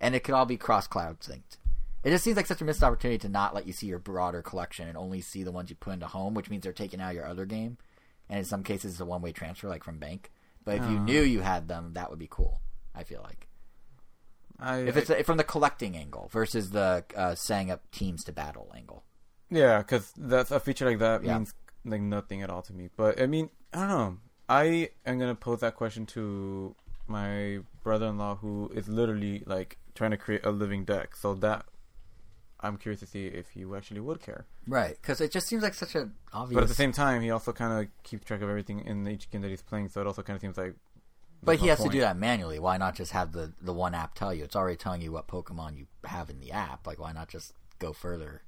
And it could all be cross-cloud synced. It just seems like such a missed opportunity to not let you see your broader collection and only see the ones you put into Home, which means they're taking out your other game. And in some cases, it's a one-way transfer, like from bank. But if you knew you had them, that would be cool, I feel like. If it's from the collecting angle versus the setting up teams to battle angle. Yeah, because a feature like that means like nothing at all to me. But, I mean, I don't know. I am going to pose that question to my brother-in-law, who is literally like trying to create a living deck, so that I'm curious to see if you actually would care, right? Because it just seems like such an obvious, but at the same time he also kind of keeps track of everything in each game that he's playing, so it also kind of seems like, but he has to do that manually. Why not just have the one app tell you? It's already telling you what Pokemon you have in the app. Like, why not just go further?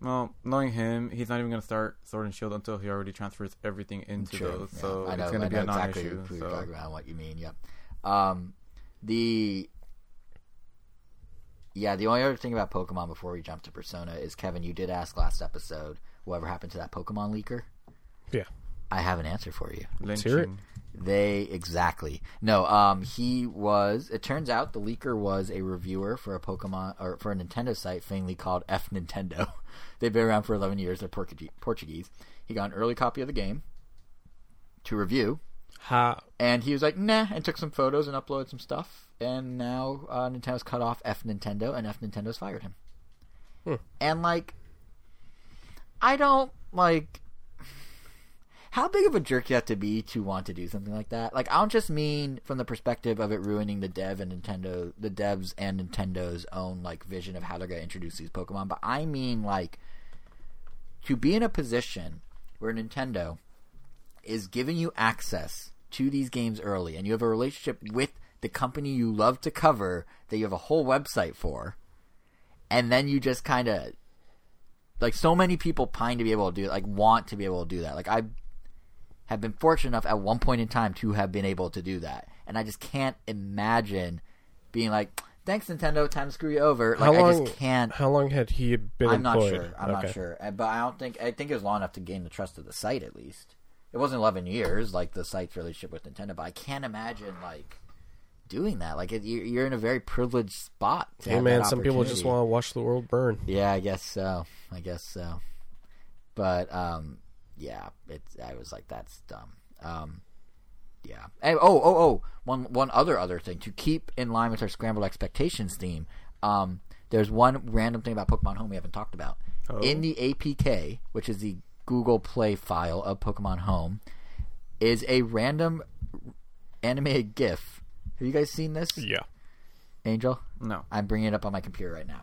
Well, knowing him, he's not even going to start Sword and Shield until he already transfers everything into those. Yeah. So it's going to be a non-issue. Exactly you're talking about what you mean. Yep. The only other thing about Pokemon before we jump to Persona is, Kevin, you did ask last episode, whatever happened to that Pokemon leaker? Yeah. I have an answer for you. Let's hear it. Exactly. No, he was, it turns out the leaker was a reviewer for a Pokemon, or for a Nintendo site faintly called F Nintendo. They've been around for 11 years. They're Portuguese. He got an early copy of the game to review. And he was like, nah, and took some photos and uploaded some stuff. And now Nintendo's cut off F Nintendo, and F Nintendo's fired him. And, like, I don't, like, how big of a jerk you have to be to want to do something like that? Like, I don't just mean from the perspective of it ruining the devs and Nintendo's own, like, vision of how they're going to introduce these Pokemon, but I mean, like, to be in a position where Nintendo is giving you access to these games early, and you have a relationship with the company you love to cover that you have a whole website for, and then you just kind of, like, so many people pine to be able to do, like, want to be able to do that. Like, I have been fortunate enough at one point in time to have been able to do that, and I just can't imagine being like, thanks, Nintendo, time to screw you over. Like, I just can't. How long had he been employed? I'm not sure. But I think it was long enough to gain the trust of the site, at least. It wasn't 11 years, like, the site's relationship with Nintendo, but I can't imagine, like, doing that. Like, you're in a very privileged spot to have that opportunity. Some people just want to watch the world burn. Yeah, I guess so. But, yeah, I was like, that's dumb. Yeah. And, one other thing. To keep in line with our Scrambled Expectations theme, there's one random thing about Pokemon Home we haven't talked about. Oh. In the APK, which is the Google Play file of Pokemon Home, is a random animated GIF. Have you guys seen this? Yeah. Angel? No. I'm bringing it up on my computer right now.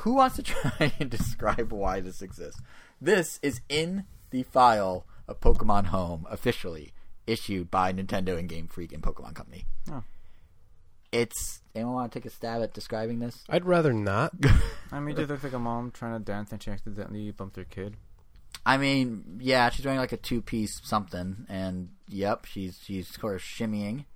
Who wants to try and describe why this exists? This is in the file of Pokemon Home, officially issued by Nintendo and Game Freak and Pokemon Company. Oh. Anyone want to take a stab at describing this? I'd rather not. I mean, it looks like a mom trying to dance and she accidentally bumped her kid. I mean, yeah, she's doing like a two-piece something, and yep, she's sort of shimmying.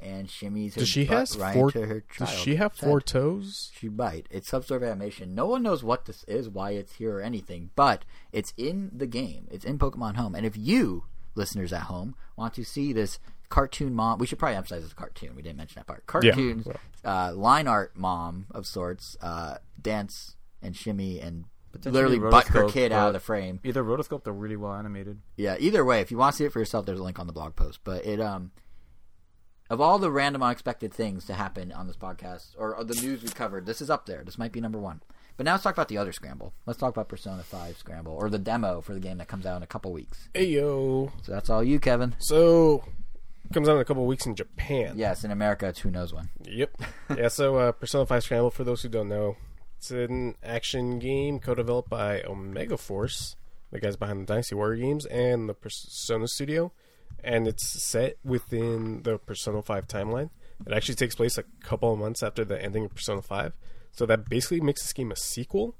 And shimmies her butt right to her child. Does she have four toes? She might. It's some sort of animation. No one knows what this is, why it's here or anything, but it's in the game. It's in Pokemon Home. And if you, listeners at home, want to see this cartoon mom... We should probably emphasize it's a cartoon. We didn't mention that part. Cartoons, yeah. Line art mom of sorts, dance and shimmy and literally butt her kid out of the frame. Either rotoscoped or really well animated. Yeah, either way, if you want to see it for yourself, there's a link on the blog post. But it... Of all the random unexpected things to happen on this podcast, or the news we covered, this is up there. This might be number one. But now let's talk about the other Scramble. Let's talk about Persona 5 Scramble, or the demo for the game that comes out in a couple weeks. Ayo. So that's all you, Kevin. So, it comes out in a couple weeks in Japan. Yes, in America, it's who knows when. Yep. Yeah, so Persona 5 Scramble, for those who don't know, it's an action game co-developed by Omega Force, the guys behind the Dynasty Warrior games, and the Persona Studio. And it's set within the Persona 5 timeline. It actually takes place a couple of months after the ending of Persona 5. So that basically makes this game a sequel,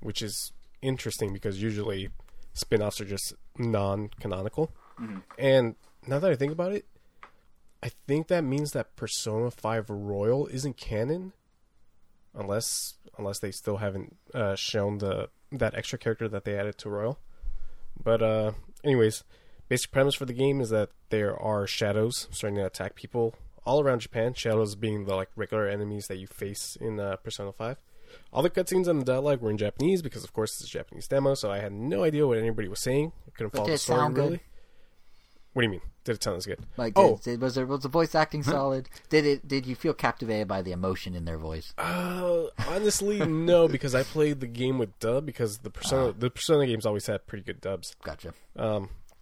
which is interesting because usually spin-offs are just non-canonical. Mm-hmm. And now that I think about it, I think that means that Persona 5 Royal isn't canon. Unless they still haven't shown that extra character that they added to Royal. But anyways... Basic premise for the game is that there are shadows starting to attack people all around Japan. Shadows being the regular enemies that you face in Persona 5. All the cutscenes and the dialogue were in Japanese because, of course, it's a Japanese demo, so I had no idea what anybody was saying. I couldn't follow the story really. Good? What do you mean? Did it sound as good? Like, was the voice acting solid? Did you feel captivated by the emotion in their voice? Honestly, no, because I played the game with dub because the Persona games always had pretty good dubs. Gotcha.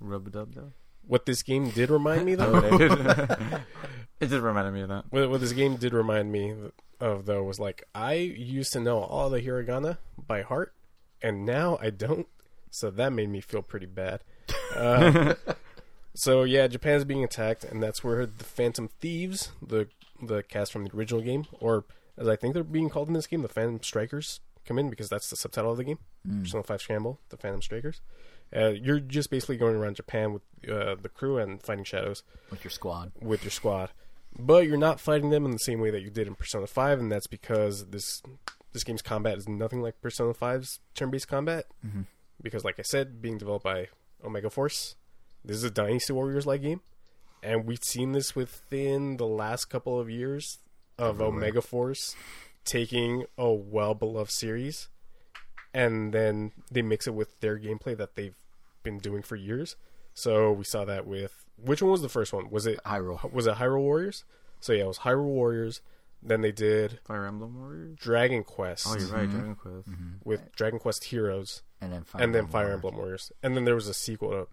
Rub-a-dub, though. What this game did remind me, though... It did remind me of that. What this game did remind me of, though, was, I used to know all the hiragana by heart, and now I don't, so that made me feel pretty bad. So, yeah, Japan's being attacked, and that's where the Phantom Thieves, the cast from the original game, or as I think they're being called in this game, the Phantom Strikers, come in, because that's the subtitle of the game. Persona 5 Scramble, the Phantom Strikers. You're just basically going around Japan with the crew and fighting shadows. With your squad. But you're not fighting them in the same way that you did in Persona 5, and that's because this game's combat is nothing like Persona 5's turn-based combat. Mm-hmm. Because, like I said, being developed by Omega Force, this is a Dynasty Warriors-like game. And we've seen this within the last couple of years of Omega Force taking a well-beloved series. And then they mix it with their gameplay that they've been doing for years. So we saw that with, which one was the first one? Was it Hyrule? Was it Hyrule Warriors? So yeah, it was Hyrule Warriors. Then they did Fire Emblem Warriors, Dragon Quest. Oh, you're right, Dragon Quest with Dragon Quest Heroes, and then Fire Emblem Warriors, and then there was a sequel. To,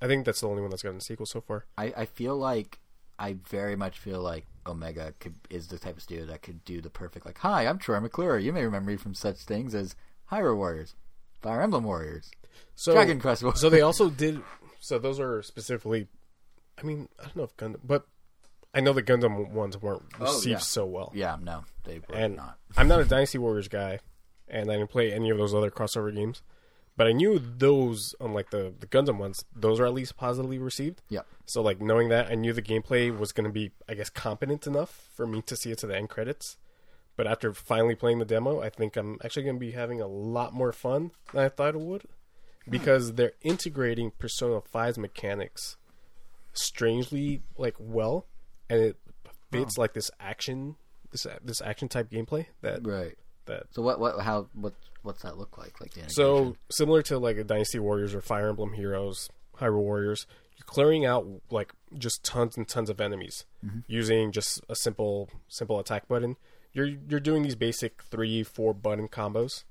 I think that's the only one that's gotten a sequel so far. I very much feel like Omega is the type of studio that could do the perfect, like, hi, I'm Troy McClure. You may remember me from such things as Hyrule Warriors, Fire Emblem Warriors, Dragon Quest Warriors. So they also did. So those are specifically. I mean, I don't know if Gundam, but I know the Gundam ones weren't received so well. Yeah, no, they were not. I'm not a Dynasty Warriors guy, and I didn't play any of those other crossover games. But I knew those, unlike the Gundam ones, those are at least positively received. Yeah. So, like, knowing that, I knew the gameplay was going to be, I guess, competent enough for me to see it to the end credits. But after finally playing the demo, I think I'm actually going to be having a lot more fun than I thought it would. Because they're integrating Persona 5's mechanics strangely, like, well. And it fits, like, this action type gameplay. That right. That. So what's that look like? Like the animation? So similar to like a Dynasty Warriors or Fire Emblem Heroes, Hyrule Warriors, you're clearing out like just tons and tons of enemies using just a simple attack button. You're doing these basic 3-4 button combos.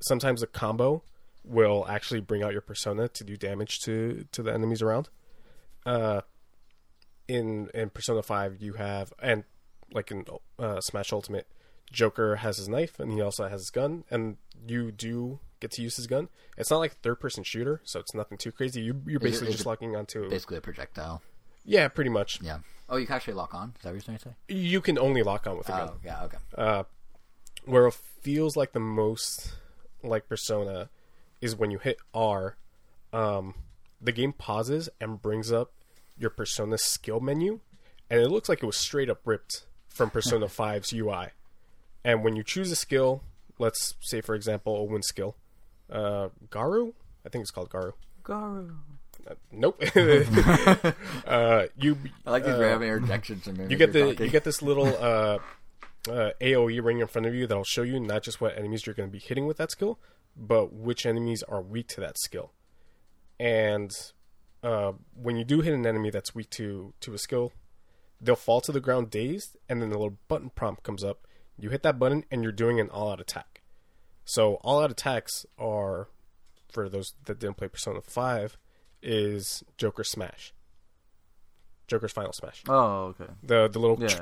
Sometimes a combo will actually bring out your persona to do damage to the enemies around. In Persona 5, you have, and like in Smash Ultimate, Joker has his knife and he also has his gun, and you do get to use his gun. It's not like a third person shooter, so it's nothing too crazy. You're basically locking onto basically a projectile. Yeah, pretty much. Yeah. Oh, you can actually lock on? Is that what you're trying to say? You can only lock on with a gun. Oh, yeah, okay. Where it feels like the most like Persona is when you hit R, the game pauses and brings up your Persona skill menu, and it looks like it was straight up ripped from Persona 5's UI. And when you choose a skill, let's say, for example, a wind skill. Garu? I think it's called Garu. Nope. I like these random interjections. You get this little AoE ring in front of you that'll show you not just what enemies you're going to be hitting with that skill, but which enemies are weak to that skill. And when you do hit an enemy that's weak to a skill, they'll fall to the ground dazed, and then a little button prompt comes up. You hit that button, and you're doing an all-out attack. So all-out attacks are, for those that didn't play Persona 5, is Joker's Smash. Joker's Final Smash. Oh, okay. The little... Yeah.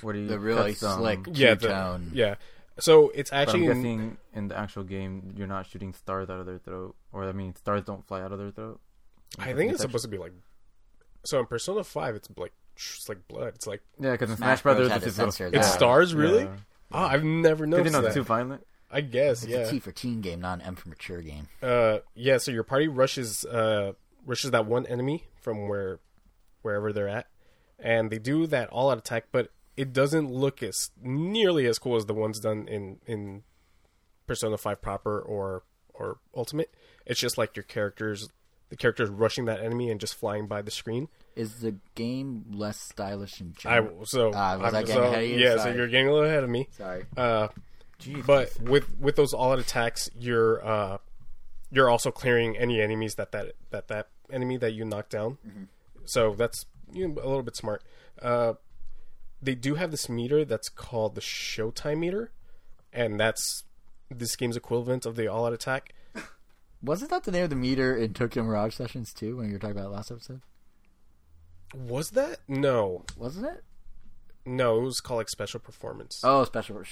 What do you... The really slick Q-town. Yeah. So it's actually... I'm guessing in the actual game, you're not shooting stars out of their throat. Or, I mean, stars don't fly out of their throat. I think it's supposed to be like... So in Persona 5, it's like blood. It's like... Yeah, because in Smash Brothers... It's stars, really? Yeah. Oh, I've never noticed that. Did it not too violent? I guess, It's a T for teen game, not an M for mature game. Yeah, so your party rushes that one enemy from wherever they're at, and they do that all-out attack, but it doesn't look as nearly as cool as the ones done in Persona 5 proper or Ultimate. It's just like the characters rushing that enemy and just flying by the screen. Is the game less stylish in general? So you're getting a little ahead of me. Sorry. But with those all-out attacks, you're also clearing any enemies that enemy that you knock down. Mm-hmm. So that's a little bit smart. They do have this meter that's called the Showtime meter, and that's this game's equivalent of the all-out attack. Wasn't that the name of the meter in Tokyo Mirage Sessions too? When you were talking about it last episode. Was that? No. Wasn't it? No, it was called like Special Performance. Oh, Special Performance.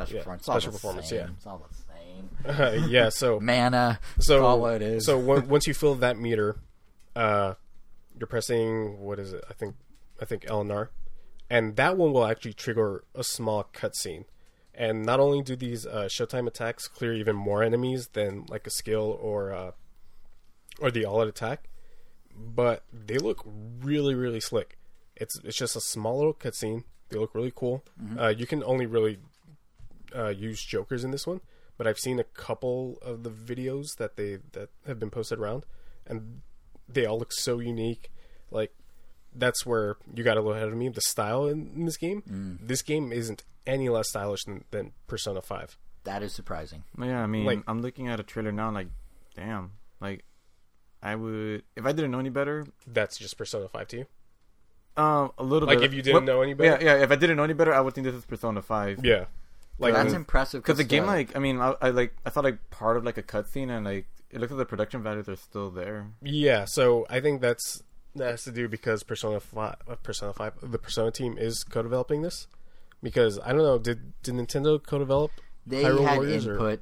It's all the same. Yeah, so... Mana. So, all it is. So once you fill that meter, you're pressing... What is it? I think L and R. And that one will actually trigger a small cutscene. And not only do these Showtime attacks clear even more enemies than like a skill or the all-out attack, but they look really, really slick. It's just a small little cutscene. They look really cool. Mm-hmm. You can only really use Jokers in this one, but I've seen a couple of the videos that have been posted around, and they all look so unique. Like, that's where you got a little ahead of me. The style in this game. Mm. This game isn't any less stylish than Persona 5. That is surprising. Yeah, I mean, like, I'm looking at a trailer now, like, damn. Like, I would, if I didn't know any better. That's just Persona 5 to you? A little bit. Like if you didn't know any better? Yeah, yeah. If I didn't know any better, I would think this is Persona 5. Yeah. Like, that's impressive. Because the game, like, I mean, I thought like part of like a cutscene, and like it looks like the production values are still there. Yeah, so I think that has to do because Persona 5, the Persona team is co-developing this. Because I don't know, did Nintendo co-develop? They Hyrule had Warriors input.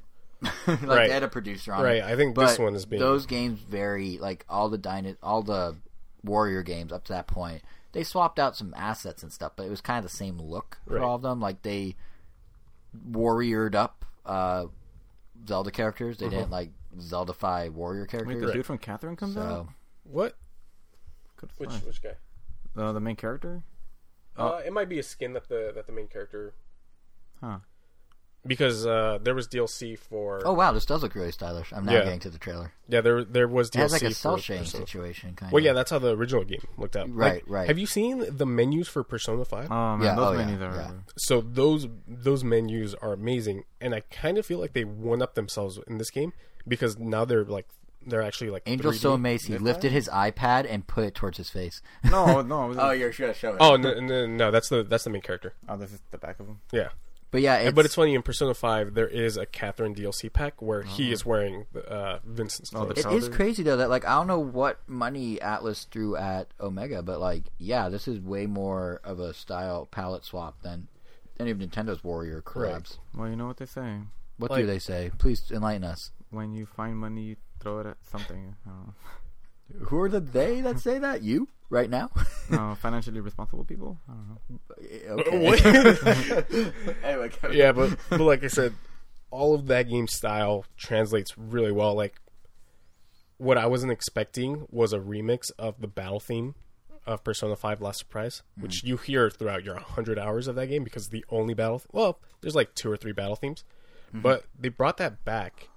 Like right. They had a producer on it. Right, I think but this one is being those games vary. Like all the Warrior games up to that point, they swapped out some assets and stuff, but it was kind of the same look for all of them. Like they warriored up Zelda characters. They didn't like Zeldify warrior characters. Wait, the dude from Catherine comes out? What? Which guy? The main character? It might be a skin that the main character. Huh. Because there was DLC for. Oh wow, this does look really stylish. I'm now getting to the trailer. Yeah, there was DLC. It has like a cell shading situation kind of. Well, yeah, that's how the original game looked out. Right, like, right. Have you seen the menus for Persona 5? Yeah, those menus are. Yeah. So those menus are amazing, and I kind of feel like they one up themselves in this game because now they're actually like. Angel So Macy lifted his iPad and put it towards his face. No. Oh, you're gonna show it. Oh no, that's the main character. Oh, this is the back of him. Yeah. But yeah, but it's funny in Persona 5 there is a Catherine DLC pack where he is wearing Vincent's clothes. It is crazy though that like I don't know what money Atlas threw at Omega, but like yeah, this is way more of a style palette swap than any of Nintendo's Warrior collabs. Right. Well, you know what they say. What do they say? Please enlighten us. When you find money, you throw it at something. Who are the they that say that? You? Right now? No, financially responsible people? I don't know. Okay. Anyway, yeah, but like I said, all of that game style translates really well. Like, what I wasn't expecting was a remix of the battle theme of Persona 5 Last Surprise, which you hear throughout your 100 hours of that game because the only battle... well, there's like 2 or 3 battle themes, but they brought that back.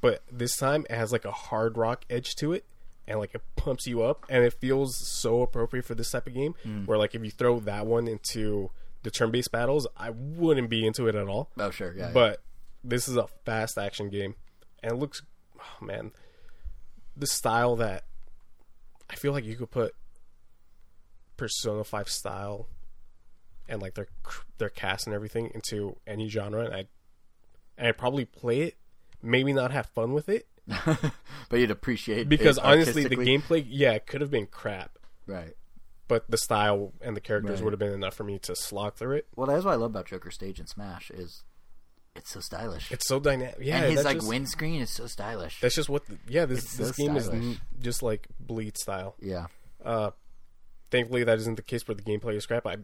But this time, it has like a hard rock edge to it. And like it pumps you up, and it feels so appropriate for this type of game. Where like if you throw that one into the turn-based battles, I wouldn't be into it at all. Oh sure, yeah. But this is a fast action game, and it looks, oh man, the style that I feel like you could put Persona 5 style and like their cast and everything into any genre, and I'd probably play it, maybe not have fun with it. But you'd appreciate because it honestly the gameplay it could have been crap, right, but the style and the characters would have been enough for me to slog through it. Well, that's what I love about Joker Stage in Smash is it's so stylish, it's so dynamic, and his like windscreen is so stylish. That's just what this game is just like Bleed style. Thankfully that isn't the case where the gameplay is crap. I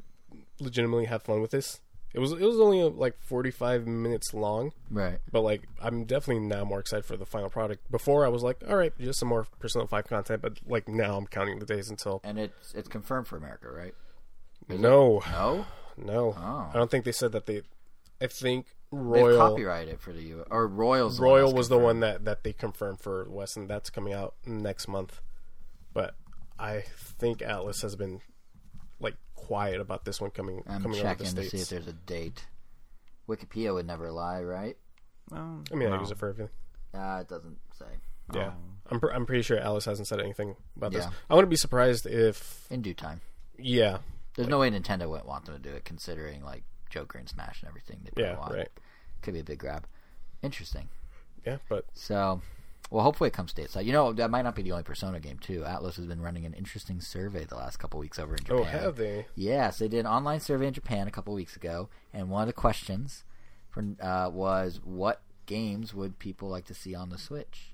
legitimately had fun with this. It was only like 45 minutes long. Right. But like I'm definitely now more excited for the final product. Before I was like, all right, just some more Persona 5 content, but like now I'm counting the days until. And it's confirmed for America, right? No. Oh. I don't think they said that I think Royal. They copyrighted it for the U.S. Or Royal's. Royal was the one that they confirmed for West, and that's coming out next month. But I think Atlas has been like quiet about this one coming out of the States. I'm checking to see if there's a date. Wikipedia would never lie, right? I use it for everything. It doesn't say. Yeah. I'm pretty sure Alice hasn't said anything about this. I wouldn't be surprised if... in due time. Yeah. There's no way Nintendo wouldn't want them to do it, considering like Joker and Smash and everything they want. Yeah, right. Could be a big grab. Interesting. Yeah, but... so... well, hopefully it comes stateside. You know, that might not be the only Persona game, too. Atlas has been running an interesting survey the last couple weeks over in Japan. Oh, have they? Yes, they did an online survey in Japan a couple weeks ago, and one of the questions was what games would people like to see on the Switch?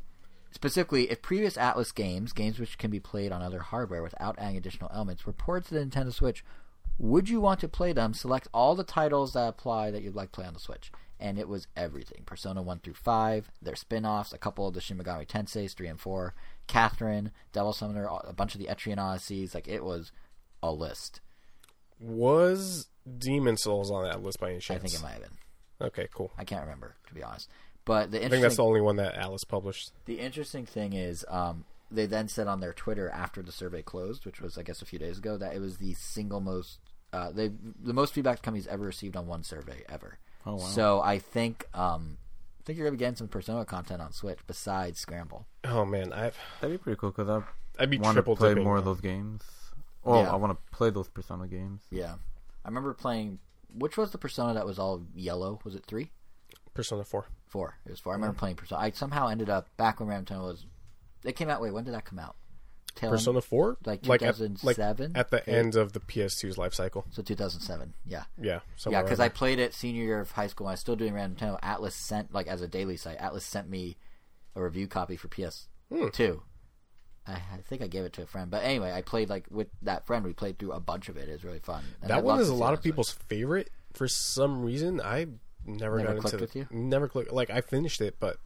Specifically, if previous Atlas games which can be played on other hardware without adding additional elements, were ported to the Nintendo Switch, would you want to play them? Select all the titles that apply that you'd like to play on the Switch. And it was everything. Persona 1 through 5, their spin-offs, a couple of the Shin Megami Tenseis, 3 and 4, Catherine, Devil Summoner, a bunch of the Etrian Odysseys. Like, it was a list. Was Demon Souls on that list by any chance? I think it might have been. Okay, cool. I can't remember, to be honest. But I think that's the only one that Atlas published. The interesting thing is, they then said on their Twitter after the survey closed, which was, I guess, a few days ago, that it was the single most... the most feedback the company's ever received on one survey, ever. Oh, wow. So I think I think you're going to be getting some Persona content on Switch besides Scramble. Oh, man. That'd be pretty cool because I want to play more of those games. Oh, yeah. I want to play those Persona games. Yeah. I remember playing... Which was the Persona that was all yellow? Was it 3? Persona 4. 4. It was 4. I remember playing Persona. I somehow ended up... Back when Ramton was... It came out... Wait, when did that come out? Persona 4? Like 2007? At the end of the PS2's life cycle. So 2007, yeah. Yeah, yeah, because I played it senior year of high school. When I was still doing Random Nintendo. Atlas sent, like, as a daily site, Atlas sent me a review copy for PS2. I think I gave it to a friend. But anyway, I played, like, with that friend. We played through a bunch of it. It was really fun. And that one is a lot of people's favorite. For some reason, I never got into it. Never clicked. Like, I finished it, but...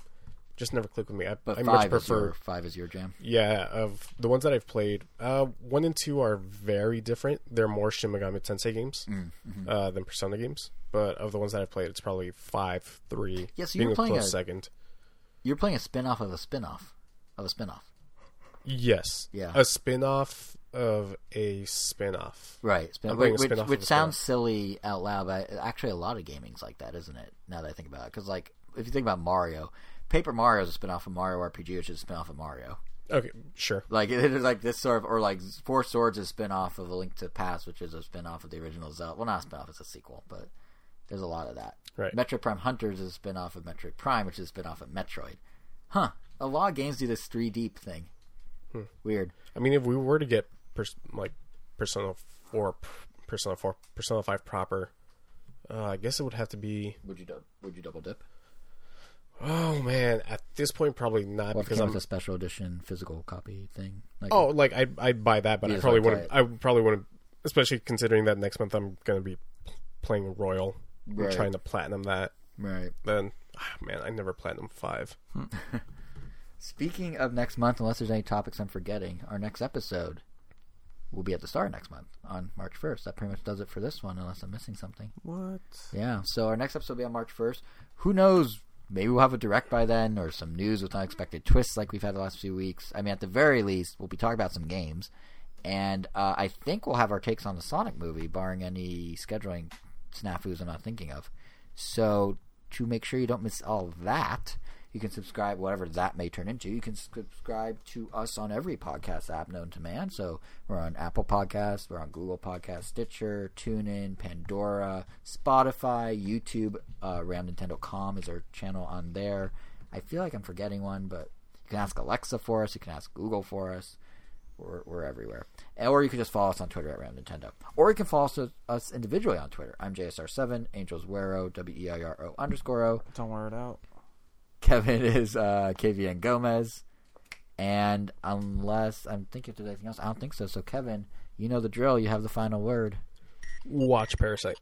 Just never click with me. I much prefer... 5 is your jam. Yeah, of the ones that I've played, 1 and 2 are very different. They're more Shin Megami Tensei games than Persona games. But of the ones that I've played, it's probably 5, 3, yeah, so being a close second. You're playing a spin-off of a spin-off of a spin-off. Yes. Yeah. A spin-off of a spin-off. Right. Which sounds silly out loud, but actually a lot of gaming's like that, isn't it? Now that I think about it. Because, like, if you think about Mario... Paper Mario is a spin-off of Mario RPG, which is a spin-off of Mario. Okay, sure. Like, it is like this sort of... Or, like, Four Swords is a spin-off of A Link to the Past, which is a spin-off of the original Zelda. Well, not a spin-off, it's a sequel, but there's a lot of that. Right. Metroid Prime Hunters is a spin-off of Metroid Prime, which is a spin-off of Metroid. Huh. A lot of games do this 3-deep thing. Hmm. Weird. I mean, if we were to get, Persona 4, Persona 5 proper, I guess it would have to be... Would you double dip? Oh man, at this point probably not because I'm a special edition physical copy thing. Like, I'd buy that, but I probably wouldn't, especially considering that next month I'm going to be playing Royal, right. Trying to platinum that. Right. Then, I never platinum 5. Speaking of next month, unless there's any topics I'm forgetting, our next episode will be at the start of next month on March 1st. That pretty much does it for this one, unless I'm missing something. What? Yeah. So our next episode will be on March 1st. Who knows? Maybe we'll have a direct by then or some news with unexpected twists like we've had the last few weeks. I mean, at the very least, we'll be talking about some games. And I think we'll have our takes on the Sonic movie, barring any scheduling snafus I'm not thinking of. So to make sure you don't miss all that, you can subscribe, whatever that may turn into. You can subscribe to us on every podcast app known to man. So we're on Apple Podcasts, we're on Google Podcasts, Stitcher, TuneIn, Pandora, Spotify, YouTube. RamNintendo.com is our channel on there. I feel like I'm forgetting one, but you can ask Alexa for us. You can ask Google for us. We're everywhere. Or you can just follow us on Twitter at RamNintendo. Or you can follow us individually on Twitter. I'm JSR7, Angels Wero, WEIRO_O. Don't wear it out. Kevin is KVN Gomez, and unless I'm thinking of anything else, I don't think so. So Kevin, you know the drill. You have the final word. Watch Parasite.